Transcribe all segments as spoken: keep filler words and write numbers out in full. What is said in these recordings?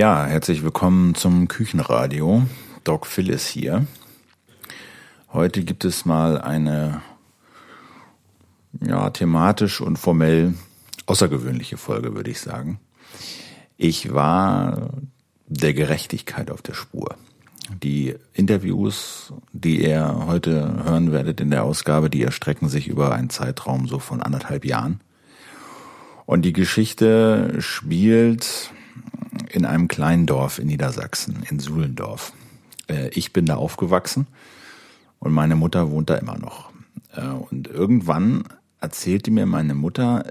Ja, herzlich willkommen zum Küchenradio. DocPhil ist hier. Heute gibt es mal eine ja, thematisch und formell außergewöhnliche Folge, würde ich sagen. Ich war der Gerechtigkeit auf der Spur. Die Interviews, die ihr heute hören werdet in der Ausgabe, die erstrecken sich über einen Zeitraum so von anderthalb Jahren. Und die Geschichte spielt in einem kleinen Dorf in Niedersachsen, in Suhlendorf. Ich bin da aufgewachsen und meine Mutter wohnt da immer noch. Und irgendwann erzählte mir meine Mutter,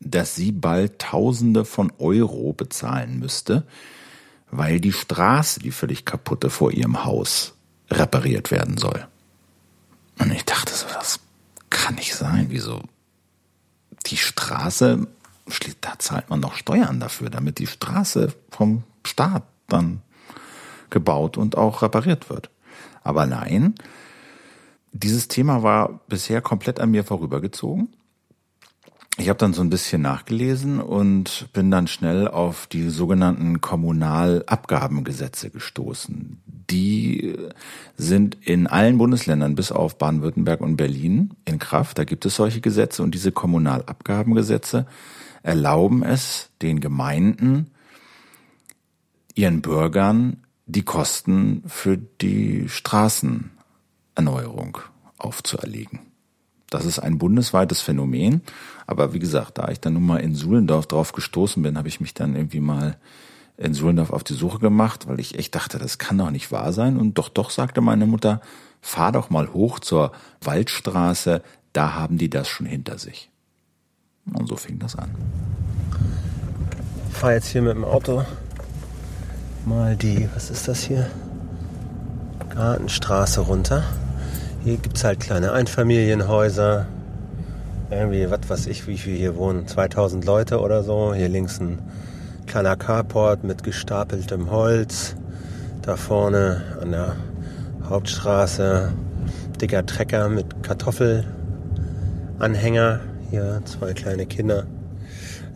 dass sie bald Tausende von Euro bezahlen müsste, weil die Straße, die völlig kaputte vor ihrem Haus, repariert werden soll. Und ich dachte so, das kann nicht sein. Wieso? Die Straße, da zahlt man noch Steuern dafür, damit die Straße vom Staat dann gebaut und auch repariert wird. Aber nein, dieses Thema war bisher komplett an mir vorübergezogen. Ich habe dann so ein bisschen nachgelesen und bin dann schnell auf die sogenannten Kommunalabgabengesetze gestoßen. Die sind in allen Bundesländern bis auf Baden-Württemberg und Berlin in Kraft. Da gibt es solche Gesetze und diese Kommunalabgabengesetze erlauben es den Gemeinden, ihren Bürgern die Kosten für die Straßenerneuerung aufzuerlegen. Das ist ein bundesweites Phänomen, aber wie gesagt, da ich dann nun mal in Suhlendorf drauf gestoßen bin, habe ich mich dann irgendwie mal in Suhlendorf auf die Suche gemacht, weil ich echt dachte, das kann doch nicht wahr sein. Und doch, doch, sagte meine Mutter, fahr doch mal hoch zur Waldstraße, da haben die das schon hinter sich. Und so fing das an. Ich fahre jetzt hier mit dem Auto mal die, was ist das hier? Gartenstraße runter. Hier gibt es halt kleine Einfamilienhäuser. Irgendwie, was weiß ich, wie viel hier wohnen. zweitausend Leute oder so. Hier links ein kleiner Carport mit gestapeltem Holz. Da vorne an der Hauptstraße dicker Trecker mit Kartoffelanhänger. Hier zwei kleine Kinder.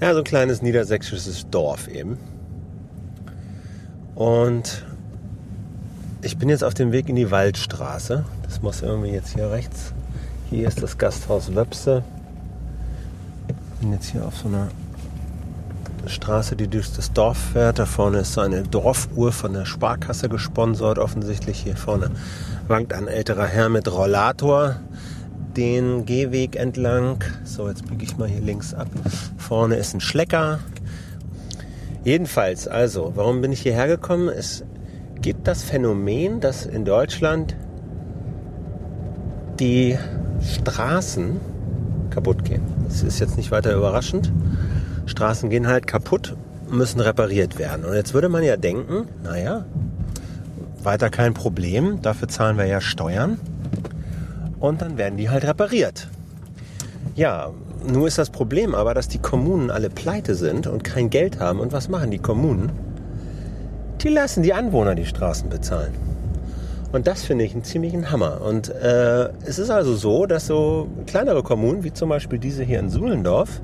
Ja, so ein kleines niedersächsisches Dorf eben. Und ich bin jetzt auf dem Weg in die Waldstraße. Das muss irgendwie jetzt hier rechts. Hier ist das Gasthaus Wöpse. Bin jetzt hier auf so einer Straße, die durch das Dorf fährt. Da vorne ist so eine Dorfuhr von der Sparkasse gesponsert, offensichtlich. Hier vorne wankt ein älterer Herr mit Rollator den Gehweg entlang. So, jetzt biege ich mal hier links ab. Vorne ist ein Schlecker. Jedenfalls, also, warum bin ich hierher gekommen? Es gibt das Phänomen, dass in Deutschland die Straßen kaputt gehen. Das ist jetzt nicht weiter überraschend. Straßen gehen halt kaputt, müssen repariert werden. Und jetzt würde man ja denken, naja, weiter kein Problem, dafür zahlen wir ja Steuern. Und dann werden die halt repariert. Ja, nur ist das Problem aber, dass die Kommunen alle pleite sind und kein Geld haben. Und was machen die Kommunen? Die lassen die Anwohner die Straßen bezahlen. Und das finde ich einen ziemlichen Hammer. Und äh, es ist also so, dass so kleinere Kommunen, wie zum Beispiel diese hier in Suhlendorf,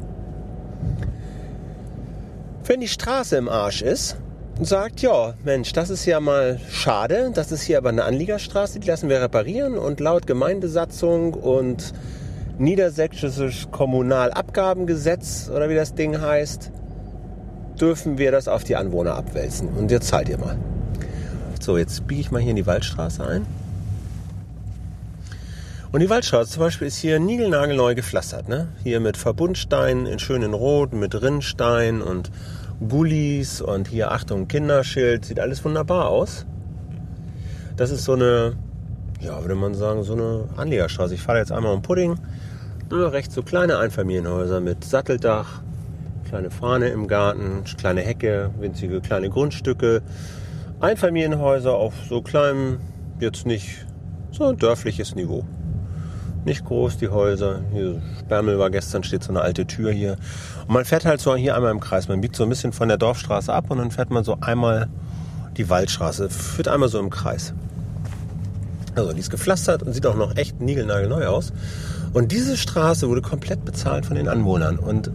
wenn die Straße im Arsch ist, sagt, ja, Mensch, das ist ja mal schade, das ist hier aber eine Anliegerstraße, die lassen wir reparieren. Und laut Gemeindesatzung und niedersächsisches Kommunalabgabengesetz, oder wie das Ding heißt, dürfen wir das auf die Anwohner abwälzen. Und jetzt zahlt ihr mal. So, jetzt biege ich mal hier in die Waldstraße ein. Und die Waldstraße zum Beispiel ist hier niegelnagelneu gepflastert, ne? Hier mit Verbundsteinen in schönen Rot, mit Rinnstein und Gullis und hier, Achtung, Kinderschild. Sieht alles wunderbar aus. Das ist so eine, ja, würde man sagen, so eine Anlegerstraße. Ich fahre jetzt einmal um Pudding. Nur rechts so kleine Einfamilienhäuser mit Satteldach, kleine Fahne im Garten, kleine Hecke, winzige kleine Grundstücke. Einfamilienhäuser auf so kleinem, jetzt nicht so ein dörfliches Niveau. Nicht groß, die Häuser. Hier Spermel war gestern, steht so eine alte Tür hier. Und man fährt halt so hier einmal im Kreis. Man biegt so ein bisschen von der Dorfstraße ab und dann fährt man so einmal die Waldstraße. Führt einmal so im Kreis. Also die ist gepflastert und sieht auch noch echt niegelnagelneu aus. Und diese Straße wurde komplett bezahlt von den Anwohnern. Und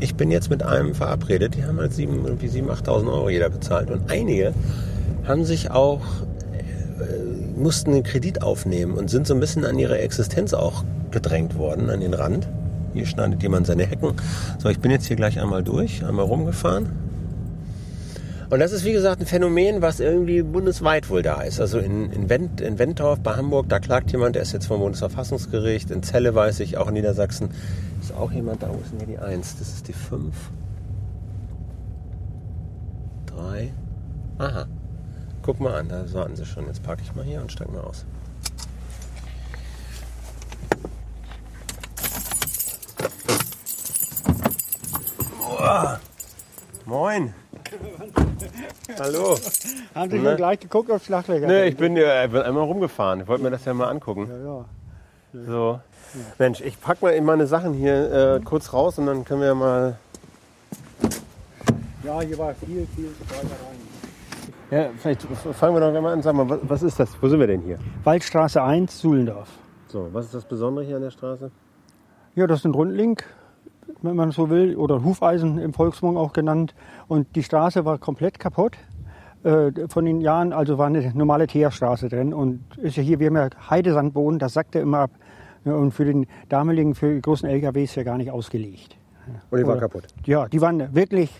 Ich bin jetzt mit einem verabredet, die haben halt sieben, irgendwie siebentausend, achttausend Euro jeder bezahlt. Und einige haben sich auch, äh, mussten den Kredit aufnehmen und sind so ein bisschen an ihre Existenz auch gedrängt worden, an den Rand. Hier schneidet jemand seine Hecken. So, ich bin jetzt hier gleich einmal durch, einmal rumgefahren. Und das ist, wie gesagt, ein Phänomen, was irgendwie bundesweit wohl da ist. Also in, in, Wend, in Wendorf bei Hamburg, da klagt jemand, der ist jetzt vom Bundesverfassungsgericht. In Celle, weiß ich, auch in Niedersachsen, ist auch jemand da. Wo ist denn hier die eins? Das ist die fünf. drei. Aha. Guck mal an, da warten sie schon. Jetzt parke ich mal hier und steig mal aus. Boah. Moin. Hallo. Haben Sie schon gleich geguckt auf Schlaglöcher? Nee, ich bin ja einmal rumgefahren. Ich wollte mir das ja mal angucken. Ja, ja. ja. So. Ja. Mensch, ich pack mal eben meine Sachen hier äh, mhm. kurz raus und dann können wir mal... Ja, hier war viel, viel weiter rein. Ja, vielleicht fangen wir doch mal an. Sag mal, was, was ist das? Wo sind wir denn hier? Waldstraße eins, Suhlendorf. So, was ist das Besondere hier an der Straße? Ja, das ist ein Rundlink, wenn man so will, oder Hufeisen im Volksmund auch genannt. Und die Straße war komplett kaputt äh, von den Jahren, also war eine normale Teerstraße drin. Und ist ja hier, wir haben ja Heidesandboden, das sackte immer ab. Ja, und für den damaligen, für die großen L K Ws ja gar nicht ausgelegt. Und die waren kaputt? Ja, die waren wirklich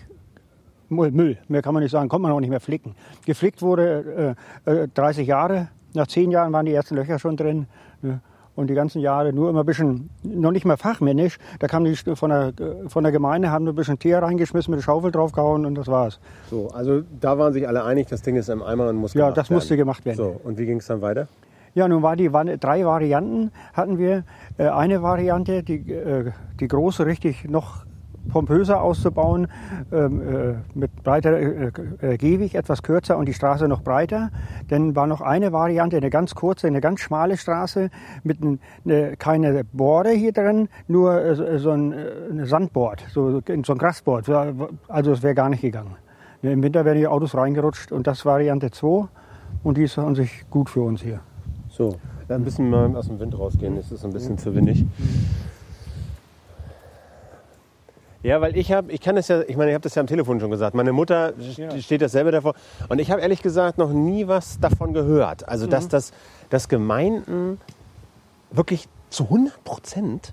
Müll, mehr kann man nicht sagen, konnte man auch nicht mehr flicken. Geflickt wurde äh, dreißig Jahre, nach zehn Jahren waren die ersten Löcher schon drin. Ja. Und die ganzen Jahre nur immer ein bisschen, noch nicht mal fachmännisch, da kamen die von der, von der Gemeinde, haben ein bisschen Teer reingeschmissen, mit der Schaufel draufgehauen und das war's. So, also da waren sich alle einig, das Ding ist im Eimer und muss gemacht werden. Ja, das musste gemacht werden. So, und wie ging's dann weiter? Ja, nun war die, waren drei Varianten hatten wir. Eine Variante, die, die große, richtig noch pompöser auszubauen, mit breiter Gehweg, etwas kürzer und die Straße noch breiter. Dann war noch eine Variante, eine ganz kurze, eine ganz schmale Straße mit eine, keine Borde hier drin, nur so ein Sandbord, so, so ein Grasbord. Also es wäre gar nicht gegangen. Im Winter wären die Autos reingerutscht und das Variante zwei und die ist an sich gut für uns hier. So, dann ein bisschen mal aus dem Wind rausgehen, es ist ein bisschen zu windig. Ja, weil ich habe, ich kann das ja, ich meine, ich habe das ja am Telefon schon gesagt. Meine Mutter ja. steht dasselbe davor. Und ich habe ehrlich gesagt noch nie was davon gehört. Also, mhm. dass, dass, dass Gemeinden wirklich zu hundert Prozent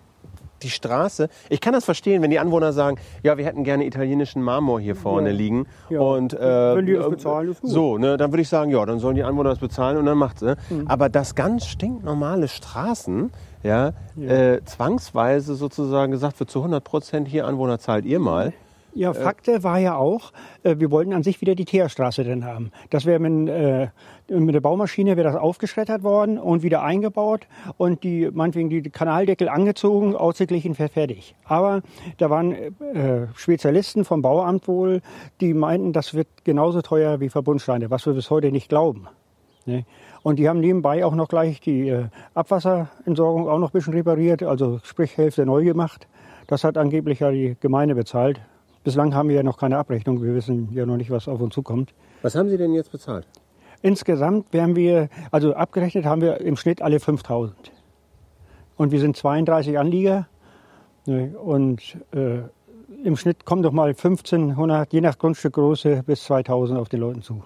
die Straße, ich kann das verstehen, wenn die Anwohner sagen, ja, wir hätten gerne italienischen Marmor hier vorne ja. liegen. Ja. Und, äh, wenn die das bezahlen, ist gut. So, ne, dann würde ich sagen, ja, dann sollen die Anwohner das bezahlen und dann macht's. Ne? Mhm. Aber das ganz stinknormale Straßen, Ja, ja. Äh, zwangsweise sozusagen gesagt wird, zu hundert Prozent hier Anwohner zahlt ihr mal. Ja, Fakte äh, war ja auch, äh, wir wollten an sich wieder die Teerstraße drin haben. Das wäre mit, äh, mit der Baumaschine wäre das aufgeschreddert worden und wieder eingebaut und die, meinetwegen die Kanaldeckel angezogen, ausgeglichen, fertig. Aber da waren äh, Spezialisten vom Bauamt wohl, die meinten, das wird genauso teuer wie Verbundsteine, was wir bis heute nicht glauben. Ne? Und die haben nebenbei auch noch gleich die äh, Abwasserentsorgung auch noch ein bisschen repariert, also sprich Hälfte neu gemacht. Das hat angeblich ja die Gemeinde bezahlt. Bislang haben wir ja noch keine Abrechnung, wir wissen ja noch nicht, was auf uns zukommt. Was haben Sie denn jetzt bezahlt? Insgesamt werden wir, also abgerechnet haben wir im Schnitt alle fünftausend. Und wir sind zweiunddreißig Anlieger. Ne, und äh, im Schnitt kommen doch mal fünfzehnhundert, je nach Grundstückgröße, bis zweitausend auf den Leuten zu.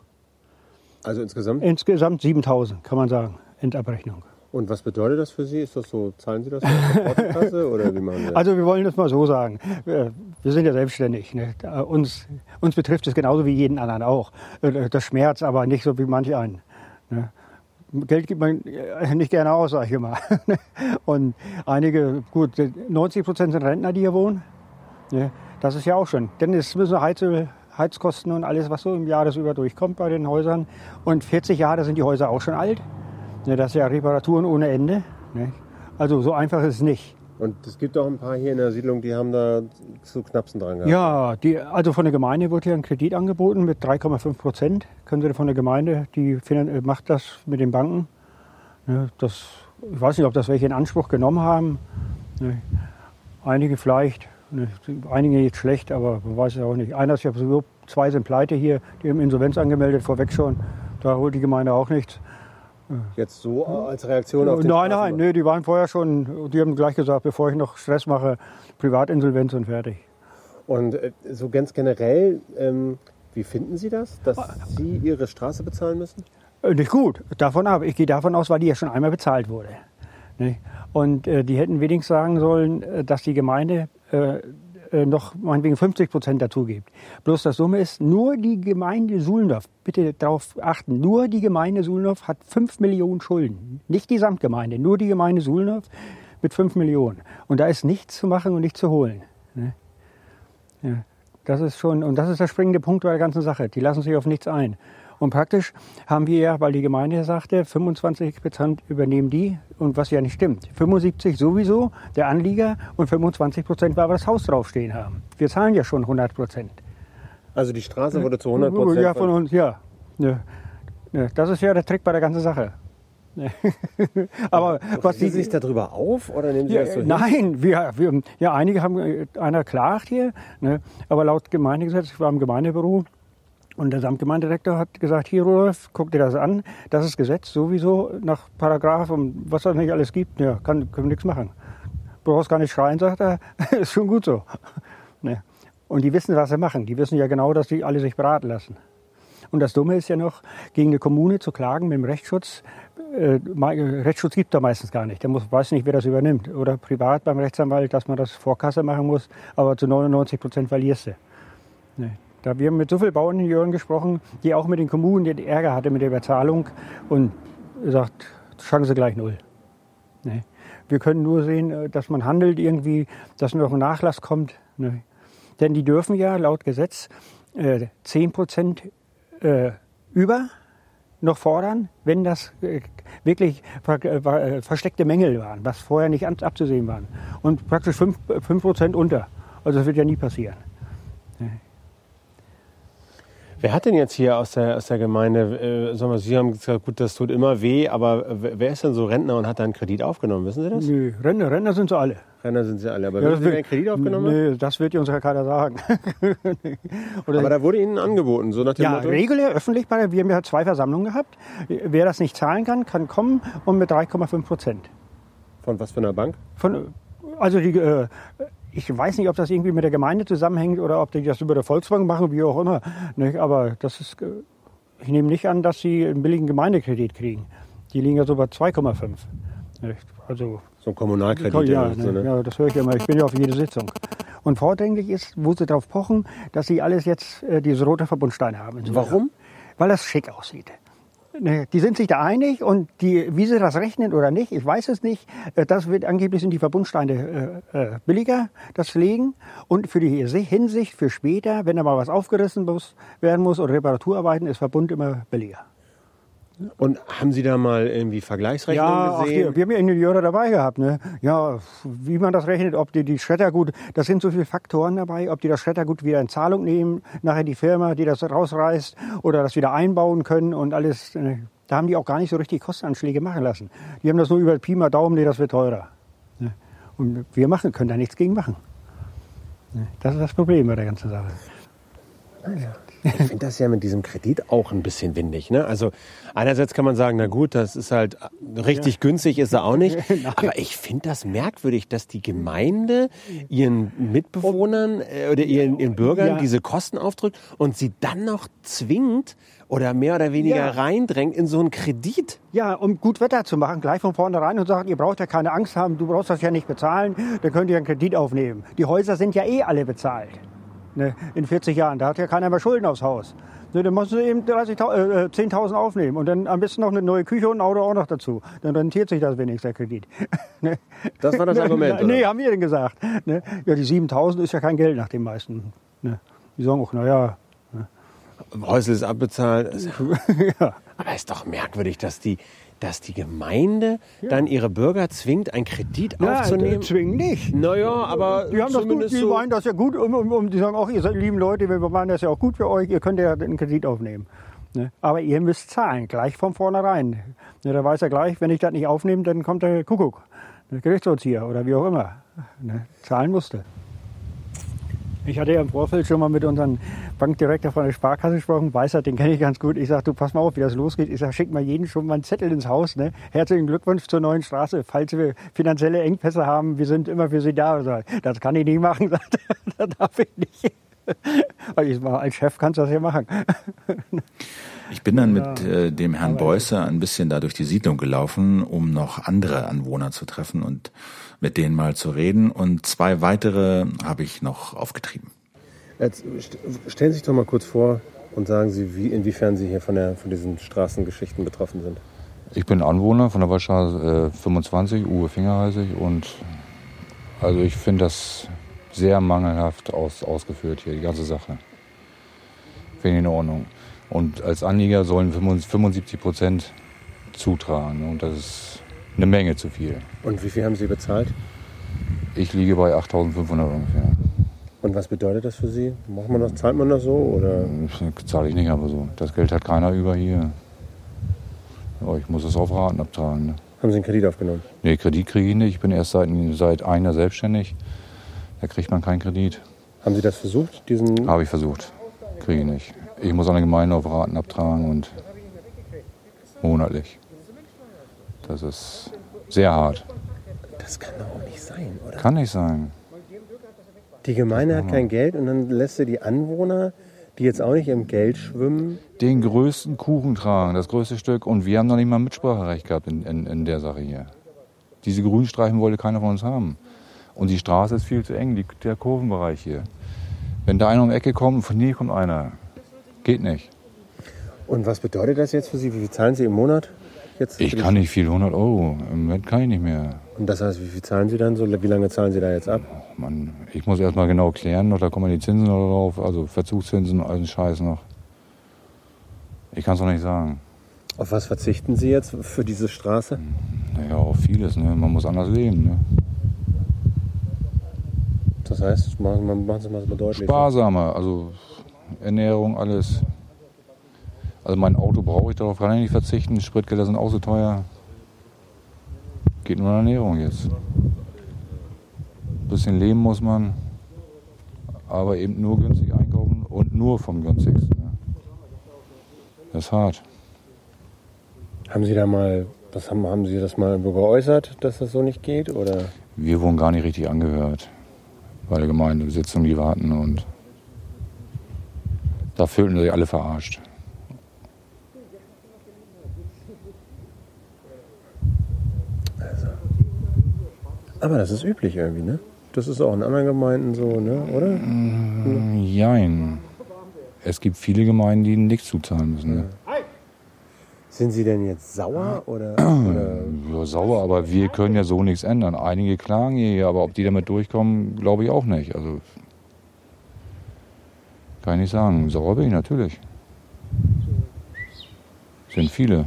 Also insgesamt? Insgesamt siebentausend, kann man sagen, Endabrechnung. Und was bedeutet das für Sie? Ist das so, zahlen Sie das aus der Portokasse oder wie machen Sie das? Also wir wollen das mal so sagen. Wir sind ja selbstständig. Ne? Uns, uns betrifft es genauso wie jeden anderen auch. Das schmerzt aber nicht so wie manch einen. Ne? Geld gibt man nicht gerne aus, sag ich mal. Und einige, gut, neunzig Prozent sind Rentner, die hier wohnen. Ne? Das ist ja auch schon. Denn es müssen Heizöl... Heizkosten und alles, was so im Jahresüber durchkommt bei den Häusern. Und vierzig Jahre sind die Häuser auch schon alt. Das ist ja Reparaturen ohne Ende. Also so einfach ist es nicht. Und es gibt auch ein paar hier in der Siedlung, die haben da zu Knapsen dran gehabt. Ja, die, also von der Gemeinde wird hier ein Kredit angeboten mit drei Komma fünf Prozent. Können Sie von der Gemeinde, die macht das mit den Banken. Das, ich weiß nicht, ob das welche in Anspruch genommen haben. Einige vielleicht. Einige jetzt schlecht, aber man weiß es auch nicht. Einer ist ja sowieso, zwei sind pleite hier, die haben Insolvenz angemeldet, vorweg schon. Da holt die Gemeinde auch nichts. Jetzt so als Reaktion auf den Nein, nein, nee, die waren vorher schon, die haben gleich gesagt, bevor ich noch Stress mache, Privatinsolvenz und fertig. Und äh, so ganz generell, ähm, wie finden Sie das, dass Sie Ihre Straße bezahlen müssen? Nicht gut. Davon ab. Ich gehe davon aus, weil die ja schon einmal bezahlt wurde. Und äh, die hätten wenigstens sagen sollen, dass die Gemeinde äh, noch meinetwegen fünfzig Prozent dazu gibt. Bloß das Summe ist, nur die Gemeinde Suhlendorf, bitte darauf achten, nur die Gemeinde Suhlendorf hat fünf Millionen Schulden. Nicht die Samtgemeinde, nur die Gemeinde Suhlendorf mit fünf Millionen. Und da ist nichts zu machen und nichts zu holen. Ne? Ja, das ist schon, und das ist der springende Punkt bei der ganzen Sache. Die lassen sich auf nichts ein. Und praktisch haben wir ja, weil die Gemeinde sagte, fünfundzwanzig Prozent übernehmen die, und was ja nicht stimmt. fünfundsiebzig sowieso, der Anlieger, und fünfundzwanzig Prozent, weil wir das Haus draufstehen haben. Wir zahlen ja schon hundert Prozent. Also die Straße wurde zu hundert Prozent? Ja, von uns, ja. Das ist ja der Trick bei der ganzen Sache. Aber was Sie sich darüber auf oder nehmen Sie ja, das so hin? Nein, wir, wir, ja, einige haben, einer klagt hier, ne, aber laut Gemeindegesetz, ich war im Gemeindebüro, und der Samtgemeindedirektor hat gesagt, hier Rudolf, guck dir das an, das ist Gesetz sowieso nach Paragraph und was das nicht alles gibt, ja, kann, können wir nichts machen. Du brauchst gar nicht schreien, sagt er, ist schon gut so. Ne. Und die wissen, was sie machen, die wissen ja genau, dass die alle sich beraten lassen. Und das Dumme ist ja noch, gegen eine Kommune zu klagen mit dem Rechtsschutz, äh, Rechtsschutz gibt da meistens gar nicht, der muss, weiß nicht, wer das übernimmt. Oder privat beim Rechtsanwalt, dass man das vor Kasse machen muss, aber zu neunundneunzig Prozent verlierst du. Ne. Da wir haben mit so vielen Bauingenieuren gesprochen, die auch mit den Kommunen den Ärger hatten mit der Bezahlung und sagt, Chance gleich null. Nee. Wir können nur sehen, dass man handelt irgendwie, dass noch ein Nachlass kommt. Nee. Denn die dürfen ja laut Gesetz äh, zehn Prozent äh, über noch fordern, wenn das äh, wirklich ver- äh, versteckte Mängel waren, was vorher nicht an- abzusehen waren. Und praktisch fünf Prozent unter. Also das wird ja nie passieren. Nee. Wer hat denn jetzt hier aus der, aus der Gemeinde, äh, sagen wir, Sie haben gesagt, gut, das tut immer weh, aber wer ist denn so Rentner und hat da einen Kredit aufgenommen, wissen Sie das? Nö, Rentner, Rentner sind sie alle. Rentner sind sie alle, aber ja, haben Sie einen Kredit aufgenommen? Nö, das wird uns ja keiner sagen. Oder aber da wurde Ihnen angeboten, so nach dem Motto? Ja, regulär, öffentlich, bei der, wir haben ja zwei Versammlungen gehabt. Wer das nicht zahlen kann, kann kommen und mit drei Komma fünf Prozent. Von was für einer Bank? Von, also die... Äh, Ich weiß nicht, ob das irgendwie mit der Gemeinde zusammenhängt oder ob die das über der Volksbank machen, wie auch immer. Aber das ist, ich nehme nicht an, dass sie einen billigen Gemeindekredit kriegen. Die liegen ja so bei zwei Komma fünf. Also, so ein Kommunalkredit. Ja, ja, ne? Ja, das höre ich immer. Ich bin ja auf jede Sitzung. Und vordenklich ist, wo sie darauf pochen, dass sie alles jetzt äh, diese rote Verbundsteine haben. Warum? Weil das schick aussieht. Die sind sich da einig und die, wie sie das rechnen oder nicht, ich weiß es nicht. Das wird angeblich sind die Verbundsteine äh, billiger, das Legen. Und für die Hinsicht für später, wenn da mal was aufgerissen muss, werden muss oder Reparaturarbeiten, ist Verbund immer billiger. Und haben Sie da mal irgendwie Vergleichsrechnungen ja, gesehen? Ja, wir haben ja Ingenieure dabei gehabt. Ne? Ja, wie man das rechnet, ob die, die Schreddergut, das sind so viele Faktoren dabei, ob die das Schreddergut wieder in Zahlung nehmen, nachher die Firma, die das rausreißt oder das wieder einbauen können und alles. Ne? Da haben die auch gar nicht so richtig Kostenanschläge machen lassen. Die haben das nur über Pi mal Daumen, nee, das wird teurer. Ne? Und wir machen, können da nichts gegen machen. Ne? Das ist das Problem bei der ganzen Sache. Also. Ich finde das ja mit diesem Kredit auch ein bisschen windig. Ne? Also einerseits kann man sagen, na gut, das ist halt richtig ja. günstig, ist er auch nicht. Aber ich finde das merkwürdig, dass die Gemeinde ihren Mitbewohnern äh, oder ihren, ihren Bürgern ja. diese Kosten aufdrückt und sie dann noch zwingt oder mehr oder weniger ja. reindrängt in so einen Kredit. Ja, um gut Wetter zu machen, gleich von vornherein und sagen, ihr braucht ja keine Angst haben, du brauchst das ja nicht bezahlen, dann könnt ihr einen Kredit aufnehmen. Die Häuser sind ja eh alle bezahlt. In vierzig Jahren, da hat ja keiner mehr Schulden aufs Haus. Dann musst du eben zehntausend aufnehmen und dann am besten noch eine neue Küche und ein Auto auch noch dazu. Dann rentiert sich das wenigstens, der Kredit. Das war das Argument, oder? Nee, haben wir denn gesagt. Ja, die siebentausend ist ja kein Geld nach den meisten. Die sagen auch, naja. Häusl ist abbezahlt. Ja. Aber ist doch merkwürdig, dass die... dass die Gemeinde ja. dann ihre Bürger zwingt, einen Kredit ja, aufzunehmen? Zwingen nicht. Naja, aber die haben das gut, die so meinen das ja gut, um, um, um, die sagen auch, ihr seid lieben Leute, wir meinen das ja auch gut für euch, ihr könnt ja einen Kredit aufnehmen. Ne? Aber ihr müsst zahlen, gleich von vornherein. Ne, da weiß er gleich, wenn ich das nicht aufnehme, dann kommt der Kuckuck, der Gerichtserzieher oder wie auch immer. Ne? Zahlen musste. Ich hatte ja im Vorfeld schon mal mit unserem Bankdirektor von der Sparkasse gesprochen. Beißert, den kenne ich ganz gut. Ich sage, du pass mal auf, wie das losgeht. Ich sage, schick mal jeden schon mal einen Zettel ins Haus. Ne? Herzlichen Glückwunsch zur neuen Straße. Falls wir finanzielle Engpässe haben, wir sind immer für Sie da. Ich sag, das kann ich nicht machen. Das darf ich nicht. Ich sag, als Chef kannst du das ja machen. Ich bin dann mit äh, dem Herrn Beußer ein bisschen da durch die Siedlung gelaufen, um noch andere Anwohner zu treffen und mit denen mal zu reden. Und zwei weitere habe ich noch aufgetrieben. Jetzt stellen Sie sich doch mal kurz vor und sagen Sie, wie, inwiefern Sie hier von, der, von diesen Straßengeschichten betroffen sind. Ich bin Anwohner von der Waldstraße äh, fünfundzwanzig, Uwe Fingerreißig. Und also ich finde das sehr mangelhaft aus, ausgeführt hier, die ganze Sache. Finde ich in Ordnung. Und als Anleger sollen fünfundsiebzig Prozent zutragen. Und das ist eine Menge zu viel. Und wie viel haben Sie bezahlt? Ich liege bei achttausendfünfhundert ungefähr. Und was bedeutet das für Sie? Macht man das, zahlt man das so? Oder? Zahle ich nicht, aber so. Das Geld hat keiner über hier. Aber ich muss es auf Raten abtragen. Ne? Haben Sie einen Kredit aufgenommen? Nee, Kredit kriege ich nicht. Ich bin erst seit, seit einem Jahr selbstständig. Da kriegt man keinen Kredit. Haben Sie das versucht? Diesen? Habe ich versucht. Kriege ich nicht. Ich muss an der Gemeinde auf Raten abtragen und monatlich. Das ist sehr hart. Das kann doch auch nicht sein, oder? Kann nicht sein. Die Gemeinde hat kein Geld und dann lässt sie die Anwohner, die jetzt auch nicht im Geld schwimmen, den größten Kuchen tragen, das größte Stück. Und wir haben noch nicht mal Mitspracherecht gehabt in, in, in der Sache hier. Diese Grünstreifen wollte keiner von uns haben. Und die Straße ist viel zu eng, die, der Kurvenbereich hier. Wenn da einer um die Ecke kommt, von hier kommt einer. Geht nicht. Und was bedeutet das jetzt für Sie? Wie viel zahlen Sie im Monat? Jetzt ich kann nicht viel, hundert Euro. Im Moment kann ich nicht mehr. Und das heißt, wie viel zahlen Sie dann so? Wie lange zahlen Sie da jetzt ab? Oh Mann, ich muss erst mal genau klären, noch, da kommen die Zinsen noch drauf, also Verzugszinsen und all den Scheiß noch. Ich kann es noch nicht sagen. Auf was verzichten Sie jetzt für diese Straße? Naja, auf vieles, ne? Man muss anders leben, ne? Das heißt, man macht es mal so deutlich. Sparsamer, also Ernährung, alles. Also mein Auto brauche ich, darauf kann ich nicht verzichten. Spritgelder sind auch so teuer. Geht nur an Ernährung jetzt. Ein bisschen leben muss man, aber eben nur günstig einkaufen und nur vom günstigsten. Das ist hart. Haben Sie da mal, das haben, haben Sie das mal geäußert, dass das so nicht geht, oder? Wir wurden gar nicht richtig angehört bei der Gemeindesitzung, die warten, und da fühlten sich alle verarscht. Aber das ist üblich irgendwie, ne? Das ist auch in anderen Gemeinden so, ne? Oder? Jein. Es gibt viele Gemeinden, die nichts zuzahlen müssen. Ne? Sind Sie denn jetzt sauer? Oder, oder? Ja, sauer, aber wir können ja so nichts ändern. Einige klagen hier, aber ob die damit durchkommen, glaube ich auch nicht. Also kann ich nicht sagen. Sauer bin ich natürlich. Sind viele.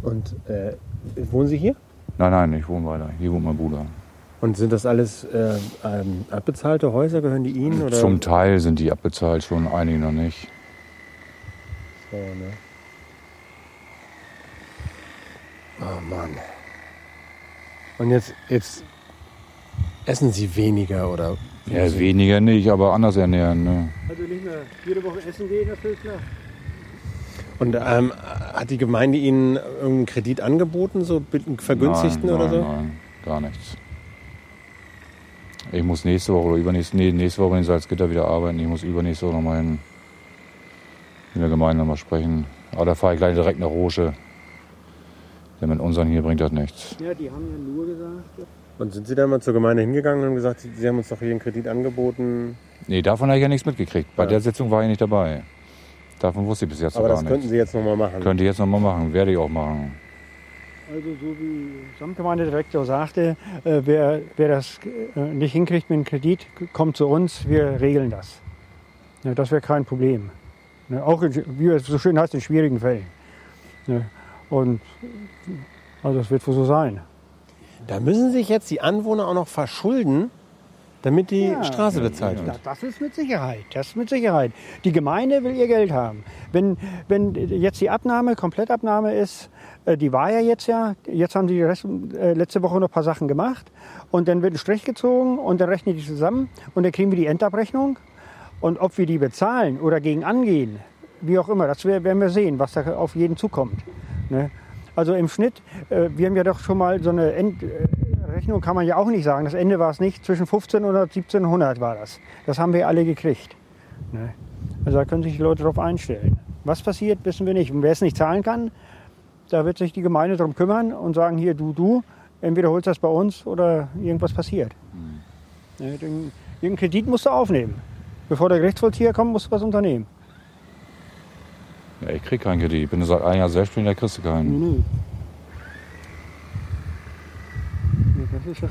Und äh, wohnen Sie hier? Nein, nein, ich wohne weiter. Hier wohnt mein Bruder. Und sind das alles äh, ähm, abbezahlte Häuser? Gehören die Ihnen? Oder? Zum Teil sind die abbezahlt, schon einige noch nicht. So, ne? Oh Mann. Und jetzt, jetzt essen Sie weniger, oder? Ja, Sie weniger nicht, aber anders ernähren. Ne? Also nicht mehr jede Woche essen gehen, das ist klar. Und ähm, hat die Gemeinde Ihnen irgendeinen Kredit angeboten, so vergünstigten nein, nein, oder so? Nein, gar nichts. Ich muss nächste Woche oder übernächste, nee, nächste Woche in Salzgitter wieder arbeiten. Ich muss übernächste Woche nochmal hin, in der Gemeinde nochmal sprechen. Aber da fahre ich gleich direkt nach Rosche. Denn mit unseren hier bringt das nichts. Ja, die haben ja nur gesagt. Und sind Sie dann mal zur Gemeinde hingegangen und haben gesagt, Sie haben uns doch hier einen Kredit angeboten? Nee, davon habe ich ja nichts mitgekriegt. Bei ja. der Sitzung war ich nicht dabei. Davon wusste ich bis jetzt aber noch gar nicht. Aber das könnten Sie jetzt nochmal machen? Könnte ich jetzt nochmal machen, werde ich auch machen. Also so wie der Samtgemeindedirektor sagte, äh, wer, wer das äh, nicht hinkriegt mit dem Kredit, kommt zu uns, wir regeln das. Ja, das wäre kein Problem. Ja, auch, wie es so schön heißt, in schwierigen Fällen. Ja, und also das wird wohl so sein. Da müssen sich jetzt die Anwohner auch noch verschulden, damit die ja, Straße bezahlt wird. Ja, das ist mit Sicherheit, das ist mit Sicherheit. Die Gemeinde will ihr Geld haben. Wenn, wenn jetzt die Abnahme, Komplettabnahme ist, die war ja jetzt ja, jetzt haben die Rest, äh, letzte Woche noch ein paar Sachen gemacht und dann wird ein Strich gezogen und dann rechnen die zusammen und dann kriegen wir die Endabrechnung und ob wir die bezahlen oder gegen angehen, wie auch immer, das werden wir sehen, was da auf jeden zukommt. Ne? Also im Schnitt, äh, wir haben ja doch schon mal so eine End, äh, Rechnung kann man ja auch nicht sagen. Das Ende war es nicht. Zwischen fünfzehnhundert und siebzehnhundert war das. Das haben wir alle gekriegt. Ne? Also da können sich die Leute drauf einstellen. Was passiert, wissen wir nicht. Und wer es nicht zahlen kann, da wird sich die Gemeinde drum kümmern und sagen, hier, du, du, entweder holst das bei uns oder irgendwas passiert. Mhm. Ne? Den, den Kredit musst du aufnehmen. Bevor der Gerichtsvollzieher kommt, musst du was unternehmen. Ja, ich krieg keinen Kredit. Ich bin seit einem Jahr selbstständig, da kriegst du keinen. Nee, nee.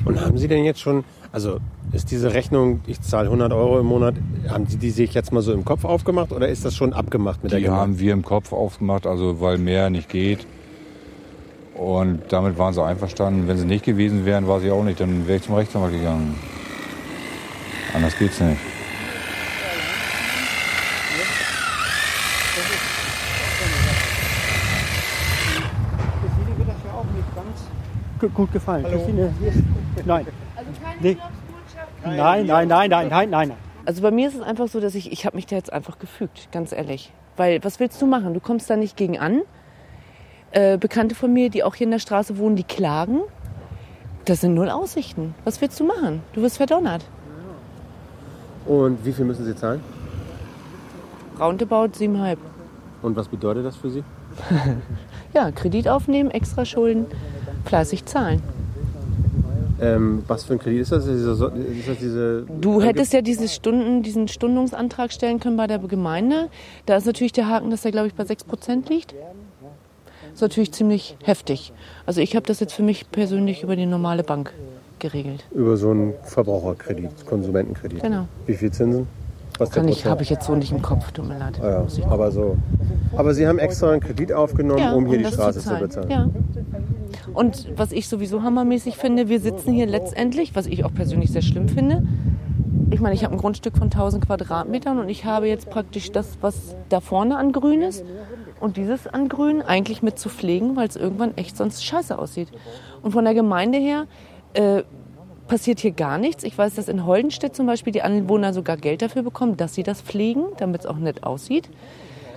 Und haben Sie denn jetzt schon, also ist diese Rechnung, ich zahle hundert Euro im Monat, haben Sie die sich jetzt mal so im Kopf aufgemacht oder ist das schon abgemacht mit der Gemeinde? Die haben wir im Kopf aufgemacht, also weil mehr nicht geht. Und damit waren sie einverstanden. Wenn sie nicht gewesen wären, war sie auch nicht, dann wäre ich zum Rechtsanwalt gegangen. Anders geht's nicht. Gut gefallen. Christine, nein. Also keine nee. Nein, nein, nein, nein, nein, nein. Also bei mir ist es einfach so, dass ich, ich habe mich da jetzt einfach gefügt, ganz ehrlich. Weil, was willst du machen? Du kommst da nicht gegen an. Äh, Bekannte von mir, die auch hier in der Straße wohnen, die klagen. Das sind null Aussichten. Was willst du machen? Du wirst verdonnert. Und wie viel müssen Sie zahlen? Roundabout sieben Komma fünf. Und was bedeutet das für Sie? Ja, Kredit aufnehmen, extra Schulden. Fleißig zahlen. Ähm, was für ein Kredit ist das? Ist das diese du hättest ja diese Stunden, diesen Stundungsantrag stellen können bei der Gemeinde. Da ist natürlich der Haken, dass der, glaube ich, bei sechs Prozent liegt. Das ist natürlich ziemlich heftig. Also ich habe das jetzt für mich persönlich über die normale Bank geregelt. Über so einen Verbraucherkredit, Konsumentenkredit. Genau. Wie viel Zinsen? Was Kann ich, habe ich jetzt so nicht im Kopf, tut mir leid. Ah ja, aber, so. aber Sie haben extra einen Kredit aufgenommen, ja, um hier um die Straße zu, zu bezahlen. Ja. Und was ich sowieso hammermäßig finde, wir sitzen hier letztendlich, was ich auch persönlich sehr schlimm finde. Ich meine, ich habe ein Grundstück von tausend Quadratmetern und ich habe jetzt praktisch das, was da vorne an Grün ist und dieses an Grün eigentlich mit zu pflegen, weil es irgendwann echt sonst scheiße aussieht. Und von der Gemeinde her äh, passiert hier gar nichts. Ich weiß, dass in Holdenstedt zum Beispiel die Anwohner sogar Geld dafür bekommen, dass sie das pflegen, damit es auch nett aussieht.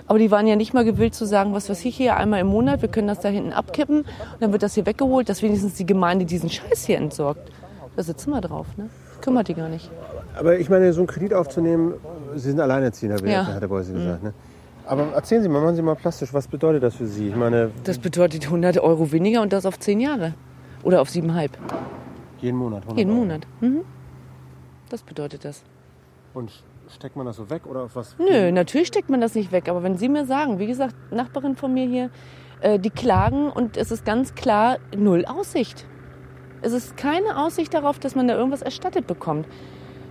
Aber die waren ja nicht mal gewillt zu sagen, was weiß ich hier einmal im Monat, wir können das da hinten abkippen und dann wird das hier weggeholt, dass wenigstens die Gemeinde diesen Scheiß hier entsorgt. Da sitzen wir drauf, ne? Kümmert die gar nicht. Aber ich meine, so einen Kredit aufzunehmen, Sie sind Alleinerziehender, ja. Hat der Beußer gesagt, mhm. ne? Aber erzählen Sie mal, machen Sie mal plastisch, was bedeutet das für Sie? Ich meine, das bedeutet hundert Euro weniger und das auf zehn Jahre. Oder auf sieben Komma fünf. Jeden Monat? Jeden Monat, mhm. Das bedeutet das. Und steckt man das so weg oder auf was? Nö, natürlich steckt man das nicht weg. Aber wenn Sie mir sagen, wie gesagt, Nachbarin von mir hier, äh, die klagen und es ist ganz klar null Aussicht. Es ist keine Aussicht darauf, dass man da irgendwas erstattet bekommt.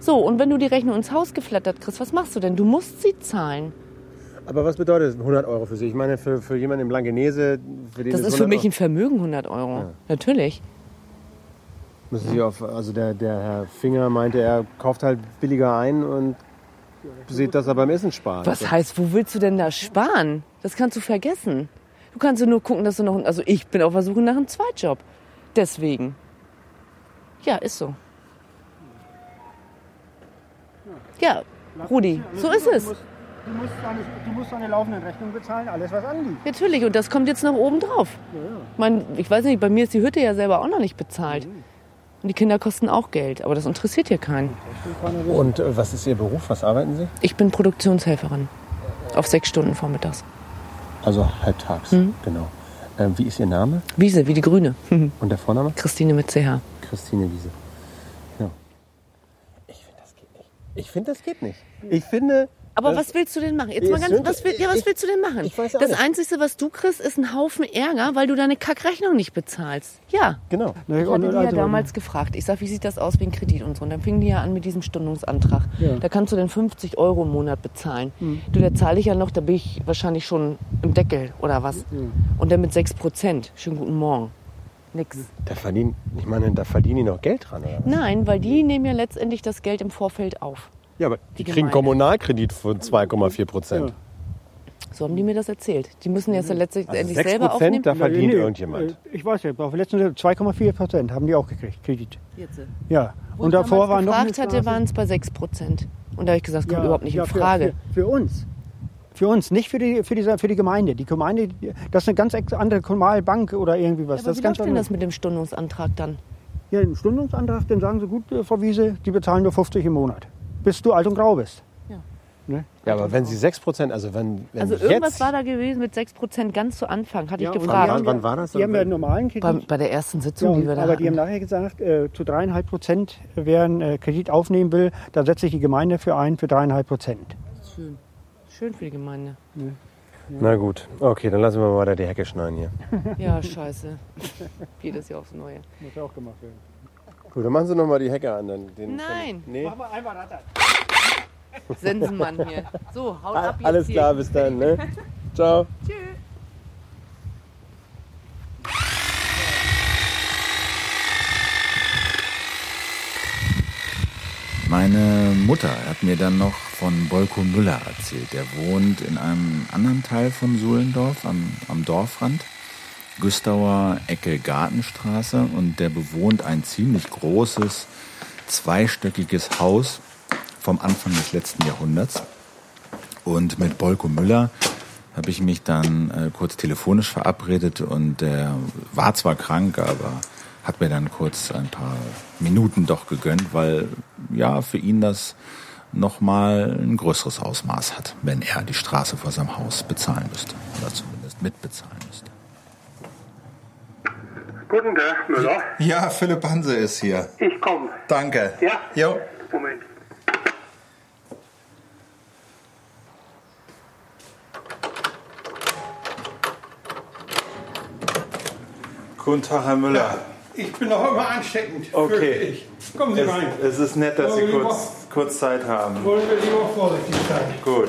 So, und wenn du die Rechnung ins Haus geflattert kriegst, was machst du denn? Du musst sie zahlen. Aber was bedeutet hundert Euro für Sie? Ich meine, für, für jemanden im Langenese... Für den das ist für mich ein Vermögen, hundert Euro. Ja. Natürlich. Müssen Sie auf, also der, der Herr Finger meinte, er kauft halt billiger ein und sieht, dass er beim Essen spart. Was heißt, wo willst du denn da sparen? Das kannst du vergessen. Du kannst ja nur gucken, dass du noch... Also ich bin auf der Suche nach einem Zweitjob. Deswegen. Ja, ist so. Ja, Rudi, so ist es. Du musst, eine, du musst eine laufende Rechnung bezahlen, alles was anliegt. Natürlich, und das kommt jetzt noch oben drauf. Ich meine, ich weiß nicht, bei mir ist die Hütte ja selber auch noch nicht bezahlt. Und die Kinder kosten auch Geld, aber das interessiert hier keinen. Und äh, was ist Ihr Beruf? Was arbeiten Sie? Ich bin Produktionshelferin. Auf sechs Stunden vormittags. Also halbtags, mhm. genau. Ähm, wie ist Ihr Name? Wiese, wie die Grüne. Mhm. Und der Vorname? Christine mit C H. Christine Wiese. Ja. Ich finde, das geht nicht. Ich finde, das geht nicht. Ich finde... Aber was willst du denn machen? Jetzt mal ganz, was, will, ja, was willst du denn machen? Ich weiß auch das nicht. Einzige, was du kriegst, ist ein Haufen Ärger, weil du deine Kackrechnung nicht bezahlst. Ja. Genau. Ich hatte die ja damals gefragt. Ich sag, wie sieht das aus wie ein Kredit und so. Und dann fingen die ja an mit diesem Stundungsantrag. Ja. Da kannst du dann fünfzig Euro im Monat bezahlen. Mhm. Du, da zahle ich ja noch, da bin ich wahrscheinlich schon im Deckel oder was. Mhm. Und dann mit sechs Prozent. Schönen guten Morgen. Nix. Da verdienen, ich meine, da verdienen die noch Geld dran, oder was? Nein, weil die nehmen ja letztendlich das Geld im Vorfeld auf. Ja, aber die, die kriegen Kommunalkredit von zwei Komma vier Prozent. Ja. So haben die mir das erzählt. Die müssen jetzt mhm. letztendlich also selber aufnehmen. sechs Prozent da verdient nee, irgendjemand. Ich weiß nicht, aber letztendlich zwei Komma vier Prozent haben die auch gekriegt, Kredit. Jetzt. Ja. Und, und davor waren noch... gefragt hatte, waren es bei sechs Prozent. Und da habe ich gesagt, das kommt ja, überhaupt nicht ja, in Frage. Für, für, für uns. Für uns, nicht für die, für die, für die Gemeinde. Die Gemeinde, das ist eine ganz andere Kommunalbank oder irgendwie was. Ja, aber das wie läuft denn das mit dem Stundungsantrag dann? Ja, den Stundungsantrag, den sagen sie, gut, Frau Wiese, die bezahlen nur fünfzig im Monat. Bis du alt und grau bist. Ja. Ne? Ja, aber wenn sie sechs Prozent, also wenn, wenn also jetzt... Also irgendwas war da gewesen mit sechs Prozent ganz zu Anfang, hatte ja, ich gefragt. Wann, wann war das? Die haben ja einen normalen Kredit. Bei, bei der ersten Sitzung, ja, die wir da aber hatten. Die haben nachher gesagt, äh, zu drei Komma fünf Prozent, wer einen äh, Kredit aufnehmen will, da setzt sich die Gemeinde für ein, für drei Komma fünf Prozent. Schön. Schön für die Gemeinde. Ja. Ja. Na gut, okay, dann lassen wir mal weiter die Hecke schneiden hier. Ja, scheiße. Jedes Jahr aufs Neue. Muss ja auch gemacht werden. Gut, dann machen Sie noch mal die Hecke an. Dann den nein! Dann, nee. Machen wir einmal Ratter. Sensenmann hier. So, haut ab jetzt. Alles klar, bis dann, ne? Ciao. Tschüss. Meine Mutter hat mir dann noch von Bolko Müller erzählt. Der wohnt in einem anderen Teil von Suhlendorf, am, am Dorfrand. Güstauer Ecke Gartenstraße. Und der bewohnt ein ziemlich großes, zweistöckiges Haus vom Anfang des letzten Jahrhunderts. Und mit Bolko Müller habe ich mich dann äh, kurz telefonisch verabredet und der äh, war zwar krank, aber hat mir dann kurz ein paar Minuten doch gegönnt, weil ja für ihn das nochmal ein größeres Ausmaß hat, wenn er die Straße vor seinem Haus bezahlen müsste oder zumindest mitbezahlen müsste. Guten Tag, Müller. Ja, Philipp Hanse ist hier. Ich komme. Danke. Ja? Jo. Moment. Guten Tag, Herr Müller. Ja, ich bin noch immer ansteckend. Okay. Kommen Sie es, rein. Es ist nett, dass wollen Sie kurz, lieber, kurz Zeit haben. Wollen wir lieber vorsichtig sein. Gut.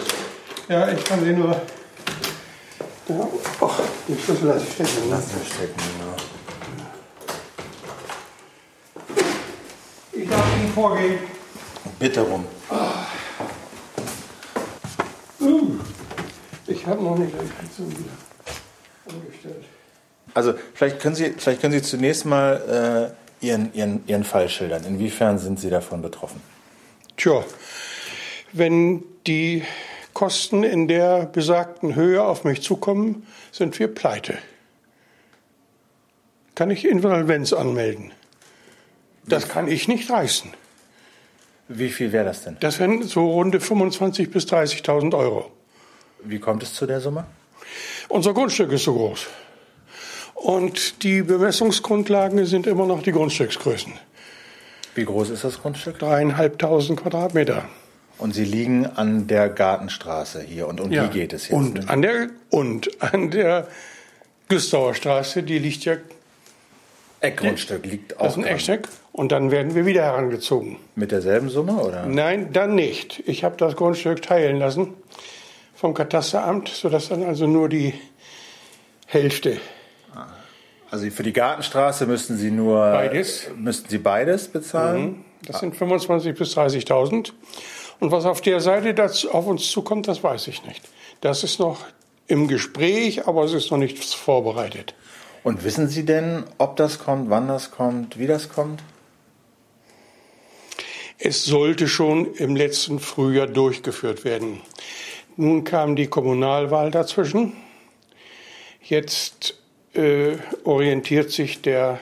Ja, ich kann Sie nur... Ja. Och, den Schlüssel lasse ich stecken. Lass ihn stecken, genau. Ich darf Ihnen vorgehen. Bitte rum. Uh, ich habe noch nicht die Heizung wieder umgestellt. Also vielleicht können Sie, vielleicht können Sie zunächst mal äh, Ihren, Ihren, Ihren Fall schildern. Inwiefern sind Sie davon betroffen? Tja, wenn die Kosten in der besagten Höhe auf mich zukommen, sind wir pleite. Kann ich Insolvenz anmelden? Das kann ich nicht reißen. Wie viel wäre das denn? Das wären so runde fünfundzwanzigtausend bis dreißigtausend Euro. Wie kommt es zu der Summe? Unser Grundstück ist so groß. Und die Bemessungsgrundlagen sind immer noch die Grundstücksgrößen. Wie groß ist das Grundstück? Dreieinhalbtausend Quadratmeter. Und Sie liegen an der Gartenstraße hier. Und um ja. die geht es jetzt? Und, ne? an der, und an der Güstauer Straße, die liegt ja... Eckgrundstück die, liegt auch. Das ist ein Eckstück. Und dann werden wir wieder herangezogen. Mit derselben Summe, oder? Nein, dann nicht. Ich habe das Grundstück teilen lassen vom Katasteramt, sodass dann also nur die Hälfte... Also für die Gartenstraße müssten Sie nur beides, müssten Sie beides bezahlen? Mhm. Das sind fünfundzwanzigtausend bis dreißigtausend. Und was auf der Seite das auf uns zukommt, das weiß ich nicht. Das ist noch im Gespräch, aber es ist noch nicht vorbereitet. Und wissen Sie denn, ob das kommt, wann das kommt, wie das kommt? Es sollte schon im letzten Frühjahr durchgeführt werden. Nun kam die Kommunalwahl dazwischen. Jetzt... Äh, orientiert sich der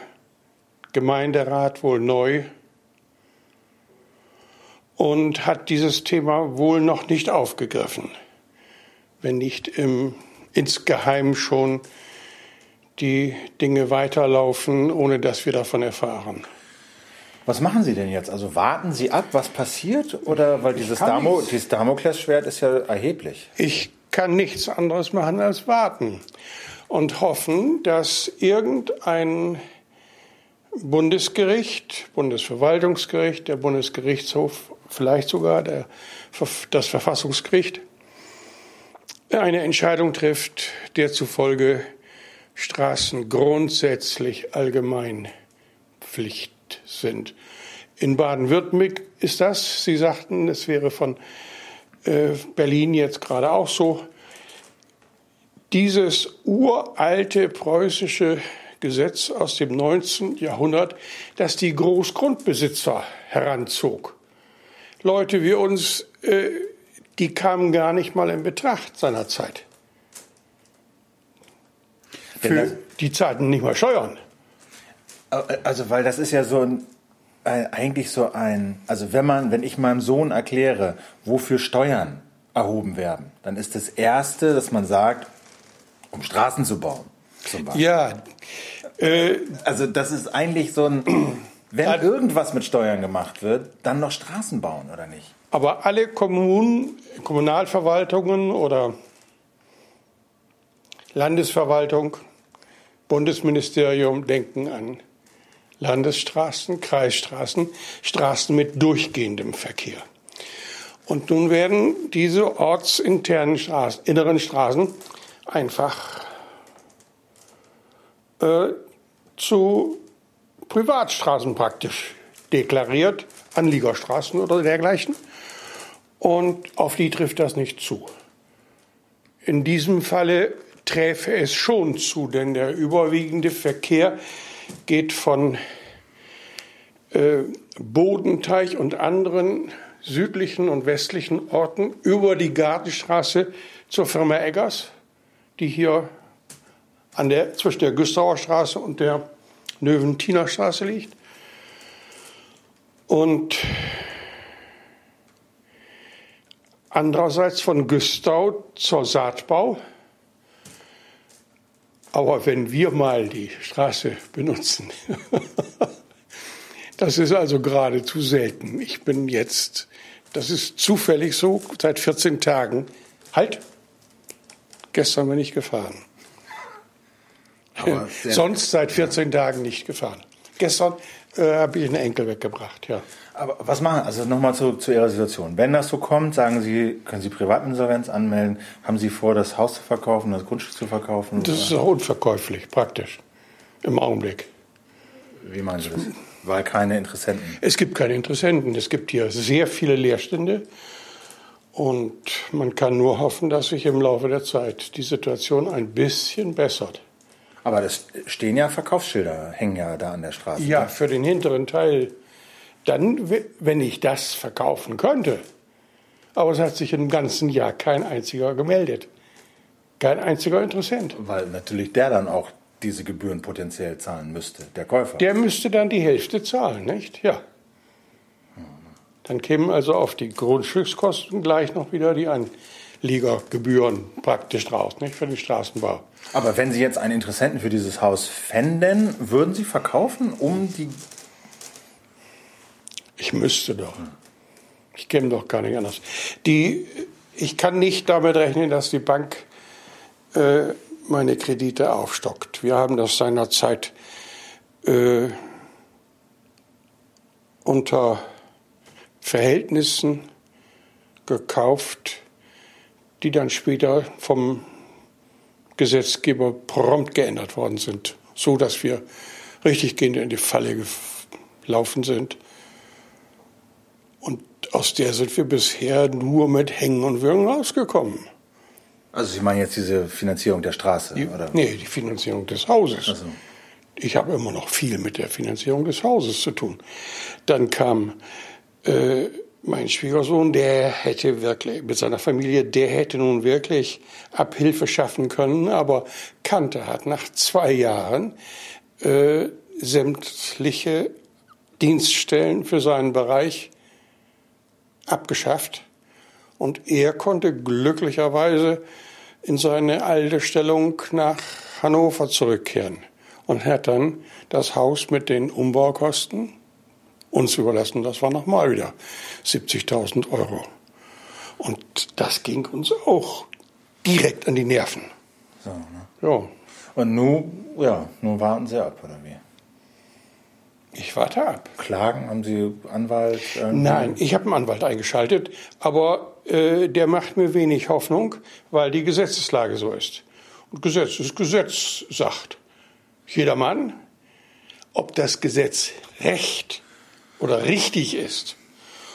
Gemeinderat wohl neu und hat dieses Thema wohl noch nicht aufgegriffen, wenn nicht im, insgeheim schon die Dinge weiterlaufen, ohne dass wir davon erfahren. Was machen Sie denn jetzt? Also warten Sie ab, was passiert? Oder weil dieses, Damo, dieses Damoklesschwert ist ja erheblich. Ich kann nichts anderes machen als warten. Und hoffen, dass irgendein Bundesgericht, Bundesverwaltungsgericht, der Bundesgerichtshof, vielleicht sogar der, das Verfassungsgericht, eine Entscheidung trifft, der zufolge Straßen grundsätzlich Allgemeinpflicht sind. In Baden-Württemberg ist das, Sie sagten, es wäre von äh, Berlin jetzt gerade auch so, dieses uralte preußische Gesetz aus dem neunzehnten Jahrhundert, das die Großgrundbesitzer heranzog. Leute wie uns, äh, die kamen gar nicht mal in Betracht seinerzeit. Für die zahlten nicht mal Steuern. Also, weil das ist ja so ein, äh, eigentlich so ein, also wenn man, wenn ich meinem Sohn erkläre, wofür Steuern erhoben werden, dann ist das Erste, dass man sagt, um Straßen zu bauen. Zum Beispiel. Ja. Äh, also das ist eigentlich so ein, wenn äh, irgendwas mit Steuern gemacht wird, dann noch Straßen bauen, oder nicht? Aber alle Kommunen, Kommunalverwaltungen oder Landesverwaltung, Bundesministerium denken an Landesstraßen, Kreisstraßen, Straßen mit durchgehendem Verkehr. Und nun werden diese ortsinternen Straßen, inneren Straßen einfach äh, zu Privatstraßen praktisch deklariert, Anliegerstraßen oder dergleichen. Und auf die trifft das nicht zu. In diesem Falle träfe es schon zu, denn der überwiegende Verkehr geht von äh, Bodenteich und anderen südlichen und westlichen Orten über die Gartenstraße zur Firma Eggers, die hier an der, zwischen der Güstauer Straße und der Növentiner Straße liegt. Und andererseits von Güstau zur Saatbau. Aber wenn wir mal die Straße benutzen, das ist also geradezu selten. Ich bin jetzt, das ist zufällig so, seit vierzehn Tagen. Halt, gestern bin ich gefahren. Aber sonst seit vierzehn ja. Tagen nicht gefahren. Gestern äh, habe ich einen Enkel weggebracht, ja. Aber was machen, also nochmal zu, zu Ihrer Situation. Wenn das so kommt, sagen Sie, können Sie Privatinsolvenz anmelden? Haben Sie vor, das Haus zu verkaufen, das Grundstück zu verkaufen? Das ist auch unverkäuflich, praktisch, im Augenblick. Wie meinen Sie das? Weil keine Interessenten? Es gibt keine Interessenten. Es gibt hier sehr viele Leerstände. Und man kann nur hoffen, dass sich im Laufe der Zeit die Situation ein bisschen bessert. Aber das stehen ja Verkaufsschilder, hängen ja da an der Straße. Ja, ne? Für den hinteren Teil. Dann, wenn ich das verkaufen könnte. Aber es hat sich im ganzen Jahr kein einziger gemeldet. Kein einziger Interessent. Weil natürlich der dann auch diese Gebühren potenziell zahlen müsste, der Käufer. Der müsste dann die Hälfte zahlen, nicht? Ja. Dann kämen also auf die Grundstückskosten gleich noch wieder die Anliegergebühren praktisch draus, nicht? Für den Straßenbau. Aber wenn Sie jetzt einen Interessenten für dieses Haus fänden, würden Sie verkaufen, um die... Ich müsste doch. Ich käme doch gar nicht anders. Die, ich kann nicht damit rechnen, dass die Bank äh, meine Kredite aufstockt. Wir haben das seinerzeit äh, unter Verhältnissen gekauft, die dann später vom Gesetzgeber prompt geändert worden sind, so dass wir richtiggehend in die Falle gelaufen sind. Und aus der sind wir bisher nur mit Hängen und Würgen rausgekommen. Also Sie meinen jetzt diese Finanzierung der Straße? Die, oder? Nee, die Finanzierung des Hauses. Also. Ich habe immer noch viel mit der Finanzierung des Hauses zu tun. Dann kam äh, mein Schwiegersohn, der hätte wirklich mit seiner Familie, der hätte nun wirklich Abhilfe schaffen können, aber Kante hat nach zwei Jahren äh, sämtliche Dienststellen für seinen Bereich abgeschafft und er konnte glücklicherweise in seine alte Stellung nach Hannover zurückkehren und hat dann das Haus mit den Umbaukosten uns überlassen. Das war nochmal wieder siebzigtausend Euro. Und das ging uns auch direkt an die Nerven. So, ne? Ja. Und nun, ja, nun warten Sie ab, oder wie? Ich warte ab. Klagen, haben Sie Anwalt? Ähm, Nein, ich habe einen Anwalt eingeschaltet, aber äh, der macht mir wenig Hoffnung, weil die Gesetzeslage so ist. Gesetz. Das Gesetz sagt jedermann, ob das Gesetz recht oder richtig ist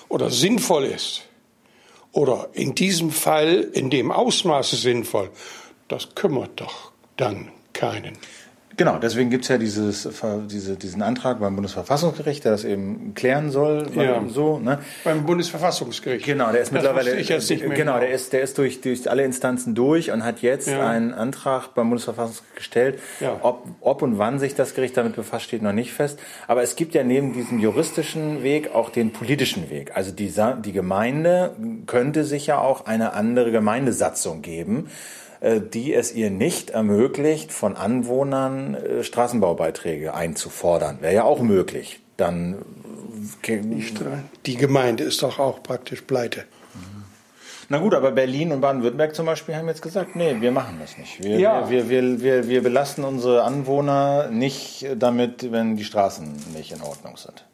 oder sinnvoll ist oder in diesem Fall in dem Ausmaße sinnvoll, das kümmert doch dann keinen. Genau, deswegen gibt es ja dieses, diese, diesen Antrag beim Bundesverfassungsgericht, der das eben klären soll. Ja. Eben so, ne? Beim Bundesverfassungsgericht. Genau, der ist das mittlerweile. Ich jetzt nicht mehr genau, genau, der ist, der ist durch, durch alle Instanzen durch und hat jetzt ja. einen Antrag beim Bundesverfassungsgericht gestellt. Ja. Ob, ob und wann sich das Gericht damit befasst, steht noch nicht fest. Aber es gibt ja neben diesem juristischen Weg auch den politischen Weg. Also die, die Gemeinde könnte sich ja auch eine andere Gemeindesatzung geben, die es ihr nicht ermöglicht, von Anwohnern Straßenbaubeiträge einzufordern. Wäre ja auch möglich. Dann die Gemeinde ist doch auch praktisch pleite. Na gut, aber Berlin und Baden-Württemberg zum Beispiel haben jetzt gesagt, nee, wir machen das nicht. Wir, ja. wir, wir, wir, wir belasten unsere Anwohner nicht damit, wenn die Straßen nicht in Ordnung sind.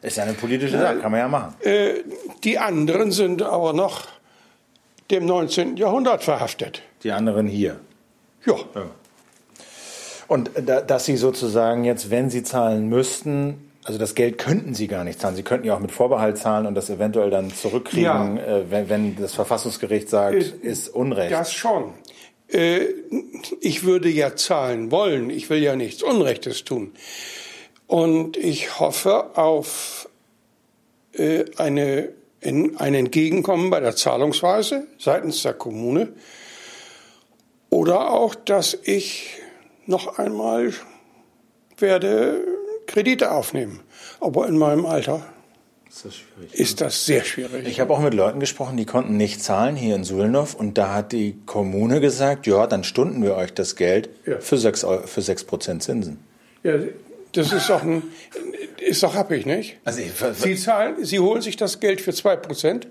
Ist ja eine politische Sache, kann man ja machen. Äh, die anderen sind aber noch dem neunzehnten Jahrhundert verhaftet. Die anderen hier. Ja. ja. Und da, dass Sie sozusagen jetzt, wenn Sie zahlen müssten, also das Geld könnten Sie gar nicht zahlen. Sie könnten ja auch mit Vorbehalt zahlen und das eventuell dann zurückkriegen, ja. äh, wenn, wenn das Verfassungsgericht sagt, äh, ist Unrecht. Das schon. Äh, ich würde ja zahlen wollen. Ich will ja nichts Unrechtes tun. Und ich hoffe auf äh, eine... in ein Entgegenkommen bei der Zahlungsweise seitens der Kommune oder auch, dass ich noch einmal werde Kredite aufnehmen. Aber in meinem Alter ist das, schwierig, ist das sehr schwierig. Ich habe auch mit Leuten gesprochen, die konnten nicht zahlen hier in Suhlendorf und da hat die Kommune gesagt, ja, dann stunden wir euch das Geld ja. für sechs Prozent Zinsen. Ja, das ist doch ein... Ist doch happig, nicht? Also ich, Sie zahlen, Sie holen sich das Geld für zwei Prozent.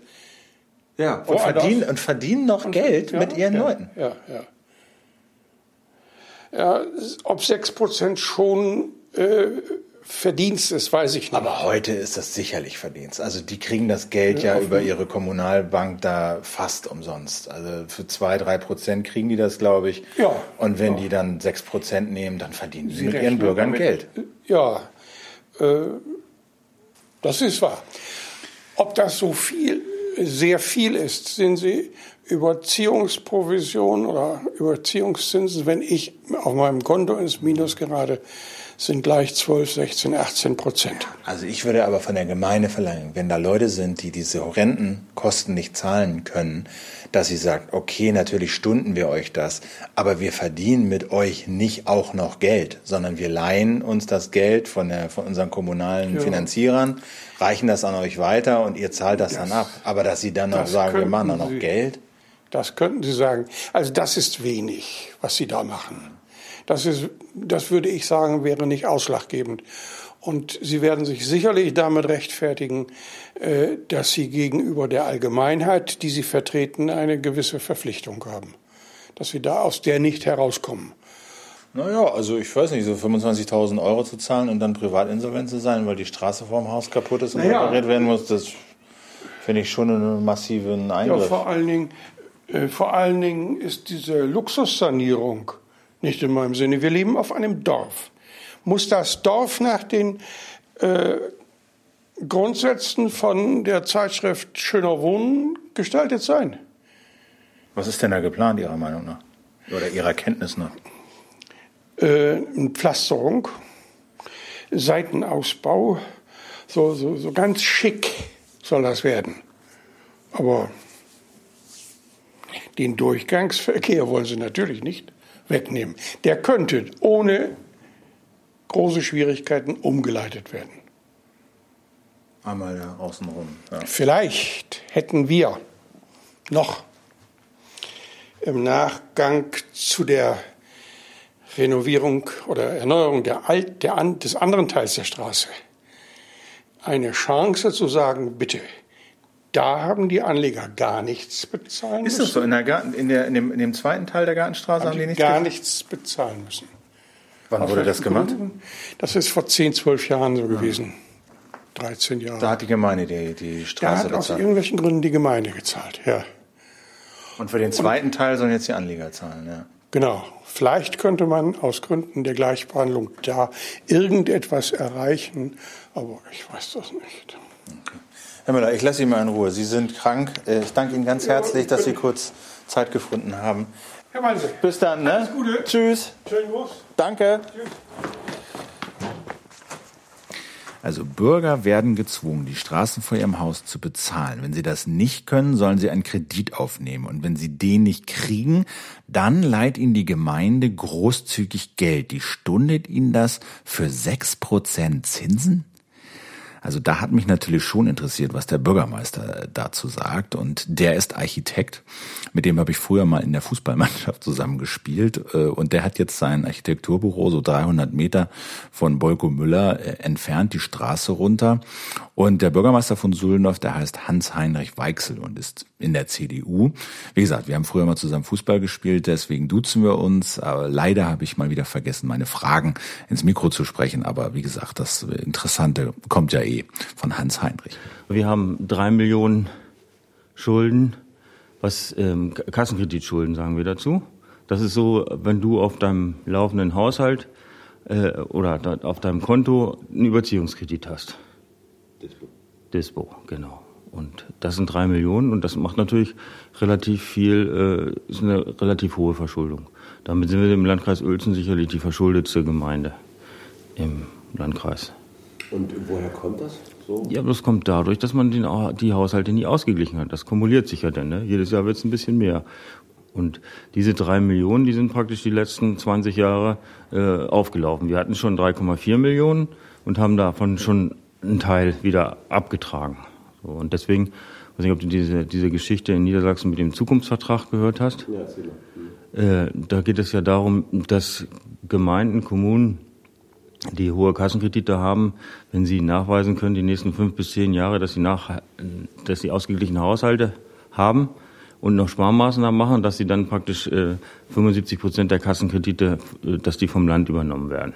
Ja, und, oh, verdienen, und verdienen noch und, Geld ja, mit Ihren ja, Leuten. Ja, ja. ja, ob sechs Prozent schon äh, Verdienst ist, weiß ich nicht. Aber heute ist das sicherlich Verdienst. Also die kriegen das Geld ja, ja über ihre Kommunalbank da fast umsonst. Also für zwei, drei Prozent kriegen die das, glaube ich. Ja. Und wenn ja. die dann sechs Prozent nehmen, dann verdienen sie mit ihren Bürgern damit, Geld. Ja, das ist wahr. Ob das so viel, sehr viel ist, sind Sie Überziehungsprovisionen oder Überziehungszinsen, wenn ich auf meinem Konto ins Minus gerate, sind gleich zwölf, sechzehn, achtzehn Prozent. Also ich würde aber von der Gemeinde verlangen, wenn da Leute sind, die diese horrenden Kosten nicht zahlen können, dass sie sagt, okay, natürlich stunden wir euch das, aber wir verdienen mit euch nicht auch noch Geld, sondern wir leihen uns das Geld von, der, von unseren kommunalen ja. Finanzierern, reichen das an euch weiter und ihr zahlt das, das dann ab. Aber dass sie dann noch sagen, wir machen dann noch Geld? Das könnten Sie sagen. Also das ist wenig, was Sie da machen. Das ist, das würde ich sagen, wäre nicht ausschlaggebend. Und Sie werden sich sicherlich damit rechtfertigen, dass Sie gegenüber der Allgemeinheit, die Sie vertreten, eine gewisse Verpflichtung haben. Dass Sie da aus der nicht herauskommen. Naja, also ich weiß nicht, so fünfundzwanzigtausend Euro zu zahlen und dann privatinsolvent zu sein, weil die Straße vorm Haus kaputt ist und naja. repariert werden muss, das finde ich schon einen massiven Eingriff. Ja, vor allen Dingen, äh, vor allen Dingen ist diese Luxussanierung nicht in meinem Sinne. Wir leben auf einem Dorf. Muss das Dorf nach den äh, Grundsätzen von der Zeitschrift Schöner Wohnen gestaltet sein? Was ist denn da geplant, Ihrer Meinung nach? Oder Ihrer Kenntnis nach? Äh, Pflasterung, Seitenausbau, so, so, so ganz schick soll das werden. Aber den Durchgangsverkehr wollen Sie natürlich nicht wegnehmen. Der könnte ohne große Schwierigkeiten umgeleitet werden. Einmal ja, außenrum. Ja. Vielleicht hätten wir noch im Nachgang zu der Renovierung oder Erneuerung der Alt, der, des anderen Teils der Straße eine Chance zu sagen, bitte, da haben die Anleger gar nichts bezahlen müssen. Ist das so? In, der Garten, in, der, in, dem, in dem zweiten Teil der Gartenstraße haben, haben die nichts gar ge- nichts bezahlen müssen. Wann wurde das gemacht? Das ist vor zehn, zwölf Jahren so ja. gewesen. dreizehn Jahre. Da hat die Gemeinde die, die Straße bezahlt. Da hat aus irgendwelchen Gründen die Gemeinde gezahlt, ja. Und für den zweiten Und, Teil sollen jetzt die Anleger zahlen, ja. Genau. Vielleicht könnte man aus Gründen der Gleichbehandlung da irgendetwas erreichen, aber ich weiß das nicht. Okay. Herr Müller, ich lasse Sie mal in Ruhe. Sie sind krank. Ich danke Ihnen ganz herzlich, dass Sie kurz Zeit gefunden haben. Herr Weinse. Bis dann, ne? Alles Gute. Tschüss. Schönen Gruß. Danke. Tschüss. Also Bürger werden gezwungen, die Straßen vor ihrem Haus zu bezahlen. Wenn sie das nicht können, sollen sie einen Kredit aufnehmen. Und wenn sie den nicht kriegen, dann leiht ihnen die Gemeinde großzügig Geld. Die stundet ihnen das für sechs Prozent Zinsen? Also da hat mich natürlich schon interessiert, was der Bürgermeister dazu sagt. Und der ist Architekt. Mit dem habe ich früher mal in der Fußballmannschaft zusammengespielt. Und der hat jetzt sein Architekturbüro so dreihundert Meter von Bolko Müller entfernt die Straße runter. Und der Bürgermeister von Suhlendorf, der heißt Hans-Heinrich Weichsel und ist in der C D U. Wie gesagt, wir haben früher mal zusammen Fußball gespielt, deswegen duzen wir uns. Aber leider habe ich mal wieder vergessen, meine Fragen ins Mikro zu sprechen. Aber wie gesagt, das Interessante kommt ja eh von Hans Heinrich. Wir haben drei Millionen Schulden, was ähm, Kassenkreditschulden sagen wir dazu. Das ist so, wenn du auf deinem laufenden Haushalt äh, oder da, auf deinem Konto einen Überziehungskredit hast. Dispo. Dispo, genau. Und das sind drei Millionen und das macht natürlich relativ viel, äh, ist eine relativ hohe Verschuldung. Damit sind wir im Landkreis Uelzen sicherlich die verschuldetste Gemeinde im Landkreis. Und woher kommt das? So? Ja, das kommt dadurch, dass man den, die Haushalte nie ausgeglichen hat. Das kumuliert sich ja dann. Ne? Jedes Jahr wird es ein bisschen mehr. Und diese drei Millionen, die sind praktisch die letzten zwanzig Jahre äh, aufgelaufen. Wir hatten schon drei Komma vier Millionen und haben davon schon einen Teil wieder abgetragen. So, und deswegen, ich weiß nicht, ob du diese, diese Geschichte in Niedersachsen mit dem Zukunftsvertrag gehört hast. Ja, erzähl mal. Äh, da geht es ja darum, dass Gemeinden, Kommunen, die hohe Kassenkredite haben, wenn sie nachweisen können, die nächsten fünf bis zehn Jahre, dass sie, nach, dass sie ausgeglichene Haushalte haben und noch Sparmaßnahmen machen, dass sie dann praktisch äh, fünfundsiebzig Prozent der Kassenkredite, dass die vom Land übernommen werden.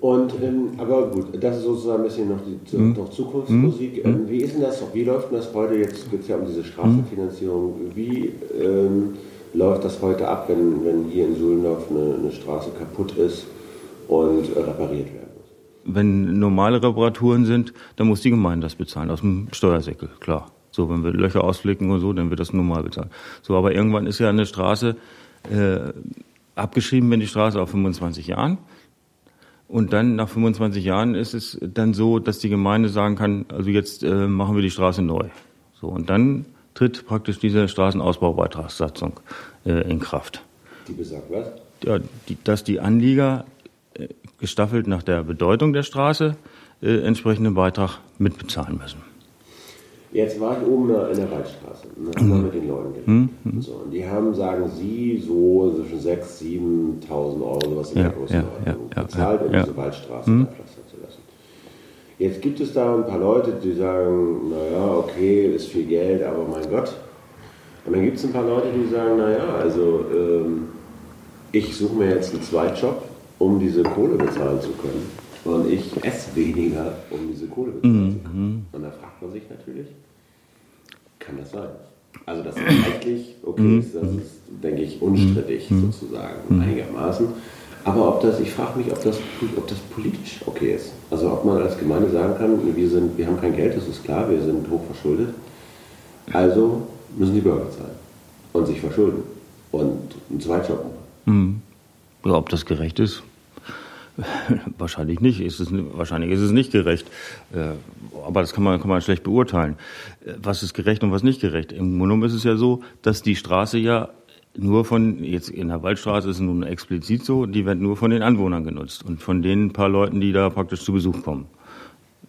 Und, ähm, aber gut, das ist sozusagen ein bisschen noch die hm. noch Zukunftsmusik. Hm. Ähm, wie ist denn das noch? Wie läuft denn das heute? Jetzt geht es ja um diese Straßenfinanzierung. Wie ähm, läuft das heute ab, wenn, wenn hier in Suhlendorf eine, eine Straße kaputt ist und repariert werden muss? Wenn normale Reparaturen sind, dann muss die Gemeinde das bezahlen, aus dem Steuersäckel, klar. So, wenn wir Löcher ausflicken und so, dann wird das normal bezahlt. So, aber irgendwann ist ja eine Straße äh, abgeschrieben, wenn die Straße auf fünfundzwanzig Jahren. Und dann nach fünfundzwanzig Jahren ist es dann so, dass die Gemeinde sagen kann, also jetzt äh, machen wir die Straße neu. So, und dann tritt praktisch diese Straßenausbaubeitragssatzung äh, in Kraft. Die besagt was? Ja, die, dass die Anlieger gestaffelt nach der Bedeutung der Straße äh, entsprechenden Beitrag mitbezahlen müssen. Jetzt war ich oben in der Waldstraße, ne, mhm. haben wir mit den Leuten geredet. Mhm. So, und die haben, sagen Sie, so zwischen sechstausend, siebentausend Euro, sowas in ja, der Größenordnung ja, ja, bezahlt, ja, ja, um ja. diese Waldstraße mhm. abpflastern zu lassen. Jetzt gibt es da ein paar Leute, die sagen, naja, okay, ist viel Geld, aber mein Gott. Und dann gibt es ein paar Leute, die sagen, naja, also ähm, ich suche mir jetzt einen Zweitjob, um diese Kohle bezahlen zu können. Und ich esse weniger, um diese Kohle bezahlen mhm. zu können. Und da fragt man sich natürlich, kann das sein? Also das ist eigentlich, okay, mhm. das ist, denke ich, unstrittig mhm. sozusagen, mhm. einigermaßen. Aber ob das, ich frage mich, ob das, ob das politisch okay ist. Also ob man als Gemeinde sagen kann, wir, sind, wir haben kein Geld, das ist klar, wir sind hochverschuldet. Also müssen die Bürger zahlen und sich verschulden und einen Zweitjob machen. Mhm. Oder ob das gerecht ist? Wahrscheinlich nicht. Ist es, wahrscheinlich ist es nicht gerecht. Aber das kann man, kann man schlecht beurteilen. Was ist gerecht und was nicht gerecht? Im Grunde ist es ja so, dass die Straße ja nur von, jetzt in der Waldstraße ist es nun explizit so, die wird nur von den Anwohnern genutzt und von den paar Leuten, die da praktisch zu Besuch kommen.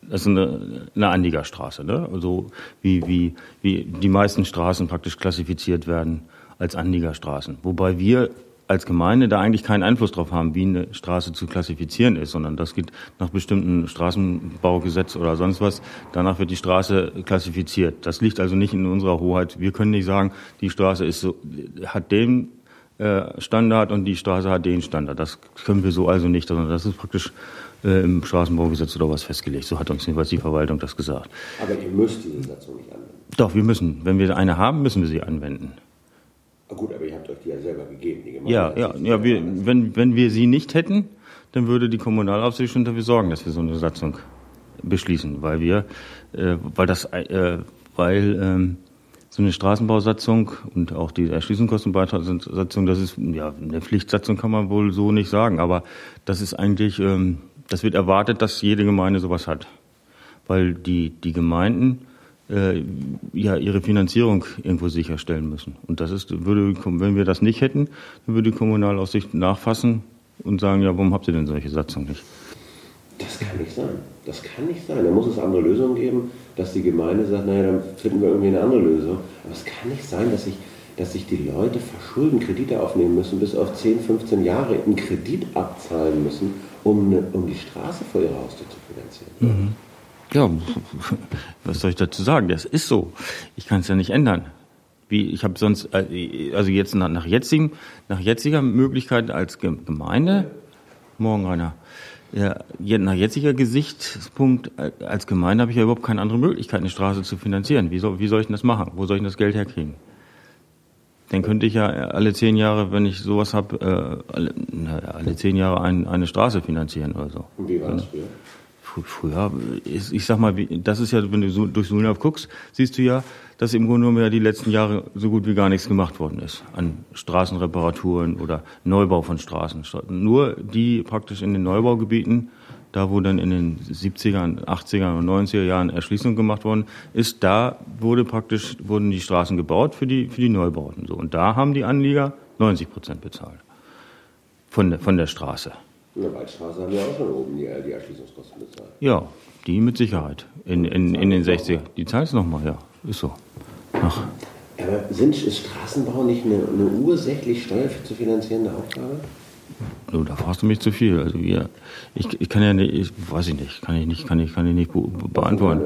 Das ist eine, eine Anliegerstraße, ne? Also wie, wie, wie die meisten Straßen praktisch klassifiziert werden als Anliegerstraßen. Wobei wir als Gemeinde da eigentlich keinen Einfluss drauf haben, wie eine Straße zu klassifizieren ist, sondern das geht nach bestimmten Straßenbaugesetz oder sonst was. Danach wird die Straße klassifiziert. Das liegt also nicht in unserer Hoheit. Wir können nicht sagen, die Straße ist so, hat den äh, Standard und die Straße hat den Standard. Das können wir so also nicht, sondern das ist praktisch äh, im Straßenbaugesetz oder was festgelegt. So hat uns jedenfalls die Verwaltung das gesagt. Aber ihr müsst diese Satzung nicht anwenden. Doch, wir müssen. Wenn wir eine haben, müssen wir sie anwenden. Gut, aber ihr habt euch die ja selber gegeben, die Gemeinde. Ja, ja, ja, wir, wenn, wenn wir sie nicht hätten, dann würde die Kommunalaufsicht schon dafür sorgen, dass wir so eine Satzung beschließen, weil wir, äh, weil das, äh, weil ähm, so eine Straßenbausatzung und auch die Erschließungskostenbeitragssatzung, das ist ja eine Pflichtsatzung, kann man wohl so nicht sagen, aber das ist eigentlich, ähm, das wird erwartet, dass jede Gemeinde sowas hat, weil die die Gemeinden Äh, ja ihre Finanzierung irgendwo sicherstellen müssen. Und das ist, würde, wenn wir das nicht hätten, dann würde die Kommunalaufsicht nachfassen und sagen, ja, warum habt ihr denn solche Satzungen nicht? Das kann nicht sein. Das kann nicht sein. Da muss es andere Lösungen geben, dass die Gemeinde sagt, naja, dann finden wir irgendwie eine andere Lösung. Aber es kann nicht sein, dass sich dass sich die Leute verschulden, Kredite aufnehmen müssen, bis auf zehn, fünfzehn Jahre einen Kredit abzahlen müssen, um, eine, um die Straße vor ihrer Haustür zu finanzieren. Mhm. Ja, was soll ich dazu sagen? Das ist so. Ich kann es ja nicht ändern. Wie, ich habe sonst, also jetzt nach, nach, jetzigem, nach jetziger Möglichkeit als Gemeinde, morgen Rainer, ja, nach jetziger Gesichtspunkt als Gemeinde habe ich ja überhaupt keine andere Möglichkeit, eine Straße zu finanzieren. Wie soll, wie soll ich denn das machen? Wo soll ich denn das Geld herkriegen? Dann könnte ich ja alle zehn Jahre, wenn ich sowas habe, alle, alle zehn Jahre ein, eine Straße finanzieren oder so. Und wie war das früher? Früher, ich sag mal, das ist ja, wenn du durch Suhlendorf guckst, siehst du ja, dass im Grunde genommen ja die letzten Jahre so gut wie gar nichts gemacht worden ist an Straßenreparaturen oder Neubau von Straßen. Nur die praktisch in den Neubaugebieten, da wo dann in den siebzigern, achtzigern und neunziger Jahren Erschließung gemacht worden ist, da wurde praktisch, wurden die Straßen gebaut für die, für die Neubauten. So. Und da haben die Anlieger neunzig Prozent bezahlt von der, von der Straße. In der Waldstraße haben wir auch schon oben die, die Erschließungskosten bezahlt. Ja, die mit Sicherheit. In, in, in den sechzigern. Die zahlt es nochmal, ja. Ist so. Ach. Aber sind, ist Straßenbau nicht eine, eine ursächlich steuer zu finanzierende Aufgabe? No, da fragst du mich zu viel. Also wir, ich, ich kann ja nicht, ich, weiß ich nicht, kann ich nicht, kann ich, kann ich nicht be- beantworten.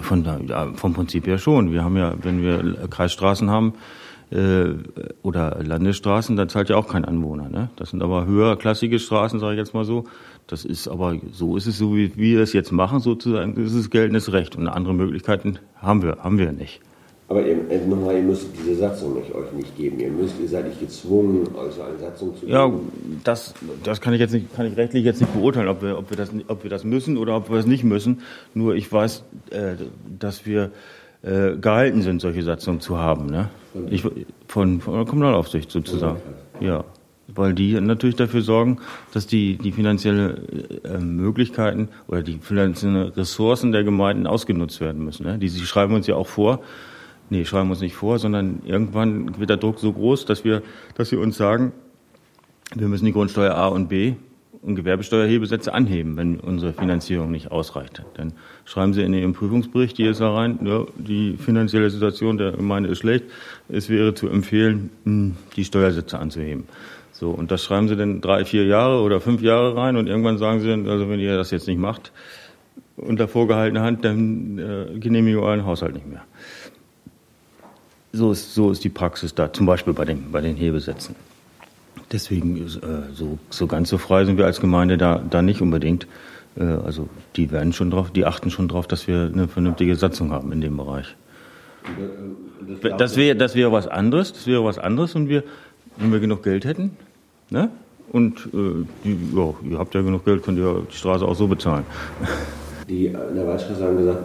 Von da, ja, vom Prinzip her schon. Wir haben ja, wenn wir Kreisstraßen haben, oder Landesstraßen, da zahlt ja auch kein Anwohner. Ne? Das sind aber höherklassige Straßen, sage ich jetzt mal so. Das ist aber, so ist es, so wie wir es jetzt machen, sozusagen, das ist geltendes Recht. Und andere Möglichkeiten haben wir, haben wir nicht. Aber ihr, nochmal, ihr müsst diese Satzung euch nicht geben. Ihr müsst, ihr seid nicht gezwungen, also eine Satzung zu geben. Ja, das, das kann ich jetzt nicht, kann ich rechtlich jetzt nicht beurteilen, ob wir, ob wir das, ob wir das müssen oder ob wir es nicht müssen. Nur ich weiß, dass wir gehalten sind, solche Satzungen zu haben, ne? Ich, von, von der Kommunalaufsicht sozusagen. Ja, weil die natürlich dafür sorgen, dass die, die finanziellen äh, Möglichkeiten oder die finanziellen Ressourcen der Gemeinden ausgenutzt werden müssen, ne? Die, die schreiben uns ja auch vor, nee, schreiben uns nicht vor, sondern irgendwann wird der Druck so groß, dass wir, dass sie uns sagen, wir müssen die Grundsteuer A und B und Gewerbesteuerhebesätze anheben, wenn unsere Finanzierung nicht ausreicht. Dann schreiben Sie in Ihrem Prüfungsbericht jedes Jahr rein, ja, die finanzielle Situation der Gemeinde ist schlecht, es wäre zu empfehlen, die Steuersätze anzuheben. So, und das schreiben Sie dann drei, vier Jahre oder fünf Jahre rein und irgendwann sagen Sie, also wenn ihr das jetzt nicht macht, unter vorgehaltener Hand, dann äh, genehmigen wir euren Haushalt nicht mehr. So ist, so ist die Praxis da, zum Beispiel bei den, bei den Hebesätzen. Deswegen ist, äh, so, so ganz so frei sind wir als Gemeinde da, da nicht unbedingt. Äh, also die werden schon drauf, die achten schon drauf, dass wir eine vernünftige Satzung haben in dem Bereich. Das wäre, das wäre was anderes, das wäre was anderes, und wir, wenn wir genug Geld hätten, ne? Und äh, die, ja, ihr habt ja genug Geld, könnt ihr die Straße auch so bezahlen. Die in der Waldstraße haben gesagt,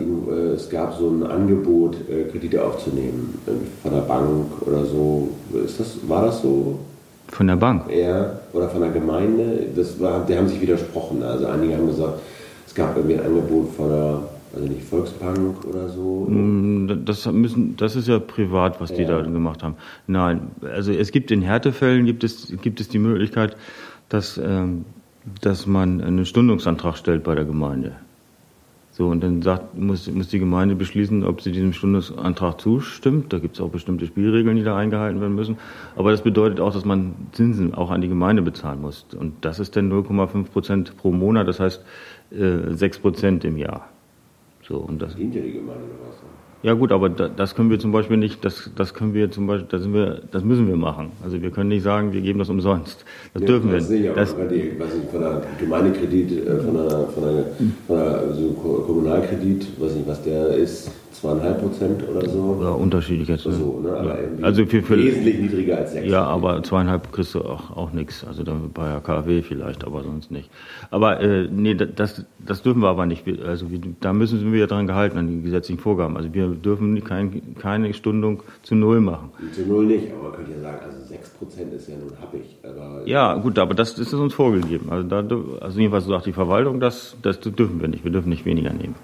es gab so ein Angebot, Kredite aufzunehmen von der Bank oder so. Ist das, war das so? Von der Bank? Ja, oder von der Gemeinde. Das war, die haben sich widersprochen. Also einige haben gesagt, es gab irgendwie ein Angebot von der, also nicht Volksbank oder so. Das müssen, das ist ja privat, was ja die da gemacht haben. Nein, also es gibt in Härtefällen gibt es gibt es die Möglichkeit, dass ähm, dass man einen Stundungsantrag stellt bei der Gemeinde. So, und dann sagt, muss, muss die Gemeinde beschließen, ob sie diesem Stundungsantrag zustimmt. Da gibt es auch bestimmte Spielregeln, die da eingehalten werden müssen. Aber das bedeutet auch, dass man Zinsen auch an die Gemeinde bezahlen muss. Und das ist dann null Komma fünf Prozent pro Monat, das heißt äh, sechs Prozent im Jahr. So, und das dient ja die Gemeinde oder was? Ja gut, aber das können wir zum Beispiel nicht, das, das können wir zum Beispiel, das, sind wir, das müssen wir machen. Also wir können nicht sagen, wir geben das umsonst. Das ja, dürfen wir nicht. Nicht das aber die, was ich, von der Gemeindekredit, von der, von der, von der also Kommunalkredit, weiß nicht, was der ist, zweieinhalb Prozent oder so. Oder unterschiedlich jetzt. Oder so, ne? Aber ja. Also für, für, wesentlich niedriger als sechs. Ja, aber zweieinhalb kriegst du auch, auch nichts. Also dann bei K W vielleicht, aber sonst nicht. Aber äh, nee, das, das dürfen wir aber nicht. Also da müssen wir ja dran gehalten, an die gesetzlichen Vorgaben. Also wir dürfen kein, keine Stundung zu null machen. Zu null nicht, aber man könnte ja sagen, also sechs Prozent ist ja nun happig. Aber ja, gut, aber das, das ist uns vorgegeben. Also, da, also jedenfalls sagt die Verwaltung, das, das dürfen wir nicht. Wir dürfen nicht weniger nehmen.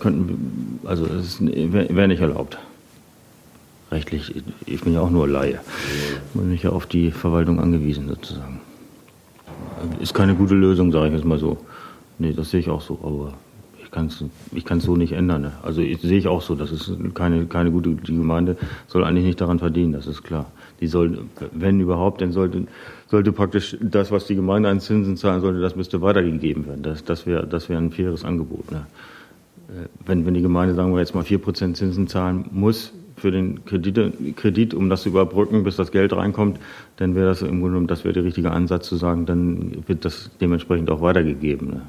Könnten, also das wäre nicht erlaubt. Rechtlich, ich bin ja auch nur Laie. Ich bin ja auf die Verwaltung angewiesen sozusagen. Ist keine gute Lösung, sage ich jetzt mal so. Nee, das sehe ich auch so, aber ich kann es ich kann's so nicht ändern. Ne? Also ich, sehe ich auch so, das ist keine, keine gute, die Gemeinde soll eigentlich nicht daran verdienen, das ist klar. Die soll, wenn überhaupt, dann sollte, sollte praktisch das, was die Gemeinde an Zinsen zahlen sollte, das müsste weitergegeben werden. Das, das wäre das wär ein faires Angebot, ne? Wenn, wenn die Gemeinde, sagen wir jetzt mal, vier Prozent Zinsen zahlen muss für den Kredite, Kredit, um das zu überbrücken, bis das Geld reinkommt, dann wäre das im Grunde genommen, das wäre der richtige Ansatz zu sagen, dann wird das dementsprechend auch weitergegeben. Ne?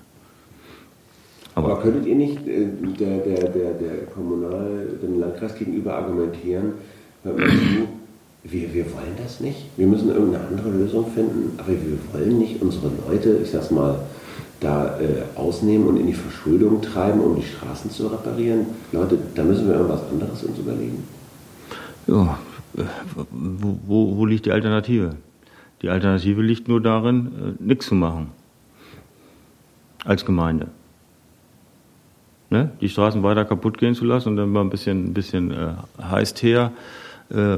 Aber, Aber könntet ihr nicht äh, der, der, der, der Kommunal, dem Landkreis gegenüber argumentieren, weil man Wir, wir wollen das nicht, wir müssen irgendeine andere Lösung finden, aber wir wollen nicht unsere Leute, ich sag's mal, da äh, ausnehmen und in die Verschuldung treiben, um die Straßen zu reparieren. Leute, da müssen wir irgendwas anderes uns überlegen. Ja, wo, wo, wo liegt die Alternative? Die Alternative liegt nur darin, äh, nichts zu machen. Als Gemeinde. Ne? Die Straßen weiter kaputt gehen zu lassen und dann mal ein bisschen, ein bisschen äh, Heißteer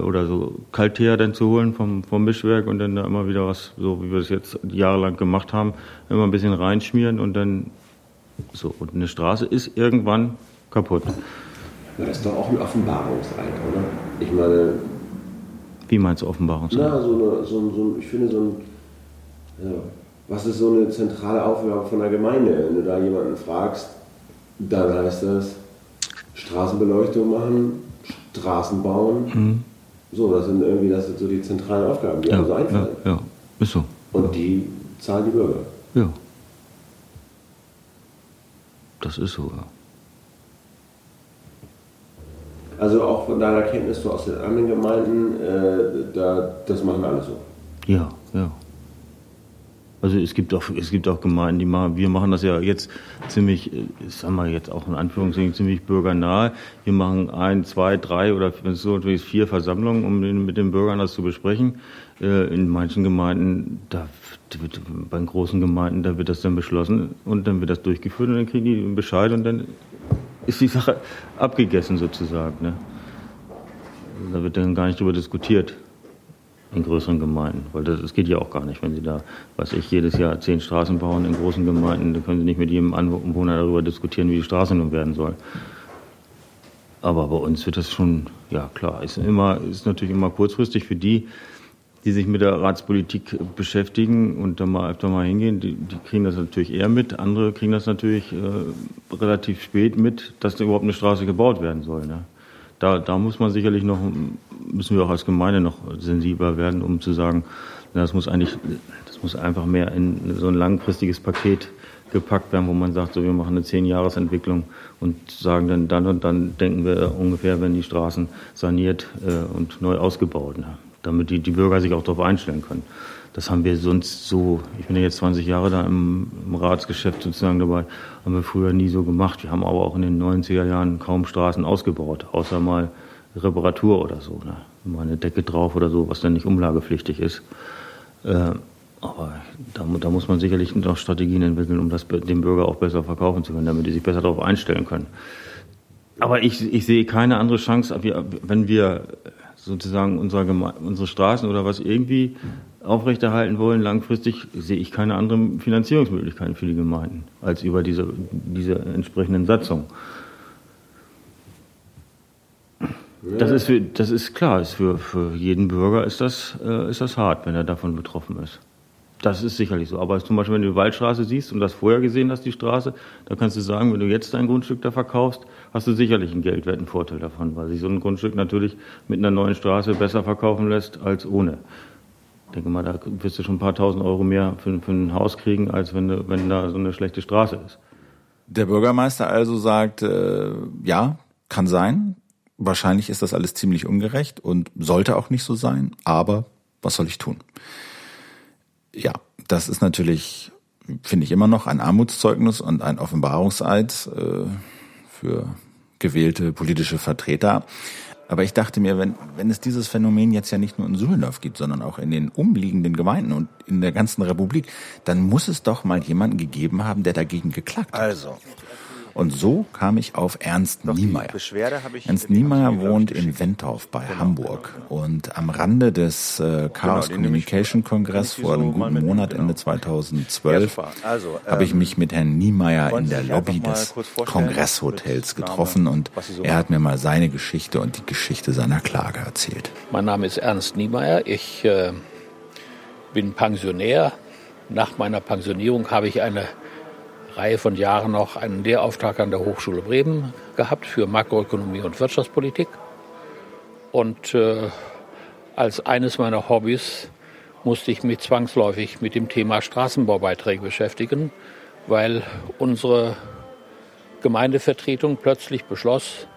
oder so Kaltteer dann zu holen vom, vom Mischwerk und dann da immer wieder was, so wie wir es jetzt jahrelang gemacht haben, immer ein bisschen reinschmieren und dann so. Und eine Straße ist irgendwann kaputt. Ja, das ist doch auch ein Offenbarungseid, oder? Ich meine... Wie meinst du Offenbarungseid? Na, so eine, so ein, so ein, ich finde so ein... Ja, was ist so eine zentrale Aufgabe von der Gemeinde? Wenn du da jemanden fragst, dann heißt das Straßenbeleuchtung machen, Straßen bauen, mhm. so, das sind irgendwie das sind so die zentralen Aufgaben, die ja, einem so einfallen. Ja, ja, ist so. Und die zahlen die Bürger. Ja. Das ist so, ja. Also auch von deiner Kenntnis so aus den anderen Gemeinden, äh, da, das machen alle so. Ja, ja. Also es gibt auch es gibt auch Gemeinden, die machen, wir machen das ja jetzt ziemlich, sagen wir jetzt auch in Anführungszeichen ziemlich bürgernahe. Wir machen ein, zwei, drei oder so natürlich vier Versammlungen, um den, mit den Bürgern das zu besprechen. Äh, in manchen Gemeinden, da wird, bei den großen Gemeinden, da wird das dann beschlossen und dann wird das durchgeführt und dann kriegen die einen Bescheid und dann ist die Sache abgegessen sozusagen. Ne? Da wird dann gar nicht drüber diskutiert. In größeren Gemeinden, weil das, das geht ja auch gar nicht, wenn Sie da, was ich, jedes Jahr zehn Straßen bauen in großen Gemeinden, dann können Sie nicht mit jedem Anwohner darüber diskutieren, wie die Straße nun werden soll. Aber bei uns wird das schon, ja klar, ist immer, ist natürlich immer kurzfristig für die, die sich mit der Ratspolitik beschäftigen und da mal öfter mal hingehen, die, die kriegen das natürlich eher mit, andere kriegen das natürlich äh, relativ spät mit, dass da überhaupt eine Straße gebaut werden soll, ne? Da, da muss man sicherlich noch, müssen wir auch als Gemeinde noch sensibler werden, um zu sagen, das muss eigentlich, das muss einfach mehr in so ein langfristiges Paket gepackt werden, wo man sagt, so wir machen eine zehn-Jahres-Entwicklung und sagen dann, dann und dann denken wir ungefähr, wenn die Straßen saniert äh, und neu ausgebaut, ne? Damit die, die Bürger sich auch darauf einstellen können. Das haben wir sonst so, ich bin ja jetzt zwanzig Jahre da im, im Ratsgeschäft sozusagen dabei, haben wir früher nie so gemacht. Wir haben aber auch in den neunziger Jahren kaum Straßen ausgebaut, außer mal Reparatur oder so. Ne? Mal eine Decke drauf oder so, was dann nicht umlagepflichtig ist. Äh, aber da, da muss man sicherlich noch Strategien entwickeln, um das dem Bürger auch besser verkaufen zu können, damit die sich besser darauf einstellen können. Aber ich, ich sehe keine andere Chance, wenn wir sozusagen unsere, unsere Straßen oder was irgendwie aufrechterhalten wollen, langfristig sehe ich keine anderen Finanzierungsmöglichkeiten für die Gemeinden als über diese, diese entsprechenden Satzungen. Das ist, für, das ist klar, ist für, für jeden Bürger ist das, äh, ist das hart, wenn er davon betroffen ist. Das ist sicherlich so. Aber zum Beispiel, wenn du die Waldstraße siehst und das vorher gesehen hast, die Straße, dann kannst du sagen, wenn du jetzt dein Grundstück da verkaufst, hast du sicherlich einen geldwerten Vorteil davon, weil sich so ein Grundstück natürlich mit einer neuen Straße besser verkaufen lässt als ohne. Ich denke mal, da wirst du schon ein paar tausend Euro mehr für, für ein Haus kriegen, als wenn, du, wenn da so eine schlechte Straße ist. Der Bürgermeister also sagt, äh, ja, kann sein. Wahrscheinlich ist das alles ziemlich ungerecht und sollte auch nicht so sein. Aber was soll ich tun? Ja, das ist natürlich, finde ich, immer noch ein Armutszeugnis und ein Offenbarungseid äh, für gewählte politische Vertreter. Aber ich dachte mir, wenn, wenn es dieses Phänomen jetzt ja nicht nur in Suhlendorf gibt, sondern auch in den umliegenden Gemeinden und in der ganzen Republik, dann muss es doch mal jemanden gegeben haben, der dagegen geklagt hat. Also. Und so kam ich auf Ernst Niemeier. Ernst Niemeier wohnt in Wendorf bei Hamburg. Und am Rande des äh, Chaos Communication Kongress vor einem guten Monat, Ende zweitausendzwölf, habe ich mich mit Herrn Niemeier in der Lobby des Kongresshotels getroffen. Und er hat mir mal seine Geschichte und die Geschichte seiner Klage erzählt. Mein Name ist Ernst Niemeier. Ich äh, bin Pensionär. Nach meiner Pensionierung habe ich eine Reihe von Jahren noch einen Lehrauftrag an der Hochschule Bremen gehabt für Makroökonomie und Wirtschaftspolitik. Und äh, als eines meiner Hobbys musste ich mich zwangsläufig mit dem Thema Straßenbaubeiträge beschäftigen, weil unsere Gemeindevertretung plötzlich beschloss,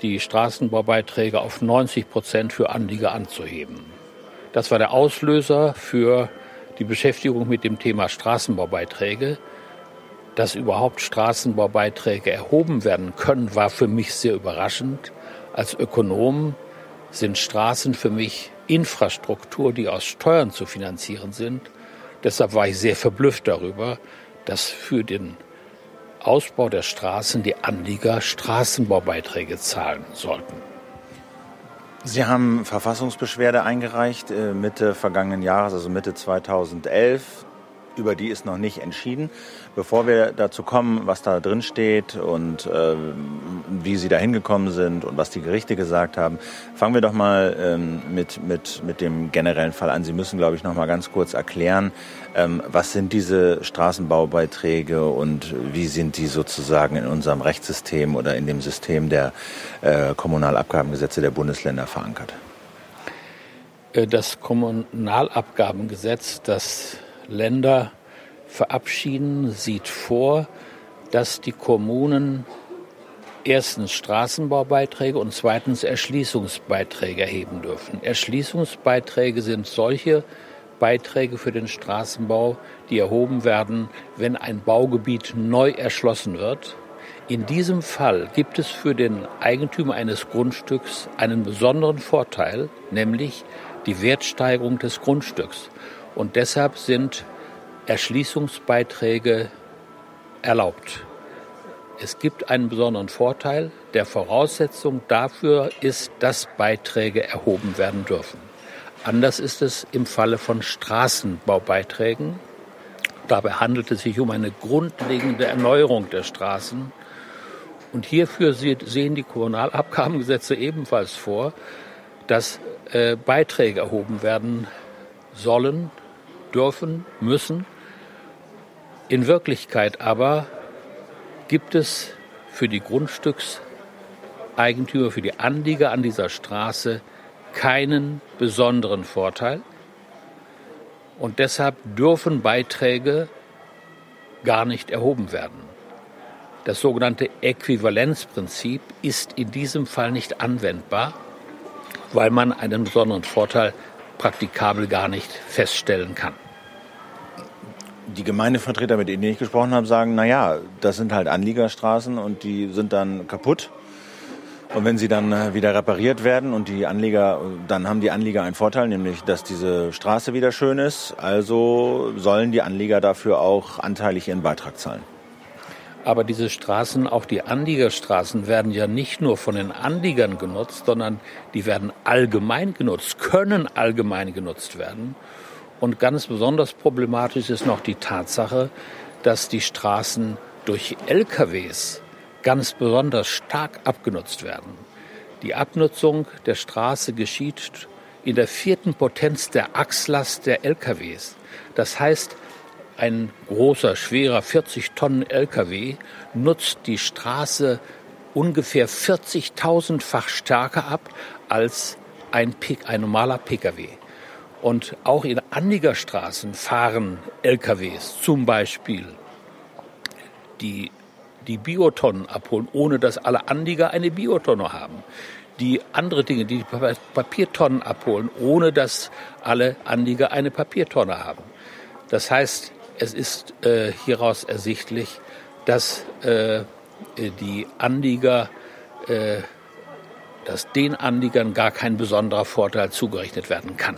die Straßenbaubeiträge auf neunzig Prozent für Anlieger anzuheben. Das war der Auslöser für die Beschäftigung mit dem Thema Straßenbaubeiträge. Dass überhaupt Straßenbaubeiträge erhoben werden können, war für mich sehr überraschend. Als Ökonom sind Straßen für mich Infrastruktur, die aus Steuern zu finanzieren sind. Deshalb war ich sehr verblüfft darüber, dass für den Ausbau der Straßen die Anlieger Straßenbaubeiträge zahlen sollten. Sie haben Verfassungsbeschwerde eingereicht Mitte vergangenen Jahres, also Mitte zweitausendelf. Über die ist noch nicht entschieden. Bevor wir dazu kommen, was da drin steht und äh, wie Sie da hingekommen sind und was die Gerichte gesagt haben, fangen wir doch mal ähm, mit, mit, mit dem generellen Fall an. Sie müssen, glaube ich, noch mal ganz kurz erklären, ähm, was sind diese Straßenbaubeiträge und wie sind die sozusagen in unserem Rechtssystem oder in dem System der äh, Kommunalabgabengesetze der Bundesländer verankert? Das Kommunalabgabengesetz, das Länder verabschieden, sieht vor, dass die Kommunen erstens Straßenbaubeiträge und zweitens Erschließungsbeiträge erheben dürfen. Erschließungsbeiträge sind solche Beiträge für den Straßenbau, die erhoben werden, wenn ein Baugebiet neu erschlossen wird. In diesem Fall gibt es für den Eigentümer eines Grundstücks einen besonderen Vorteil, nämlich die Wertsteigerung des Grundstücks. Und deshalb sind Erschließungsbeiträge erlaubt. Es gibt einen besonderen Vorteil. Der Voraussetzung dafür ist, dass Beiträge erhoben werden dürfen. Anders ist es im Falle von Straßenbaubeiträgen. Dabei handelt es sich um eine grundlegende Erneuerung der Straßen. Und hierfür sehen die Kommunalabgabengesetze ebenfalls vor, dass äh, Beiträge erhoben werden sollen, dürfen, müssen. In Wirklichkeit aber gibt es für die Grundstückseigentümer, für die Anlieger an dieser Straße keinen besonderen Vorteil. Und deshalb dürfen Beiträge gar nicht erhoben werden. Das sogenannte Äquivalenzprinzip ist in diesem Fall nicht anwendbar, weil man einen besonderen Vorteil praktikabel gar nicht feststellen kann. Die Gemeindevertreter, mit denen ich gesprochen habe, sagen, naja, das sind halt Anliegerstraßen und die sind dann kaputt. Und wenn sie dann wieder repariert werden und die Anlieger, dann haben die Anlieger einen Vorteil, nämlich, dass diese Straße wieder schön ist. Also sollen die Anlieger dafür auch anteilig ihren Beitrag zahlen. Aber diese Straßen, auch die Anliegerstraßen, werden ja nicht nur von den Anliegern genutzt, sondern die werden allgemein genutzt, können allgemein genutzt werden. Und ganz besonders problematisch ist noch die Tatsache, dass die Straßen durch L K Ws ganz besonders stark abgenutzt werden. Die Abnutzung der Straße geschieht in der vierten Potenz der Achslast der L K Ws. Das heißt, ein großer, schwerer vierzig Tonnen L K W nutzt die Straße ungefähr vierzigtausendfach stärker ab als ein, ein normaler P K W. Und auch in Anliegerstraßen fahren L K Ws zum Beispiel, die die Biotonnen abholen, ohne dass alle Anlieger eine Biotonne haben. Die andere Dinge, die, die Papiertonnen abholen, ohne dass alle Anlieger eine Papiertonne haben. Das heißt, es ist äh, hieraus ersichtlich, dass äh, die Anlieger, äh, dass den Anliegern gar kein besonderer Vorteil zugerechnet werden kann.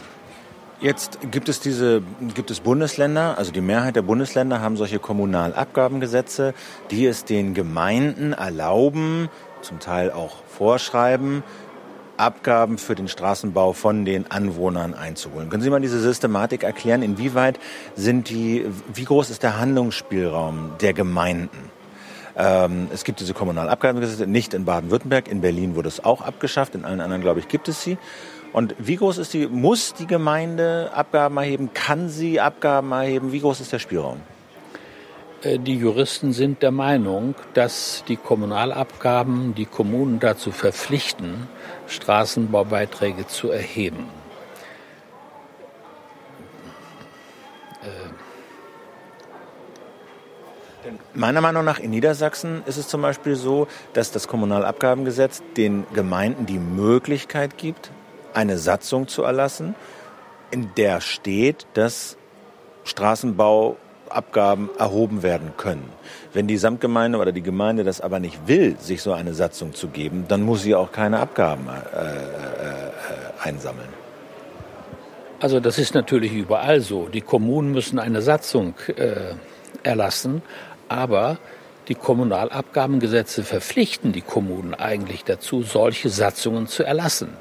Jetzt gibt es diese, gibt es Bundesländer, also die Mehrheit der Bundesländer haben solche Kommunalabgabengesetze, die es den Gemeinden erlauben, zum Teil auch vorschreiben, Abgaben für den Straßenbau von den Anwohnern einzuholen. Können Sie mal diese Systematik erklären? Inwieweit sind die, wie groß ist der Handlungsspielraum der Gemeinden? Ähm, es gibt diese Kommunalabgabengesetze, nicht in Baden-Württemberg, in Berlin wurde es auch abgeschafft, in allen anderen, glaube ich, gibt es sie. Und wie groß ist die, muss die Gemeinde Abgaben erheben, kann sie Abgaben erheben, wie groß ist der Spielraum? Die Juristen sind der Meinung, dass die Kommunalabgaben die Kommunen dazu verpflichten, Straßenbaubeiträge zu erheben. Meiner Meinung nach in Niedersachsen ist es zum Beispiel so, dass das Kommunalabgabengesetz den Gemeinden die Möglichkeit gibt, eine Satzung zu erlassen, in der steht, dass Straßenbauabgaben erhoben werden können. Wenn die Samtgemeinde oder die Gemeinde das aber nicht will, sich so eine Satzung zu geben, dann muss sie auch keine Abgaben äh, äh, einsammeln. Also das ist natürlich überall so. Die Kommunen müssen eine Satzung äh, erlassen, aber die Kommunalabgabengesetze verpflichten die Kommunen eigentlich dazu, solche Satzungen zu erlassen.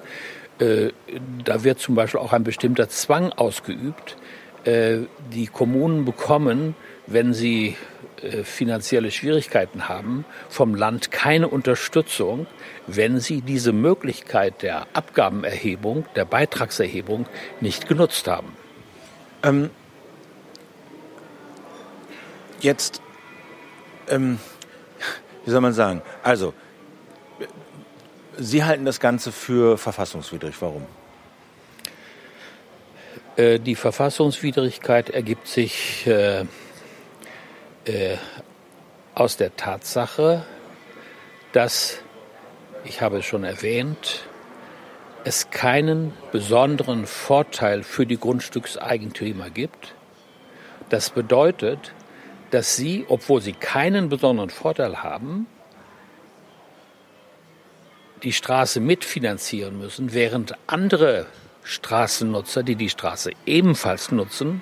Da wird zum Beispiel auch ein bestimmter Zwang ausgeübt. Die Kommunen bekommen, wenn sie finanzielle Schwierigkeiten haben, vom Land keine Unterstützung, wenn sie diese Möglichkeit der Abgabenerhebung, der Beitragserhebung nicht genutzt haben. Ähm, jetzt, ähm, wie soll man sagen, also... Sie halten das Ganze für verfassungswidrig. Warum? Äh, die Verfassungswidrigkeit ergibt sich äh, äh, aus der Tatsache, dass, ich habe es schon erwähnt, es keinen besonderen Vorteil für die Grundstückseigentümer gibt. Das bedeutet, dass sie, obwohl sie keinen besonderen Vorteil haben, die Straße mitfinanzieren müssen, während andere Straßennutzer, die die Straße ebenfalls nutzen,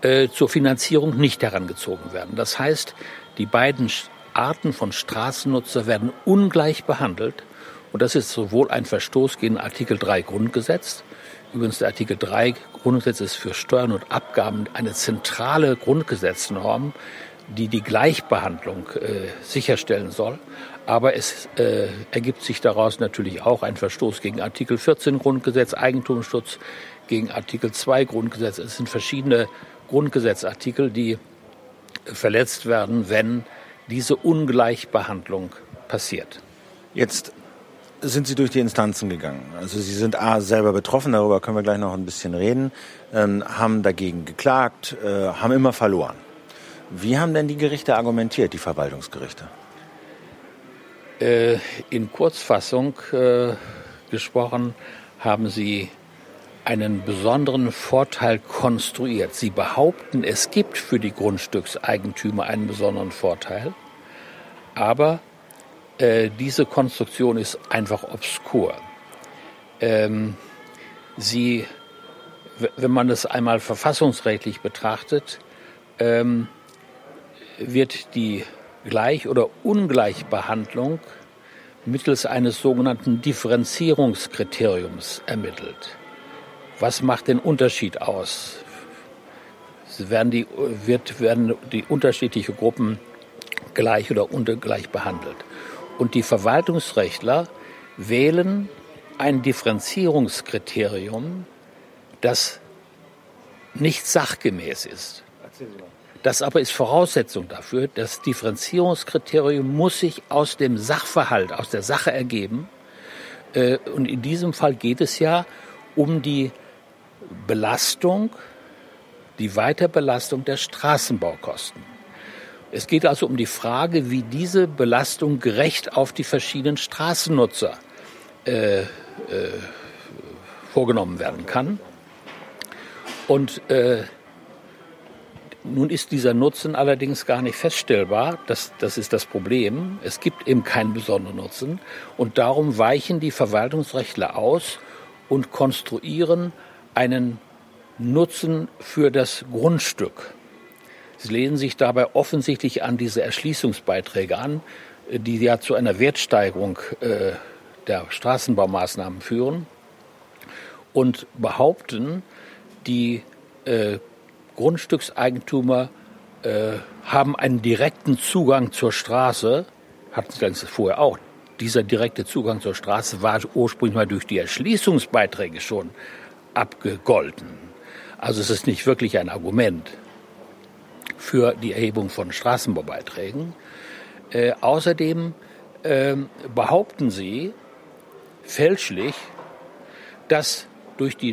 äh, zur Finanzierung nicht herangezogen werden. Das heißt, die beiden Arten von Straßennutzer werden ungleich behandelt. Und das ist sowohl ein Verstoß gegen Artikel drei Grundgesetz. Übrigens, der Artikel drei Grundgesetz ist für Steuern und Abgaben eine zentrale Grundgesetznorm, die die Gleichbehandlung äh, sicherstellen soll. Aber es äh, ergibt sich daraus natürlich auch ein Verstoß gegen Artikel vierzehn Grundgesetz, Eigentumsschutz, gegen Artikel zwei Grundgesetz. Es sind verschiedene Grundgesetzartikel, die verletzt werden, wenn diese Ungleichbehandlung passiert. Jetzt sind Sie durch die Instanzen gegangen. Also Sie sind A, selber betroffen, darüber können wir gleich noch ein bisschen reden, ähm, haben dagegen geklagt, äh, haben immer verloren. Wie haben denn die Gerichte argumentiert, die Verwaltungsgerichte? In Kurzfassung äh, gesprochen, haben sie einen besonderen Vorteil konstruiert. Sie behaupten, es gibt für die Grundstückseigentümer einen besonderen Vorteil, aber äh, diese Konstruktion ist einfach obskur. Ähm, sie, w- wenn man das einmal verfassungsrechtlich betrachtet, ähm, wird die Gleich- oder Ungleichbehandlung mittels eines sogenannten Differenzierungskriteriums ermittelt. Was macht den Unterschied aus? Werden die, wird, werden die unterschiedlichen Gruppen gleich oder ungleich behandelt? Und die Verwaltungsrechtler wählen ein Differenzierungskriterium, das nicht sachgemäß ist. Das aber ist Voraussetzung dafür, das Differenzierungskriterium muss sich aus dem Sachverhalt, aus der Sache ergeben. Und in diesem Fall geht es ja um die Belastung, die Weiterbelastung der Straßenbaukosten. Es geht also um die Frage, wie diese Belastung gerecht auf die verschiedenen Straßennutzer äh, äh, vorgenommen werden kann. Und äh, nun ist dieser Nutzen allerdings gar nicht feststellbar. Das, das ist das Problem. Es gibt eben keinen besonderen Nutzen. Und darum weichen die Verwaltungsrechtler aus und konstruieren einen Nutzen für das Grundstück. Sie lehnen sich dabei offensichtlich an diese Erschließungsbeiträge an, die ja zu einer Wertsteigerung äh, der Straßenbaumaßnahmen führen und behaupten, die äh, Grundstückseigentümer äh, haben einen direkten Zugang zur Straße, hatten sie das vorher auch. Dieser direkte Zugang zur Straße war ursprünglich mal durch die Erschließungsbeiträge schon abgegolten. Also es ist nicht wirklich ein Argument für die Erhebung von Straßenbaubeiträgen. Äh, außerdem äh, behaupten sie fälschlich, dass durch die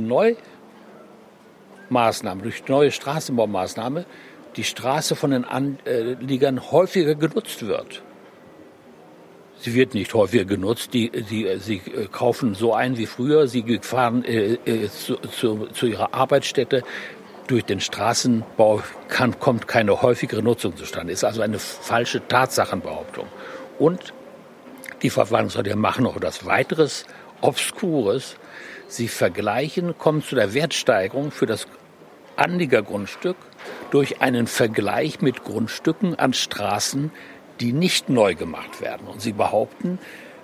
Neumaßnahmen, durch die neue Straßenbaumaßnahme die Straße von den Anliegern häufiger genutzt wird. Sie wird nicht häufiger genutzt. Die, die, sie kaufen so ein wie früher. Sie fahren äh, zu, zu, zu ihrer Arbeitsstätte. Durch den Straßenbau kann, kommt keine häufigere Nutzung zustande. Ist also eine falsche Tatsachenbehauptung. Und die Verwaltungsrichter machen noch etwas weiteres Obskures. Sie vergleichen, kommen zu der Wertsteigerung für das Anliegergrundstück durch einen Vergleich mit Grundstücken an Straßen, die nicht neu gemacht werden. Und sie behaupten,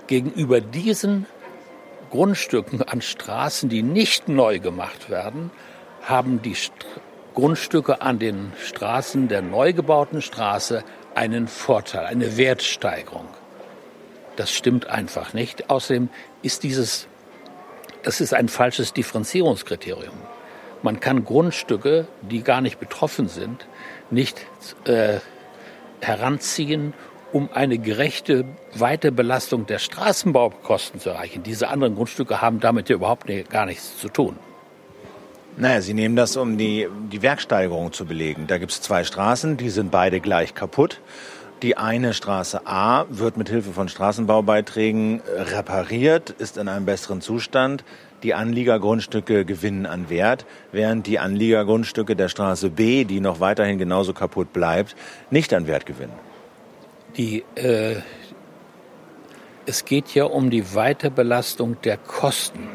gegenüber diesen Grundstücken an Straßen, die nicht neu gemacht werden, haben die St- Grundstücke an den Straßen der neu gebauten Straße einen Vorteil, eine Wertsteigerung. Das stimmt einfach nicht. Außerdem ist dieses, das ist ein falsches Differenzierungskriterium. Man kann Grundstücke, die gar nicht betroffen sind, nicht äh, heranziehen, um eine gerechte Weiterbelastung der Straßenbaukosten zu erreichen. Diese anderen Grundstücke haben damit ja überhaupt nicht, gar nichts zu tun. Naja, Sie nehmen das, um die, die Werksteigerung zu belegen. Da gibt es zwei Straßen, die sind beide gleich kaputt. Die eine Straße A wird mit Hilfe von Straßenbaubeiträgen repariert, ist in einem besseren Zustand. Die Anliegergrundstücke gewinnen an Wert, während die Anliegergrundstücke der Straße B, die noch weiterhin genauso kaputt bleibt, nicht an Wert gewinnen. Die, äh, es geht ja um die Weiterbelastung der Kosten.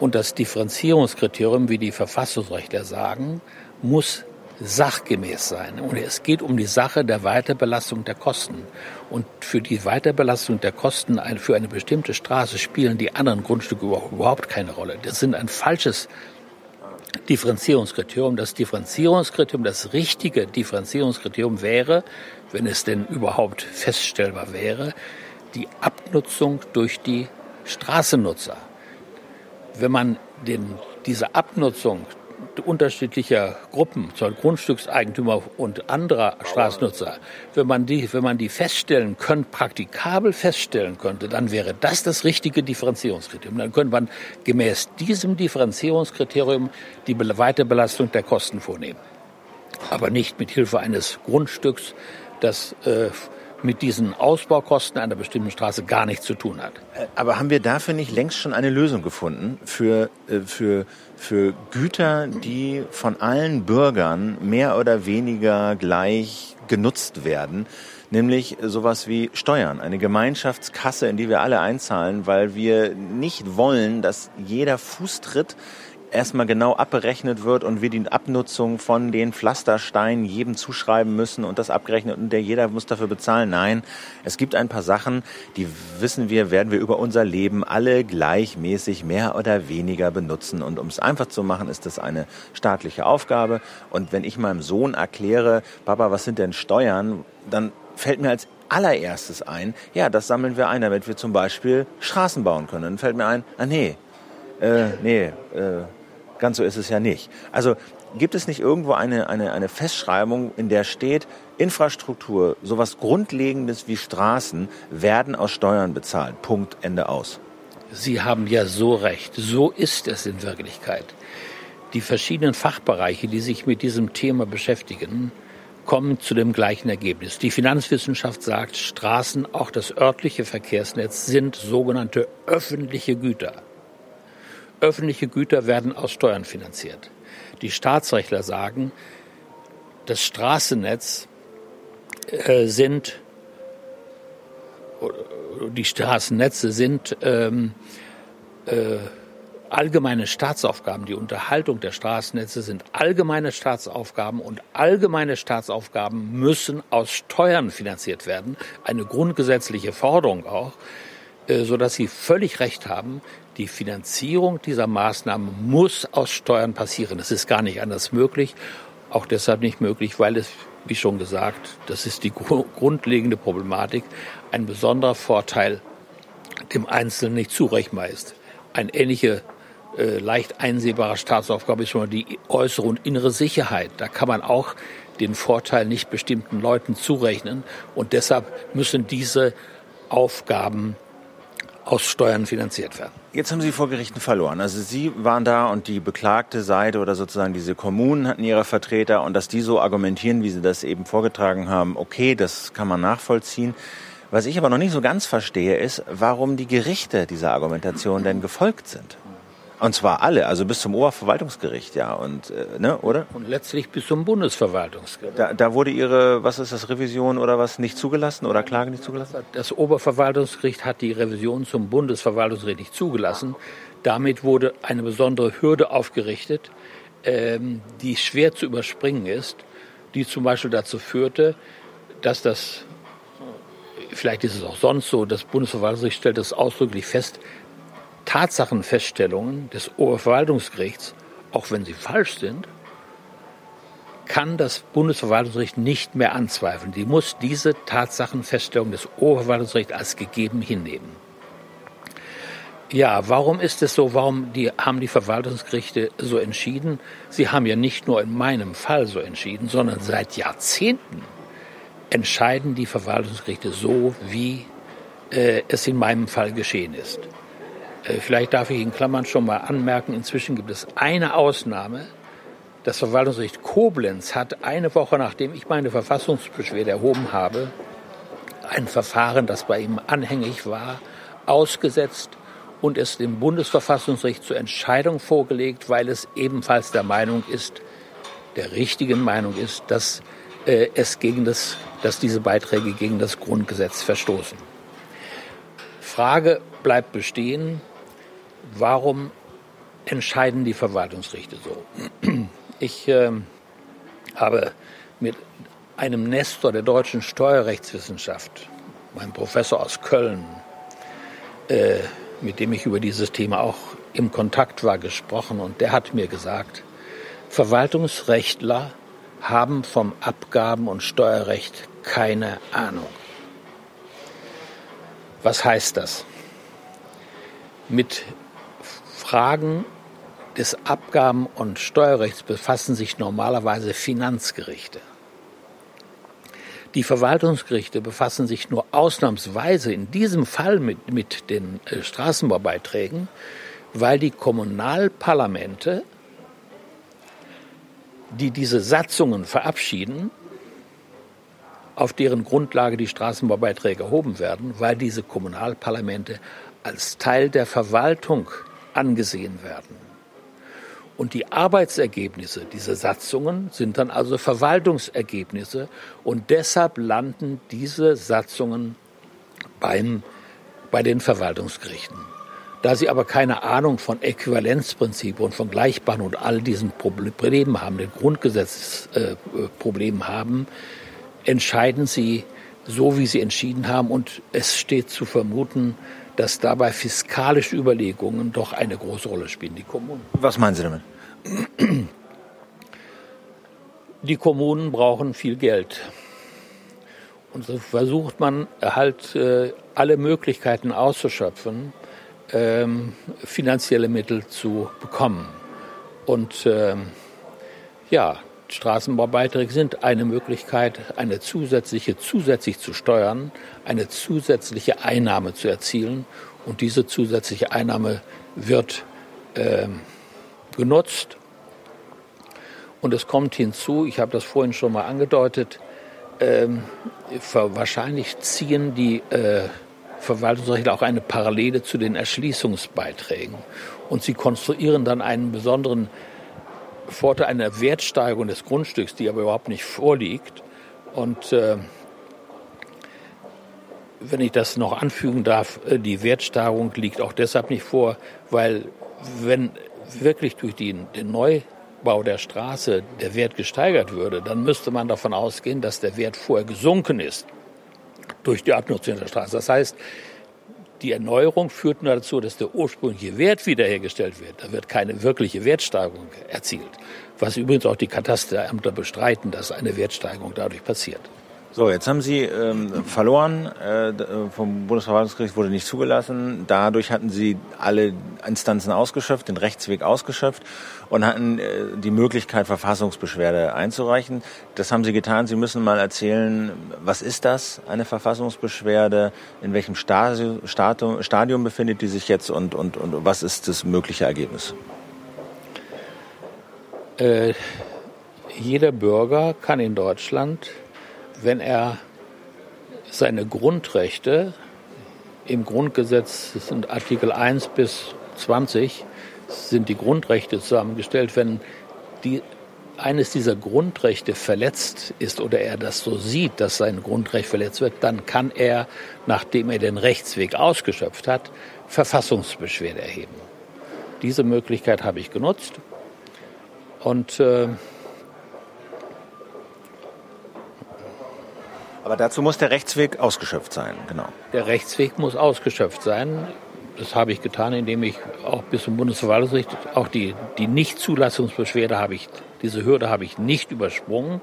Und das Differenzierungskriterium, wie die Verfassungsrechtler sagen, muss sachgemäß sein. Und es geht um die Sache der Weiterbelastung der Kosten. Und für die Weiterbelastung der Kosten für eine bestimmte Straße spielen die anderen Grundstücke überhaupt keine Rolle. Das sind ein falsches Differenzierungskriterium. Das Differenzierungskriterium, das richtige Differenzierungskriterium wäre, wenn es denn überhaupt feststellbar wäre, die Abnutzung durch die Straßennutzer. Wenn man den, diese Abnutzung unterschiedlicher Gruppen, zum Beispiel Grundstückseigentümer und anderer Straßennutzer, wenn man die, wenn man die feststellen könnte, praktikabel feststellen könnte, dann wäre das das richtige Differenzierungskriterium. Dann könnte man gemäß diesem Differenzierungskriterium die Weiterbelastung der Kosten vornehmen. Aber nicht mit Hilfe eines Grundstücks, das äh, mit diesen Ausbaukosten einer bestimmten Straße gar nichts zu tun hat. Aber haben wir dafür nicht längst schon eine Lösung gefunden für, für, für Güter, die von allen Bürgern mehr oder weniger gleich genutzt werden? Nämlich sowas wie Steuern, eine Gemeinschaftskasse, in die wir alle einzahlen, weil wir nicht wollen, dass jeder Fußtritt erstmal genau abberechnet wird und wir die Abnutzung von den Pflastersteinen jedem zuschreiben müssen und das abgerechnet und der jeder muss dafür bezahlen. Nein, es gibt ein paar Sachen, die wissen wir, werden wir über unser Leben alle gleichmäßig mehr oder weniger benutzen. Und um es einfach zu machen, ist das eine staatliche Aufgabe. Und wenn ich meinem Sohn erkläre, Papa, was sind denn Steuern, dann fällt mir als allererstes ein, ja, das sammeln wir ein, damit wir zum Beispiel Straßen bauen können. Dann fällt mir ein, ah nee, äh, nee, äh, ganz so ist es ja nicht. Also Gibt es nicht irgendwo eine, eine, eine Festschreibung, in der steht, Infrastruktur, sowas Grundlegendes wie Straßen, werden aus Steuern bezahlt. Punkt, Ende aus. Sie haben ja so recht. So ist es in Wirklichkeit. Die verschiedenen Fachbereiche, die sich mit diesem Thema beschäftigen, kommen zu dem gleichen Ergebnis. Die Finanzwissenschaft sagt, Straßen, auch das örtliche Verkehrsnetz, sind sogenannte öffentliche Güter. Öffentliche Güter werden aus Steuern finanziert. Die Staatsrechtler sagen, das Straßennetz äh, sind, die Straßennetze sind ähm, äh, allgemeine Staatsaufgaben. Die Unterhaltung der Straßennetze sind allgemeine Staatsaufgaben und allgemeine Staatsaufgaben müssen aus Steuern finanziert werden. Eine grundgesetzliche Forderung auch, äh, sodass Sie völlig recht haben. Die Finanzierung dieser Maßnahmen muss aus Steuern passieren. Das ist gar nicht anders möglich, auch deshalb nicht möglich, weil es, wie schon gesagt, das ist die gru- grundlegende Problematik, ein besonderer Vorteil dem Einzelnen nicht zurechenbar ist. Eine ähnliche, äh, leicht einsehbare Staatsaufgabe ist schon mal die äußere und innere Sicherheit. Da kann man auch den Vorteil nicht bestimmten Leuten zurechnen und deshalb müssen diese Aufgaben aus Steuern finanziert werden. Jetzt haben Sie vor Gerichten verloren. Also Sie waren da und die beklagte Seite oder sozusagen diese Kommunen hatten ihre Vertreter und dass die so argumentieren, wie Sie das eben vorgetragen haben, okay, das kann man nachvollziehen. Was ich aber noch nicht so ganz verstehe, ist, warum die Gerichte dieser Argumentation denn gefolgt sind. Und zwar alle, also bis zum Oberverwaltungsgericht, ja, und, äh, ne, oder? Und letztlich bis zum Bundesverwaltungsgericht. Da, da wurde Ihre, was ist das, Revision oder was, nicht zugelassen oder Klage nicht zugelassen? Das Oberverwaltungsgericht hat die Revision zum Bundesverwaltungsgericht nicht zugelassen. Damit wurde eine besondere Hürde aufgerichtet, ähm, die schwer zu überspringen ist, die zum Beispiel dazu führte, dass das, vielleicht ist es auch sonst so, das Bundesverwaltungsgericht stellt das ausdrücklich fest, Tatsachenfeststellungen des Oberverwaltungsgerichts, auch wenn sie falsch sind, kann das Bundesverwaltungsgericht nicht mehr anzweifeln. Die muss diese Tatsachenfeststellung des Oberverwaltungsgerichts als gegeben hinnehmen. Ja, warum ist es so? Warum die, haben die Verwaltungsgerichte so entschieden? Sie haben ja nicht nur in meinem Fall so entschieden, sondern seit Jahrzehnten entscheiden die Verwaltungsgerichte so, wie äh, es in meinem Fall geschehen ist. Vielleicht darf ich in Klammern schon mal anmerken, inzwischen gibt es eine Ausnahme. Das Verwaltungsgericht Koblenz hat eine Woche, nachdem ich meine Verfassungsbeschwerde erhoben habe, ein Verfahren, das bei ihm anhängig war, ausgesetzt und es dem Bundesverfassungsgericht zur Entscheidung vorgelegt, weil es ebenfalls der Meinung ist, der richtigen Meinung ist, dass, äh, es gegen das, dass diese Beiträge gegen das Grundgesetz verstoßen. Frage bleibt bestehen. Warum entscheiden die Verwaltungsgerichte so? Ich äh, habe mit einem Nestor der deutschen Steuerrechtswissenschaft, meinem Professor aus Köln, äh, mit dem ich über dieses Thema auch im Kontakt war, gesprochen. Und der hat mir gesagt, Verwaltungsrechtler haben vom Abgaben- und Steuerrecht keine Ahnung. Was heißt das? Mit Fragen des Abgaben- und Steuerrechts befassen sich normalerweise Finanzgerichte. Die Verwaltungsgerichte befassen sich nur ausnahmsweise in diesem Fall mit, mit den äh, Straßenbaubeiträgen, weil die Kommunalparlamente, die diese Satzungen verabschieden, auf deren Grundlage die Straßenbaubeiträge erhoben werden, weil diese Kommunalparlamente als Teil der Verwaltung angesehen werden. Und die Arbeitsergebnisse dieser Satzungen sind dann also Verwaltungsergebnisse und deshalb landen diese Satzungen beim, bei den Verwaltungsgerichten. Da sie aber keine Ahnung von Äquivalenzprinzipien und von Gleichbehandlung und all diesen Problemen haben, den Grundgesetzproblemen äh, haben, entscheiden sie so, wie sie entschieden haben und es steht zu vermuten, dass dabei fiskalische Überlegungen doch eine große Rolle spielen, die Kommunen. Was meinen Sie damit? Die Kommunen brauchen viel Geld. Und so versucht man halt alle Möglichkeiten auszuschöpfen, finanzielle Mittel zu bekommen. Und Ja, Straßenbaubeiträge sind eine Möglichkeit, eine zusätzliche, zusätzlich zu steuern, eine zusätzliche Einnahme zu erzielen. Und diese zusätzliche Einnahme wird äh, genutzt. Und es kommt hinzu, ich habe das vorhin schon mal angedeutet, äh, wahrscheinlich ziehen die äh, Verwaltungsrichter auch eine Parallele zu den Erschließungsbeiträgen. Und sie konstruieren dann einen besonderen Vorteil einer Wertsteigerung des Grundstücks, die aber überhaupt nicht vorliegt. Und äh, wenn ich das noch anfügen darf, die Wertsteigerung liegt auch deshalb nicht vor, weil wenn wirklich durch den, den Neubau der Straße der Wert gesteigert würde, dann müsste man davon ausgehen, dass der Wert vorher gesunken ist durch die Abnutzung der Straße. Das heißt, die Erneuerung führt nur dazu, dass der ursprüngliche Wert wiederhergestellt wird. Da wird keine wirkliche Wertsteigerung erzielt. Was übrigens auch die Katasterämter bestreiten, dass eine Wertsteigerung dadurch passiert. So, jetzt haben Sie ähm, verloren. Äh, vom Bundesverwaltungsgericht wurde nicht zugelassen. Dadurch hatten Sie alle Instanzen ausgeschöpft, den Rechtsweg ausgeschöpft und hatten äh, die Möglichkeit, Verfassungsbeschwerde einzureichen. Das haben Sie getan. Sie müssen mal erzählen, was ist das, eine Verfassungsbeschwerde? In welchem Stadium, Stadium befindet die sich jetzt und, und, und was ist das mögliche Ergebnis? Äh, jeder Bürger kann in Deutschland, wenn er seine Grundrechte im Grundgesetz, das sind Artikel eins bis zwanzig, sind die Grundrechte zusammengestellt, wenn die, eines dieser Grundrechte verletzt ist oder er das so sieht, dass sein Grundrecht verletzt wird, dann kann er, nachdem er den Rechtsweg ausgeschöpft hat, Verfassungsbeschwerde erheben. Diese Möglichkeit habe ich genutzt und äh, aber dazu muss der Rechtsweg ausgeschöpft sein, genau. Der Rechtsweg muss ausgeschöpft sein. Das habe ich getan, indem ich auch bis zum Bundesverwaltungsgericht, auch die, die Nichtzulassungsbeschwerde habe ich, diese Hürde habe ich nicht übersprungen.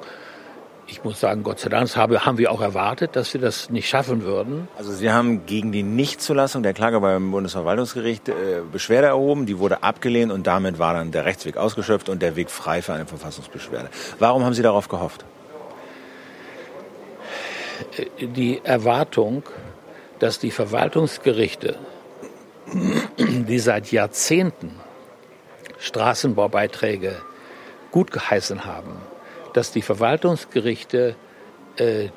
Ich muss sagen, Gott sei Dank, das haben wir auch erwartet, dass wir das nicht schaffen würden. Also Sie haben gegen die Nichtzulassung der Klage beim Bundesverwaltungsgericht äh, Beschwerde erhoben, die wurde abgelehnt und damit war dann der Rechtsweg ausgeschöpft und der Weg frei für eine Verfassungsbeschwerde. Warum haben Sie darauf gehofft? Die Erwartung, dass die Verwaltungsgerichte, die seit Jahrzehnten Straßenbaubeiträge gutgeheißen haben, dass die Verwaltungsgerichte äh,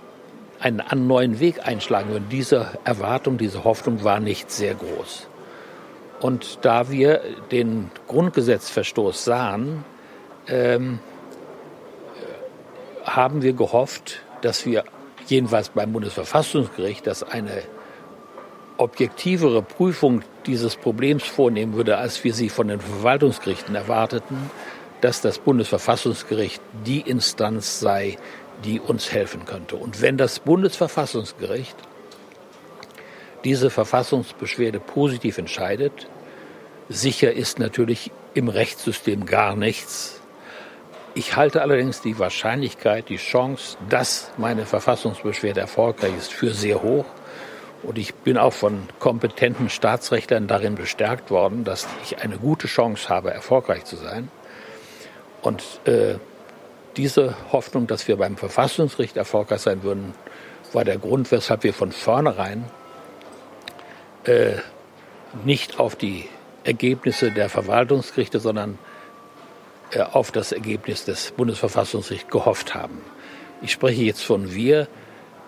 einen neuen Weg einschlagen würden. Diese Erwartung, diese Hoffnung war nicht sehr groß. Und da wir den Grundgesetzverstoß sahen, ähm, haben wir gehofft, dass wir jedenfalls beim Bundesverfassungsgericht, dass eine objektivere Prüfung dieses Problems vornehmen würde, als wir sie von den Verwaltungsgerichten erwarteten, dass das Bundesverfassungsgericht die Instanz sei, die uns helfen könnte. Und wenn das Bundesverfassungsgericht diese Verfassungsbeschwerde positiv entscheidet, sicher ist natürlich im Rechtssystem gar nichts. Ich halte allerdings die Wahrscheinlichkeit, die Chance, dass meine Verfassungsbeschwerde erfolgreich ist, für sehr hoch. Und ich bin auch von kompetenten Staatsrechtlern darin bestärkt worden, dass ich eine gute Chance habe, erfolgreich zu sein. Und äh, diese Hoffnung, dass wir beim Verfassungsgericht erfolgreich sein würden, war der Grund, weshalb wir von vornherein äh, nicht auf die Ergebnisse der Verwaltungsgerichte, sondern auf das Ergebnis des Bundesverfassungsgerichts gehofft haben. Ich spreche jetzt von wir.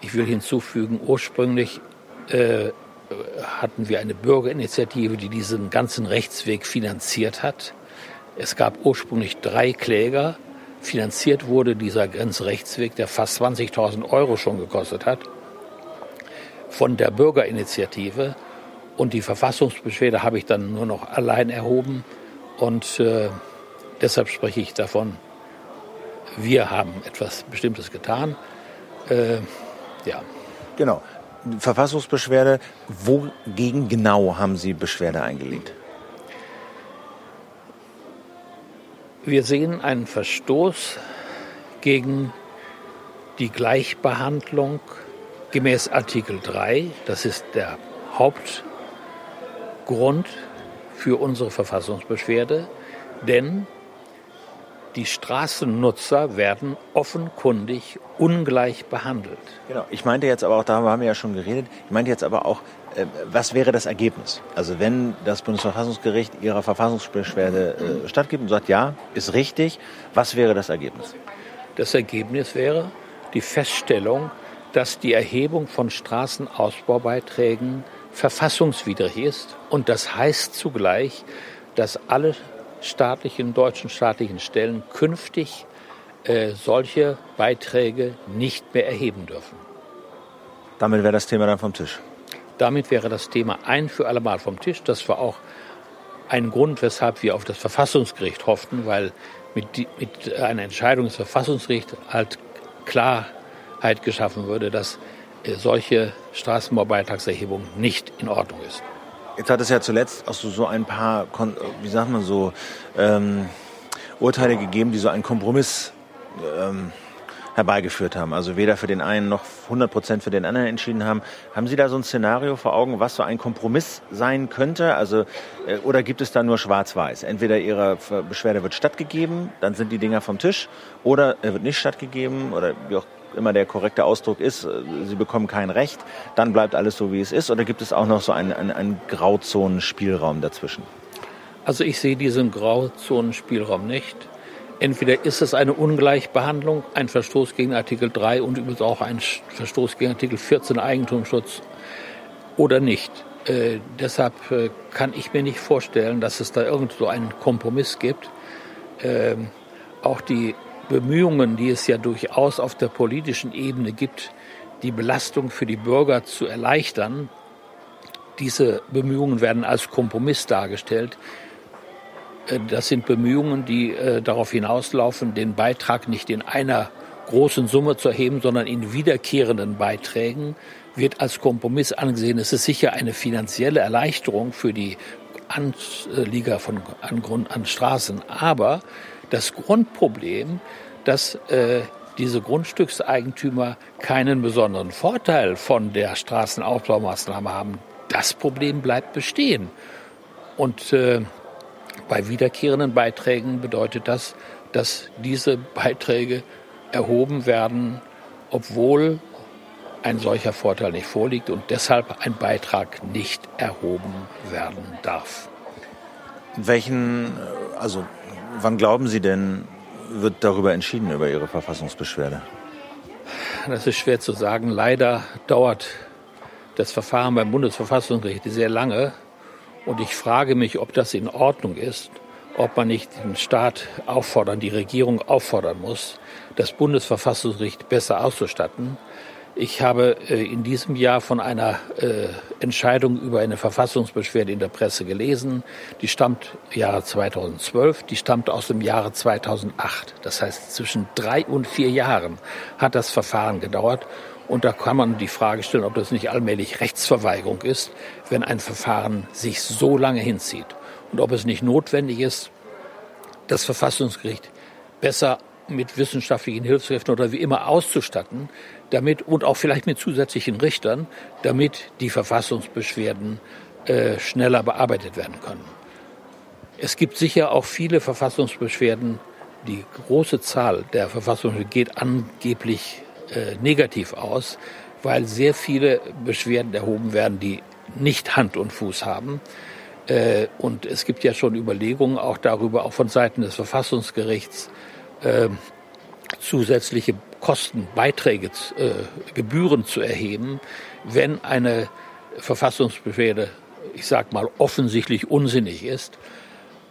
Ich will hinzufügen, ursprünglich äh, hatten wir eine Bürgerinitiative, die diesen ganzen Rechtsweg finanziert hat. Es gab ursprünglich drei Kläger. Finanziert wurde dieser ganze Rechtsweg, der fast zwanzigtausend Euro schon gekostet hat, von der Bürgerinitiative. Und die Verfassungsbeschwerde habe ich dann nur noch allein erhoben und äh, deshalb spreche ich davon, wir haben etwas Bestimmtes getan. Äh, ja. Genau. Verfassungsbeschwerde. Wogegen genau haben Sie Beschwerde eingelegt? Wir sehen einen Verstoß gegen die Gleichbehandlung gemäß Artikel drei. Das ist der Hauptgrund für unsere Verfassungsbeschwerde. Denn die Straßennutzer werden offenkundig ungleich behandelt. Genau. Ich meinte jetzt aber auch, darüber haben wir ja schon geredet, ich meinte jetzt aber auch, was wäre das Ergebnis? Also wenn das Bundesverfassungsgericht ihrer Verfassungsbeschwerde äh, stattgibt und sagt, ja, ist richtig, was wäre das Ergebnis? Das Ergebnis wäre die Feststellung, dass die Erhebung von Straßenausbaubeiträgen verfassungswidrig ist. Und das heißt zugleich, dass alle staatlichen, deutschen staatlichen Stellen künftig äh, solche Beiträge nicht mehr erheben dürfen. Damit wäre das Thema dann vom Tisch. Damit wäre das Thema ein für alle Mal vom Tisch. Das war auch ein Grund, weshalb wir auf das Verfassungsgericht hofften, weil mit, die, mit einer Entscheidung des Verfassungsgerichts halt Klarheit geschaffen würde, dass äh, solche Straßenbaubeitragserhebung nicht in Ordnung ist. Jetzt hat es ja zuletzt auch so, so ein paar, wie sagt man so, ähm, Urteile gegeben, die so einen Kompromiss ähm, herbeigeführt haben. Also weder für den einen noch hundert Prozent für den anderen entschieden haben. Haben Sie da so ein Szenario vor Augen, was so ein Kompromiss sein könnte? Also, äh, oder gibt es da nur schwarz-weiß? Entweder Ihre Beschwerde wird stattgegeben, dann sind die Dinger vom Tisch, oder er wird nicht stattgegeben, oder wie auch immer der korrekte Ausdruck ist, Sie bekommen kein Recht, dann bleibt alles so, wie es ist. Oder gibt es auch noch so einen, einen, einen Grauzonenspielraum dazwischen? Also ich sehe diesen Grauzonenspielraum nicht. Entweder ist es eine Ungleichbehandlung, ein Verstoß gegen Artikel drei und übrigens auch ein Verstoß gegen Artikel vierzehn Eigentumsschutz oder nicht. Äh, deshalb äh, kann ich mir nicht vorstellen, dass es da irgend so einen Kompromiss gibt. Äh, auch die Bemühungen, die es ja durchaus auf der politischen Ebene gibt, die Belastung für die Bürger zu erleichtern, diese Bemühungen werden als Kompromiss dargestellt. Das sind Bemühungen, die darauf hinauslaufen, den Beitrag nicht in einer großen Summe zu erheben, sondern in wiederkehrenden Beiträgen, wird als Kompromiss angesehen. Es ist sicher eine finanzielle Erleichterung für die Anlieger von, an, Grund, an Straßen, aber das Grundproblem, dass äh, diese Grundstückseigentümer keinen besonderen Vorteil von der Straßenaufbaumaßnahme haben, das Problem bleibt bestehen. Und äh, bei wiederkehrenden Beiträgen bedeutet das, dass diese Beiträge erhoben werden, obwohl ein solcher Vorteil nicht vorliegt und deshalb ein Beitrag nicht erhoben werden darf. Welchen, also wann glauben Sie denn, wird darüber entschieden, über Ihre Verfassungsbeschwerde? Das ist schwer zu sagen. Leider dauert das Verfahren beim Bundesverfassungsgericht sehr lange. Und ich frage mich, ob das in Ordnung ist, ob man nicht den Staat auffordern, die Regierung auffordern muss, das Bundesverfassungsgericht besser auszustatten. Ich habe in diesem Jahr von einer Entscheidung über eine Verfassungsbeschwerde in der Presse gelesen. Die stammt Jahre zweitausendzwölf, die stammt aus dem Jahre zweitausendacht. Das heißt, zwischen drei und vier Jahren hat das Verfahren gedauert. Und da kann man die Frage stellen, ob das nicht allmählich Rechtsverweigerung ist, wenn ein Verfahren sich so lange hinzieht. Und ob es nicht notwendig ist, das Verfassungsgericht besser mit wissenschaftlichen Hilfskräften oder wie immer auszustatten, damit und auch vielleicht mit zusätzlichen Richtern, damit die Verfassungsbeschwerden äh, schneller bearbeitet werden können. Es gibt sicher auch viele Verfassungsbeschwerden, die große Zahl der Verfassungsbeschwerden geht angeblich äh, negativ aus, weil sehr viele Beschwerden erhoben werden, die nicht Hand und Fuß haben. Äh, und es gibt ja schon Überlegungen auch darüber, auch von Seiten des Verfassungsgerichts, Äh, zusätzliche Kosten, Beiträge, äh, Gebühren zu erheben, wenn eine Verfassungsbeschwerde, ich sag mal, offensichtlich unsinnig ist.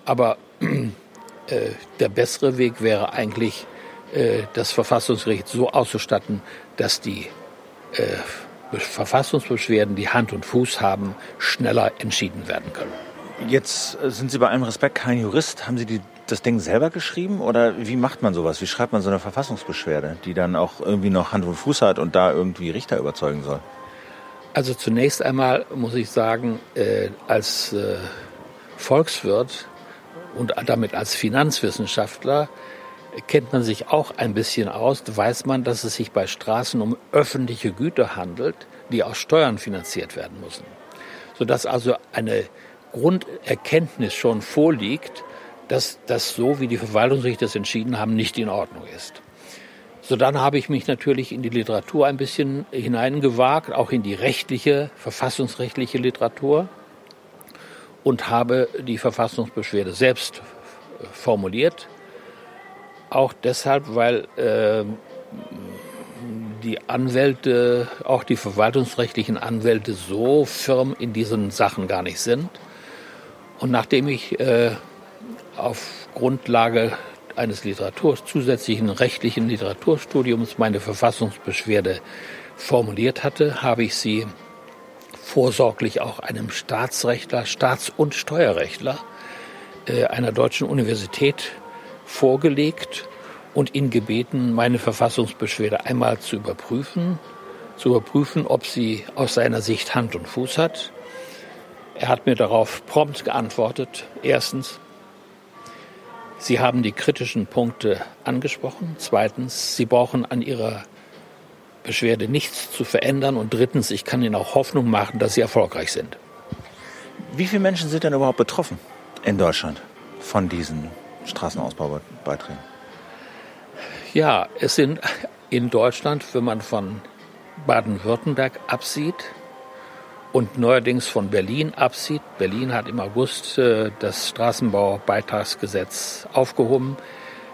Aber äh, der bessere Weg wäre eigentlich, äh, das Verfassungsgericht so auszustatten, dass die äh, Verfassungsbeschwerden, die Hand und Fuß haben, schneller entschieden werden können. Jetzt sind Sie bei allem Respekt kein Jurist. Haben Sie die das Ding selber geschrieben oder wie macht man sowas? Wie schreibt man so eine Verfassungsbeschwerde, die dann auch irgendwie noch Hand und Fuß hat und da irgendwie Richter überzeugen soll? Also zunächst einmal muss ich sagen, äh, als äh, Volkswirt und damit als Finanzwissenschaftler kennt man sich auch ein bisschen aus, weiß man, dass es sich bei Straßen um öffentliche Güter handelt, die aus Steuern finanziert werden müssen. Sodass also eine Grunderkenntnis schon vorliegt, dass das so, wie die Verwaltungsrichter es entschieden haben, nicht in Ordnung ist. So, dann habe ich mich natürlich in die Literatur ein bisschen hineingewagt, auch in die rechtliche, verfassungsrechtliche Literatur und habe die Verfassungsbeschwerde selbst formuliert. Auch deshalb, weil äh, die Anwälte, auch die verwaltungsrechtlichen Anwälte so firm in diesen Sachen gar nicht sind. Und nachdem ich äh, auf Grundlage eines Literatur, zusätzlichen rechtlichen Literaturstudiums meine Verfassungsbeschwerde formuliert hatte, habe ich sie vorsorglich auch einem Staatsrechtler, Staats- und Steuerrechtler äh, einer deutschen Universität vorgelegt und ihn gebeten, meine Verfassungsbeschwerde einmal zu überprüfen, zu überprüfen, ob sie aus seiner Sicht Hand und Fuß hat. Er hat mir darauf prompt geantwortet. Erstens, Sie haben die kritischen Punkte angesprochen. Zweitens, Sie brauchen an Ihrer Beschwerde nichts zu verändern. Und drittens, ich kann Ihnen auch Hoffnung machen, dass Sie erfolgreich sind. Wie viele Menschen sind denn überhaupt betroffen in Deutschland von diesen Straßenausbaubeiträgen? Ja, es sind in Deutschland, wenn man von Baden-Württemberg absieht und neuerdings von Berlin absieht. Berlin hat im August äh, das Straßenbaubeitragsgesetz aufgehoben.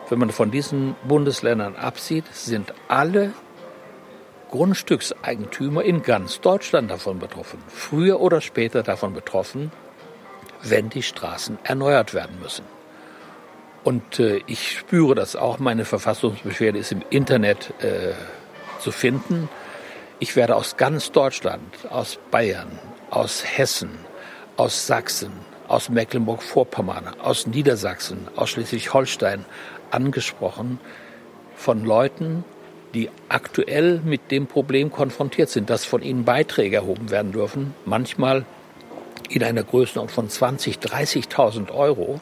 Wenn man von diesen Bundesländern absieht, sind alle Grundstückseigentümer in ganz Deutschland davon betroffen. Früher oder später davon betroffen, wenn die Straßen erneuert werden müssen. Und äh, ich spüre das auch. Meine Verfassungsbeschwerde ist im Internet äh, zu finden. Ich werde aus ganz Deutschland, aus Bayern, aus Hessen, aus Sachsen, aus Mecklenburg-Vorpommern, aus Niedersachsen, aus Schleswig-Holstein angesprochen von Leuten, die aktuell mit dem Problem konfrontiert sind, dass von ihnen Beiträge erhoben werden dürfen, manchmal in einer Größenordnung von zwanzigtausend, dreißigtausend Euro.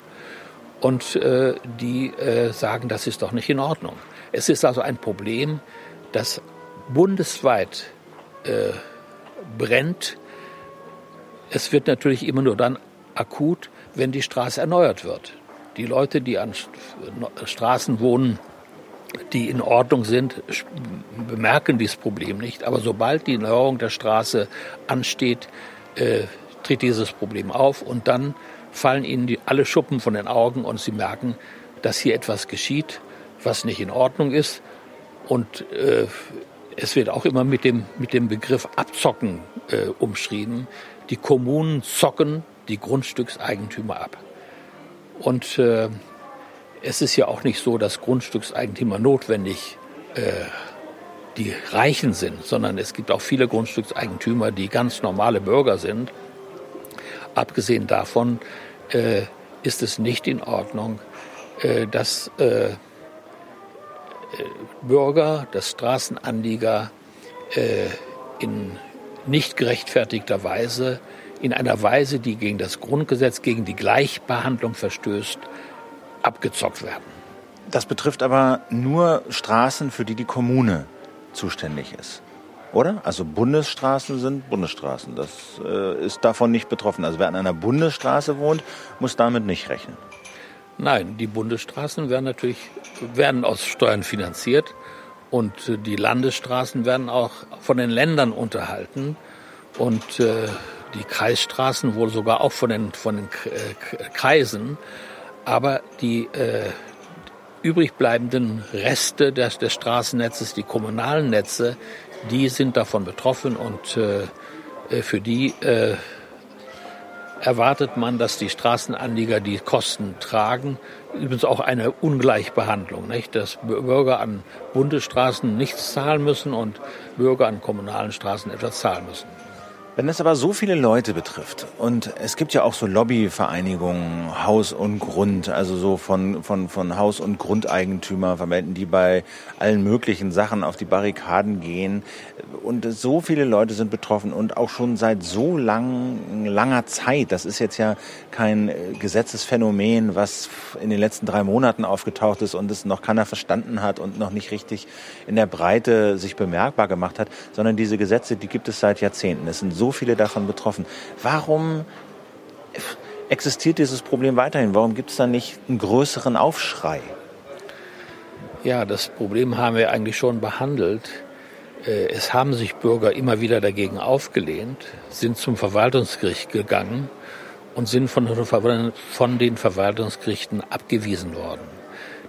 Und äh, die äh, sagen, das ist doch nicht in Ordnung. Es ist also ein Problem, das bundesweit äh, brennt. Es wird natürlich immer nur dann akut, wenn die Straße erneuert wird. Die Leute, die an Straßen wohnen, die in Ordnung sind, bemerken dieses Problem nicht. Aber sobald die Erneuerung der Straße ansteht, äh, tritt dieses Problem auf. Und dann fallen ihnen die, alle Schuppen von den Augen und sie merken, dass hier etwas geschieht, was nicht in Ordnung ist. Und äh, es wird auch immer mit dem, mit dem Begriff Abzocken äh, umschrieben. Die Kommunen zocken die Grundstückseigentümer ab. Und äh, es ist ja auch nicht so, dass Grundstückseigentümer notwendig äh, die Reichen sind, sondern es gibt auch viele Grundstückseigentümer, die ganz normale Bürger sind. Abgesehen davon äh, ist es nicht in Ordnung, äh, dass äh, Bürger, dass Straßenanlieger äh, in nicht gerechtfertigter Weise, in einer Weise, die gegen das Grundgesetz, gegen die Gleichbehandlung verstößt, abgezockt werden. Das betrifft aber nur Straßen, für die die Kommune zuständig ist, oder? Also Bundesstraßen sind Bundesstraßen. Das äh, ist davon nicht betroffen. Also wer an einer Bundesstraße wohnt, muss damit nicht rechnen. Nein, die Bundesstraßen werden natürlich werden aus Steuern finanziert und die Landesstraßen werden auch von den Ländern unterhalten und äh, die Kreisstraßen wohl sogar auch von den, von den äh, Kreisen. Aber die äh, übrig bleibenden Reste des, des Straßennetzes, die kommunalen Netze, die sind davon betroffen und äh, für die äh, erwartet man, dass die Straßenanlieger die Kosten tragen. Übrigens auch eine Ungleichbehandlung, nicht? Dass Bürger an Bundesstraßen nichts zahlen müssen und Bürger an kommunalen Straßen etwas zahlen müssen. Wenn es aber so viele Leute betrifft und es gibt ja auch so Lobbyvereinigungen, Haus und Grund, also so von von von Haus- und Grundeigentümer vermelden, die bei allen möglichen Sachen auf die Barrikaden gehen und so viele Leute sind betroffen und auch schon seit so lang, langer Zeit, das ist jetzt ja kein Gesetzesphänomen, was in den letzten drei Monaten aufgetaucht ist und es noch keiner verstanden hat und noch nicht richtig in der Breite sich bemerkbar gemacht hat, sondern diese Gesetze, die gibt es seit Jahrzehnten. Es sind so viele davon betroffen. Warum existiert dieses Problem weiterhin? Warum gibt es da nicht einen größeren Aufschrei? Ja, das Problem haben wir eigentlich schon behandelt. Es haben sich Bürger immer wieder dagegen aufgelehnt, sind zum Verwaltungsgericht gegangen und sind von, von den Verwaltungsgerichten abgewiesen worden.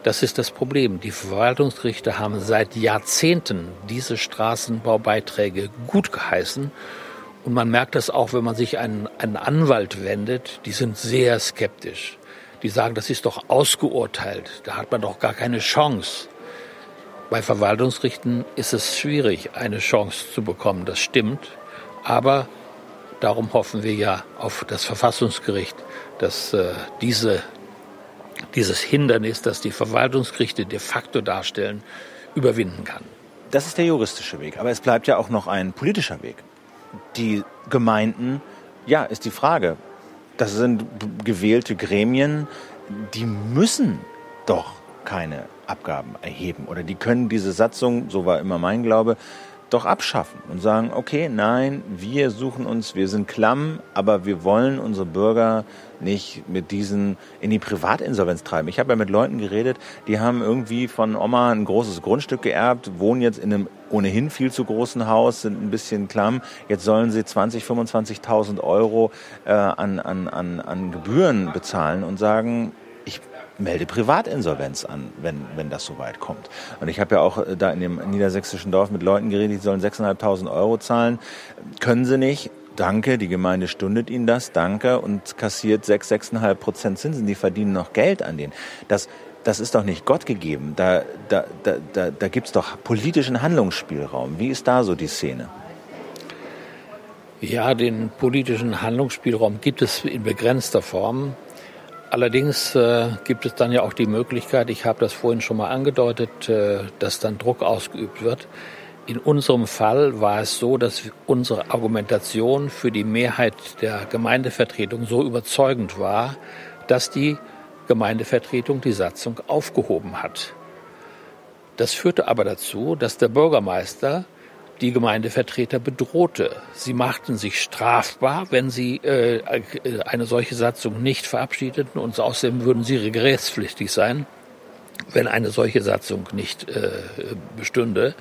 Das ist das Problem. Die Verwaltungsgerichte haben seit Jahrzehnten diese Straßenbaubeiträge gut geheißen. Und man merkt das auch, wenn man sich an einen Anwalt wendet, die sind sehr skeptisch. Die sagen, das ist doch ausgeurteilt, da hat man doch gar keine Chance. Bei Verwaltungsgerichten ist es schwierig, eine Chance zu bekommen, das stimmt. Aber darum hoffen wir ja auf das Verfassungsgericht, dass äh, diese, dieses Hindernis, das die Verwaltungsgerichte de facto darstellen, überwinden kann. Das ist der juristische Weg, aber es bleibt ja auch noch ein politischer Weg. Die Gemeinden, ja, ist die Frage. Das sind gewählte Gremien, die müssen doch keine Abgaben erheben. Oder die können diese Satzung, so war immer mein Glaube, doch abschaffen und sagen, okay, nein, wir suchen uns, wir sind klamm, aber wir wollen unsere Bürger nicht mit diesen in die Privatinsolvenz treiben. Ich habe ja mit Leuten geredet, die haben irgendwie von Oma ein großes Grundstück geerbt, wohnen jetzt in einem ohnehin viel zu großen Haus, sind ein bisschen klamm. Jetzt sollen sie zwanzigtausend, fünfundzwanzigtausend Euro äh, an, an, an, an Gebühren bezahlen und sagen, ich melde Privatinsolvenz an, wenn, wenn das so weit kommt. Und ich habe ja auch da in dem niedersächsischen Dorf mit Leuten geredet, die sollen sechstausendfünfhundert Euro zahlen. Können sie nicht. Danke, die Gemeinde stundet ihnen das, danke, und kassiert sechs, sechs Komma fünf Prozent Zinsen. Die verdienen noch Geld an denen. Das, das ist doch nicht Gott gegeben. Da, da, da, da, da gibt es doch politischen Handlungsspielraum. Wie ist da so die Szene? Ja, den politischen Handlungsspielraum gibt es in begrenzter Form. Allerdings äh, gibt es dann ja auch die Möglichkeit, ich habe das vorhin schon mal angedeutet, äh, dass dann Druck ausgeübt wird. In unserem Fall war es so, dass unsere Argumentation für die Mehrheit der Gemeindevertretung so überzeugend war, dass die Gemeindevertretung die Satzung aufgehoben hat. Das führte aber dazu, dass der Bürgermeister die Gemeindevertreter bedrohte. Sie machten sich strafbar, wenn sie äh, eine solche Satzung nicht verabschiedeten, und außerdem würden sie regresspflichtig sein, wenn eine solche Satzung nicht äh, bestünde.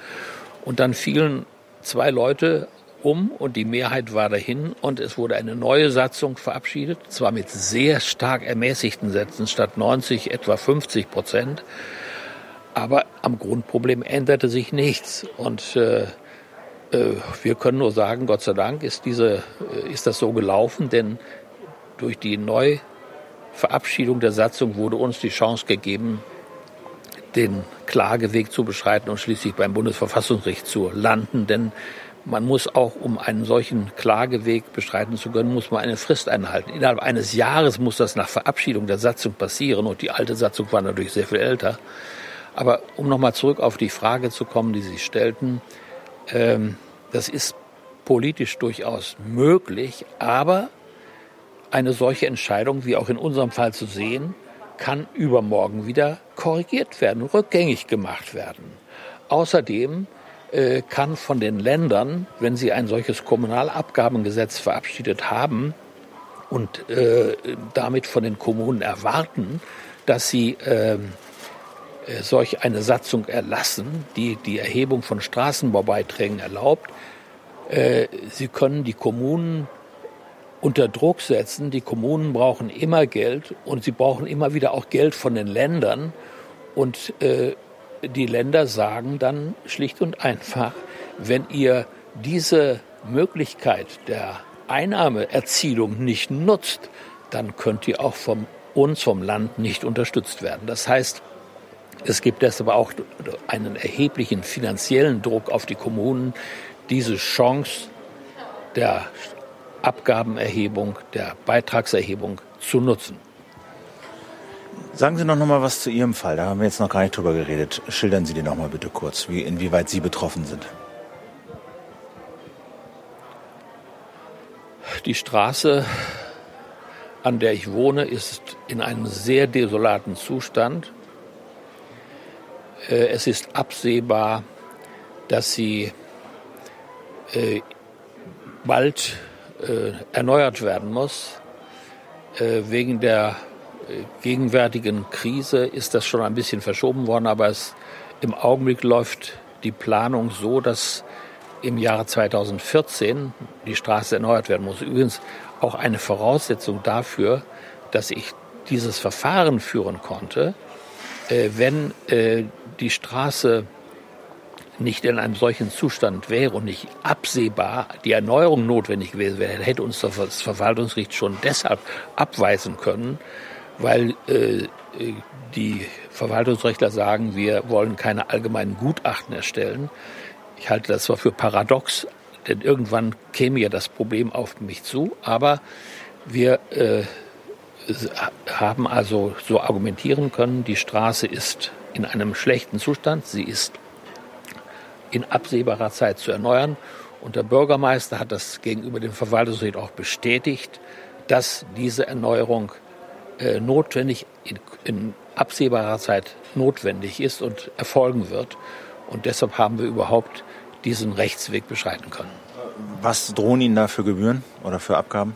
Und dann fielen zwei Leute um und die Mehrheit war dahin und es wurde eine neue Satzung verabschiedet, zwar mit sehr stark ermäßigten Sätzen, statt neunzig etwa fünfzig Prozent, aber am Grundproblem änderte sich nichts. Und äh, wir können nur sagen, Gott sei Dank ist, diese, ist das so gelaufen, denn durch die Neuverabschiedung der Satzung wurde uns die Chance gegeben, den Klageweg zu beschreiten und schließlich beim Bundesverfassungsgericht zu landen. Denn man muss auch, um einen solchen Klageweg beschreiten zu können, muss man eine Frist einhalten. Innerhalb eines Jahres muss das nach Verabschiedung der Satzung passieren und die alte Satzung war natürlich sehr viel älter. Aber um nochmal zurück auf die Frage zu kommen, die Sie stellten, das ist politisch durchaus möglich, aber eine solche Entscheidung, wie auch in unserem Fall zu sehen, kann übermorgen wieder korrigiert werden, rückgängig gemacht werden. Außerdem kann von den Ländern, wenn sie ein solches Kommunalabgabengesetz verabschiedet haben und damit von den Kommunen erwarten, dass sie solch eine Satzung erlassen, die die Erhebung von Straßenbaubeiträgen erlaubt. Sie können die Kommunen unter Druck setzen. Die Kommunen brauchen immer Geld und sie brauchen immer wieder auch Geld von den Ländern. Und die Länder sagen dann schlicht und einfach, wenn ihr diese Möglichkeit der Einnahmeerzielung nicht nutzt, dann könnt ihr auch von uns, vom Land, nicht unterstützt werden. Das heißt, es gibt deshalb auch einen erheblichen finanziellen Druck auf die Kommunen, diese Chance der Abgabenerhebung, der Beitragserhebung zu nutzen. Sagen Sie noch mal was zu Ihrem Fall, da haben wir jetzt noch gar nicht drüber geredet. Schildern Sie den noch mal bitte kurz, wie, inwieweit Sie betroffen sind. Die Straße, an der ich wohne, ist in einem sehr desolaten Zustand. Es ist absehbar, dass sie äh, bald äh, erneuert werden muss. Wegen der gegenwärtigen Krise ist das schon ein bisschen verschoben worden, aber es, im Augenblick läuft die Planung so, dass im Jahre zweitausendvierzehn die Straße erneuert werden muss. Übrigens auch eine Voraussetzung dafür, dass ich dieses Verfahren führen konnte, äh, wenn äh, die Straße nicht in einem solchen Zustand wäre und nicht absehbar die Erneuerung notwendig gewesen wäre, hätte uns das Verwaltungsgericht schon deshalb abweisen können, weil äh, die Verwaltungsrechtler sagen, wir wollen keine allgemeinen Gutachten erstellen. Ich halte das zwar für paradox, denn irgendwann käme ja das Problem auf mich zu, aber wir äh, haben also so argumentieren können, die Straße ist in einem schlechten Zustand, sie ist in absehbarer Zeit zu erneuern und der Bürgermeister hat das gegenüber dem Verwaltungsgericht auch bestätigt, dass diese Erneuerung äh, notwendig in, in absehbarer Zeit notwendig ist und erfolgen wird. Und deshalb haben wir überhaupt diesen Rechtsweg beschreiten können. Was drohen Ihnen da für Gebühren oder für Abgaben?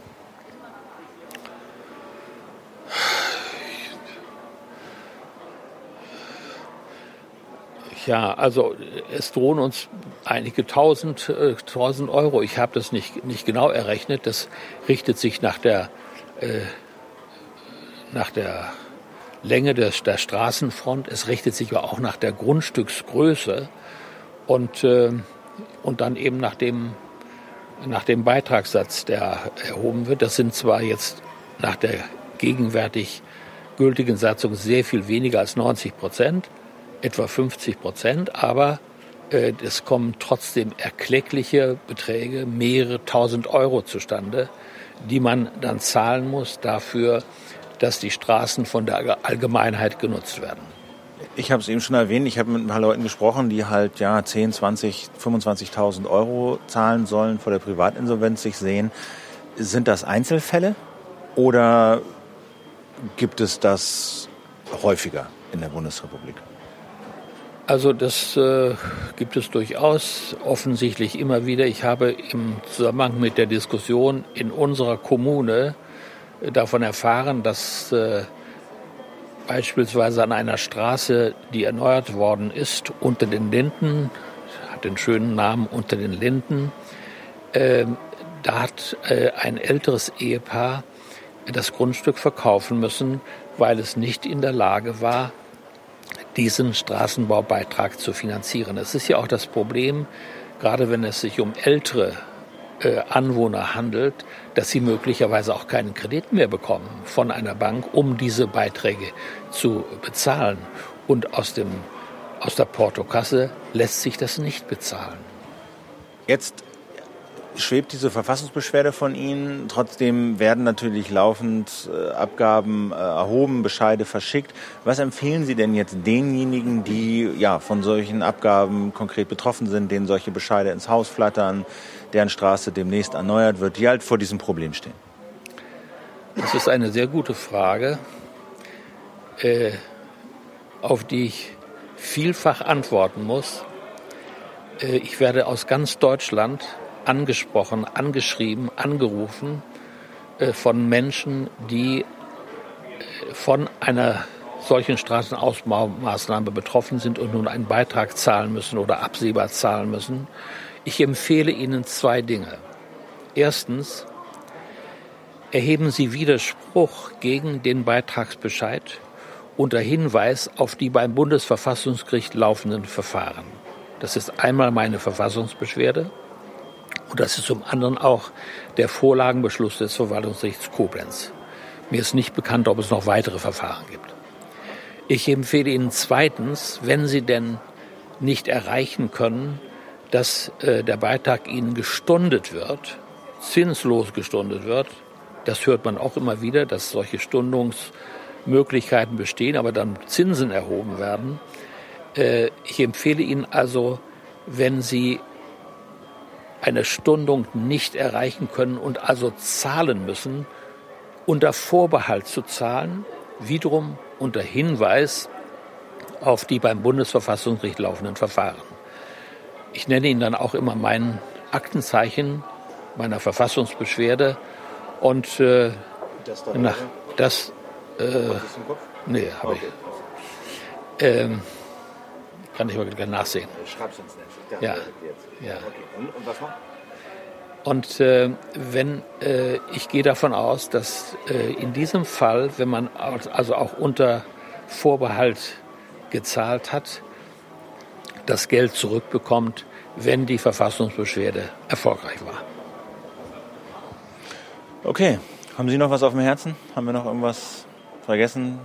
Ja, also es drohen uns einige tausend, äh, tausend Euro. Ich habe das nicht, nicht genau errechnet. Das richtet sich nach der, äh, nach der Länge des, der Straßenfront. Es richtet sich aber auch nach der Grundstücksgröße und, äh, und dann eben nach dem, nach dem Beitragssatz, der erhoben wird. Das sind zwar jetzt nach der gegenwärtig gültigen Satzung sehr viel weniger als neunzig Prozent, etwa fünfzig Prozent, aber äh, es kommen trotzdem erkleckliche Beträge, mehrere tausend Euro zustande, die man dann zahlen muss dafür, dass die Straßen von der Allgemeinheit genutzt werden. Ich habe es eben schon erwähnt, ich habe mit ein paar Leuten gesprochen, die halt ja zehn, zwanzig, fünfundzwanzigtausend Euro zahlen sollen, vor der Privatinsolvenz sich sehen. Sind das Einzelfälle oder gibt es das häufiger in der Bundesrepublik? Also das äh, gibt es durchaus offensichtlich immer wieder. Ich habe im Zusammenhang mit der Diskussion in unserer Kommune davon erfahren, dass äh, beispielsweise an einer Straße, die erneuert worden ist, unter den Linden, hat den schönen Namen unter den Linden, äh, da hat äh, ein älteres Ehepaar das Grundstück verkaufen müssen, weil es nicht in der Lage war, diesen Straßenbaubeitrag zu finanzieren. Das ist ja auch das Problem, gerade wenn es sich um ältere Anwohner handelt, dass sie möglicherweise auch keinen Kredit mehr bekommen von einer Bank, um diese Beiträge zu bezahlen. Und aus dem, aus der Portokasse lässt sich das nicht bezahlen. Jetzt schwebt diese Verfassungsbeschwerde von Ihnen. Trotzdem werden natürlich laufend Abgaben erhoben, Bescheide verschickt. Was empfehlen Sie denn jetzt denjenigen, die ja von solchen Abgaben konkret betroffen sind, denen solche Bescheide ins Haus flattern, deren Straße demnächst erneuert wird, die halt vor diesem Problem stehen? Das ist eine sehr gute Frage, äh, auf die ich vielfach antworten muss. Äh, ich werde aus ganz Deutschland angesprochen, angeschrieben, angerufen äh, von Menschen, die äh, von einer solchen Straßenausbaumaßnahme betroffen sind und nun einen Beitrag zahlen müssen oder absehbar zahlen müssen. Ich empfehle Ihnen zwei Dinge. Erstens, erheben Sie Widerspruch gegen den Beitragsbescheid unter Hinweis auf die beim Bundesverfassungsgericht laufenden Verfahren. Das ist einmal meine Verfassungsbeschwerde und das ist zum anderen auch der Vorlagenbeschluss des Verwaltungsgerichts Koblenz. Mir ist nicht bekannt, ob es noch weitere Verfahren gibt. Ich empfehle Ihnen zweitens, wenn Sie denn nicht erreichen können, dass äh, der Beitrag Ihnen gestundet wird, zinslos gestundet wird. Das hört man auch immer wieder, dass solche Stundungsmöglichkeiten bestehen, aber dann Zinsen erhoben werden. Äh, ich empfehle Ihnen also, wenn Sie eine Stundung nicht erreichen können und also zahlen müssen, unter Vorbehalt zu zahlen, wiederum unter Hinweis auf die beim Bundesverfassungsgericht laufenden Verfahren. Ich nenne Ihnen dann auch immer mein Aktenzeichen meiner Verfassungsbeschwerde und äh, Nach, das, äh, nee, habe ich. Ähm, kann ich mal gerne nachsehen. Schreib's uns nicht. Ja, ja. Und was noch? Und äh, wenn äh, ich gehe davon aus, dass äh, in diesem Fall, wenn man also auch unter Vorbehalt gezahlt hat, das Geld zurückbekommt, wenn die Verfassungsbeschwerde erfolgreich war. Okay, haben Sie noch was auf dem Herzen? Haben wir noch irgendwas vergessen?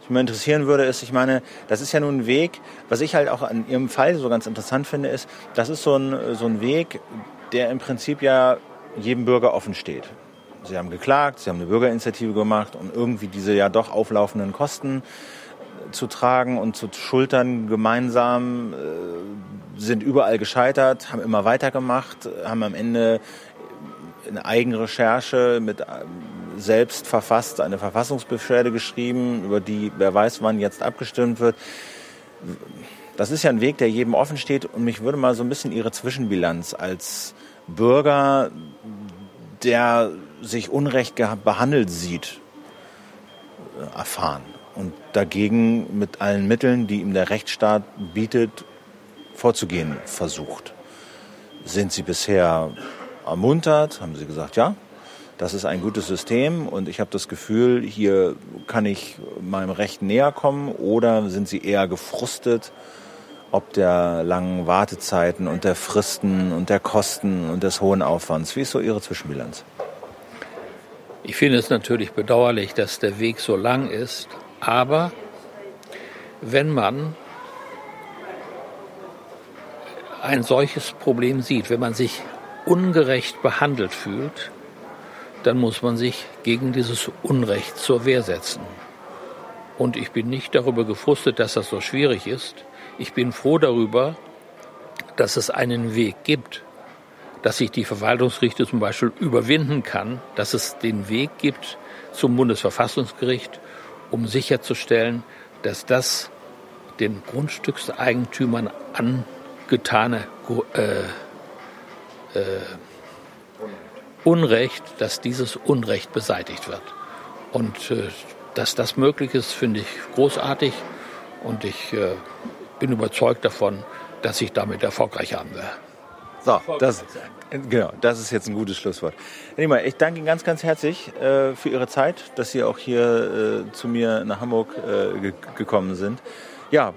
Was mich interessieren würde, ist, ich meine, das ist ja nun ein Weg, was ich halt auch an Ihrem Fall so ganz interessant finde, ist, das ist so ein, so ein Weg, der im Prinzip ja jedem Bürger offen steht. Sie haben geklagt, Sie haben eine Bürgerinitiative gemacht, um irgendwie diese ja doch auflaufenden Kosten zu tragen und zu schultern gemeinsam, sind überall gescheitert, haben immer weitergemacht, haben am Ende eine Eigenrecherche mit selbst verfasst, eine Verfassungsbeschwerde geschrieben, über die wer weiß wann jetzt abgestimmt wird. Das ist ja ein Weg, der jedem offen steht, und mich würde mal so ein bisschen Ihre Zwischenbilanz als Bürger, der sich unrecht behandelt sieht, erfahren und dagegen mit allen Mitteln, die ihm der Rechtsstaat bietet, vorzugehen versucht. Sind Sie bisher ermuntert? Haben Sie gesagt, ja, das ist ein gutes System und ich habe das Gefühl, hier kann ich meinem Recht näher kommen, oder sind Sie eher gefrustet? Ob der langen Wartezeiten und der Fristen und der Kosten und des hohen Aufwands. Wie ist so Ihre Zwischenbilanz? Ich finde es natürlich bedauerlich, dass der Weg so lang ist. Aber wenn man ein solches Problem sieht, wenn man sich ungerecht behandelt fühlt, dann muss man sich gegen dieses Unrecht zur Wehr setzen. Und ich bin nicht darüber gefrustet, dass das so schwierig ist. Ich bin froh darüber, dass es einen Weg gibt, dass sich die Verwaltungsgerichte zum Beispiel überwinden kann, dass es den Weg gibt zum Bundesverfassungsgericht, um sicherzustellen, dass das den Grundstückseigentümern angetane äh, äh, Unrecht, dass dieses Unrecht beseitigt wird. Und äh, dass das möglich ist, finde ich großartig, und ich äh, bin überzeugt davon, dass ich damit erfolgreich haben werde. So, das, genau, das ist jetzt ein gutes Schlusswort. Herr Niemeyer, ich danke Ihnen ganz, ganz herzlich äh, für Ihre Zeit, dass Sie auch hier äh, zu mir nach Hamburg äh, ge- gekommen sind. Ja,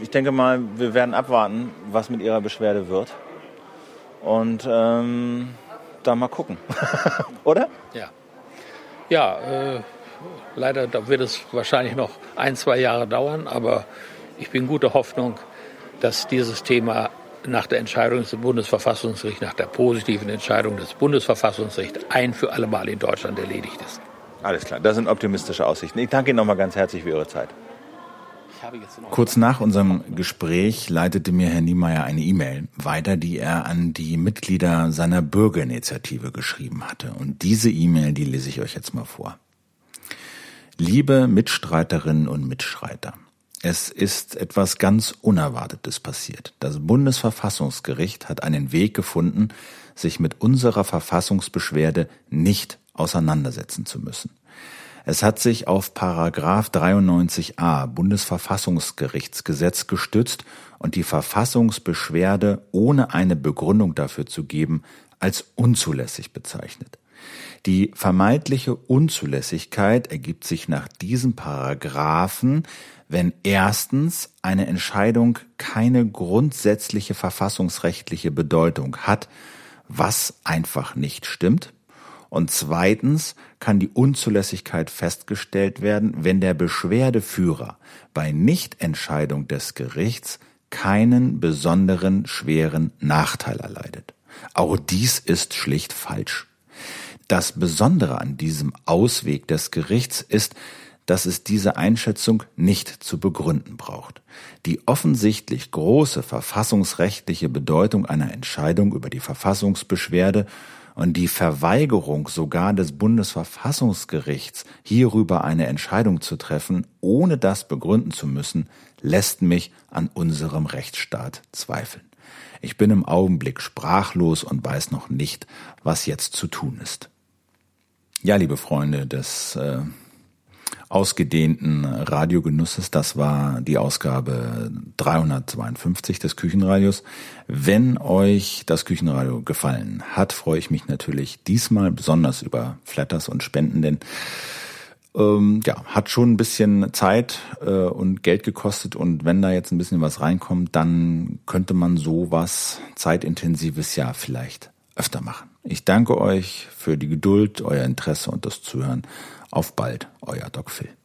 ich denke mal, wir werden abwarten, was mit Ihrer Beschwerde wird. Und ähm, dann mal gucken. Oder? Ja. Ja, äh, leider da wird es wahrscheinlich noch ein, zwei Jahre dauern, aber ich bin guter Hoffnung, dass dieses Thema nach der Entscheidung des Bundesverfassungsgerichts, nach der positiven Entscheidung des Bundesverfassungsgerichts ein für alle Mal in Deutschland erledigt ist. Alles klar, das sind optimistische Aussichten. Ich danke Ihnen nochmal ganz herzlich für Ihre Zeit. Kurz nach unserem Gespräch leitete mir Herr Niemeyer eine E-Mail weiter, die er an die Mitglieder seiner Bürgerinitiative geschrieben hatte. Und diese E-Mail, die lese ich euch jetzt mal vor. Liebe Mitstreiterinnen und Mitstreiter, es ist etwas ganz Unerwartetes passiert. Das Bundesverfassungsgericht hat einen Weg gefunden, sich mit unserer Verfassungsbeschwerde nicht auseinandersetzen zu müssen. Es hat sich auf Paragraph dreiundneunzig a Bundesverfassungsgerichtsgesetz gestützt und die Verfassungsbeschwerde, ohne eine Begründung dafür zu geben, als unzulässig bezeichnet. Die vermeintliche Unzulässigkeit ergibt sich nach diesem Paragraphen, wenn erstens eine Entscheidung keine grundsätzliche verfassungsrechtliche Bedeutung hat, was einfach nicht stimmt, und zweitens kann die Unzulässigkeit festgestellt werden, wenn der Beschwerdeführer bei Nichtentscheidung des Gerichts keinen besonderen schweren Nachteil erleidet. Auch dies ist schlicht falsch. Das Besondere an diesem Ausweg des Gerichts ist, dass es diese Einschätzung nicht zu begründen braucht. Die offensichtlich große verfassungsrechtliche Bedeutung einer Entscheidung über die Verfassungsbeschwerde und die Verweigerung sogar des Bundesverfassungsgerichts, hierüber eine Entscheidung zu treffen, ohne das begründen zu müssen, lässt mich an unserem Rechtsstaat zweifeln. Ich bin im Augenblick sprachlos und weiß noch nicht, was jetzt zu tun ist. Ja, liebe Freunde des äh, ausgedehnten Radiogenusses, das war die Ausgabe dreihundertzweiundfünfzig des Küchenradios. Wenn euch das Küchenradio gefallen hat, freue ich mich natürlich diesmal besonders über Flatters und Spenden, denn ähm, ja, hat schon ein bisschen Zeit äh, und Geld gekostet, und wenn da jetzt ein bisschen was reinkommt, dann könnte man sowas zeitintensives ja vielleicht öfter machen. Ich danke euch für die Geduld, euer Interesse und das Zuhören. Auf bald, euer DocPhil.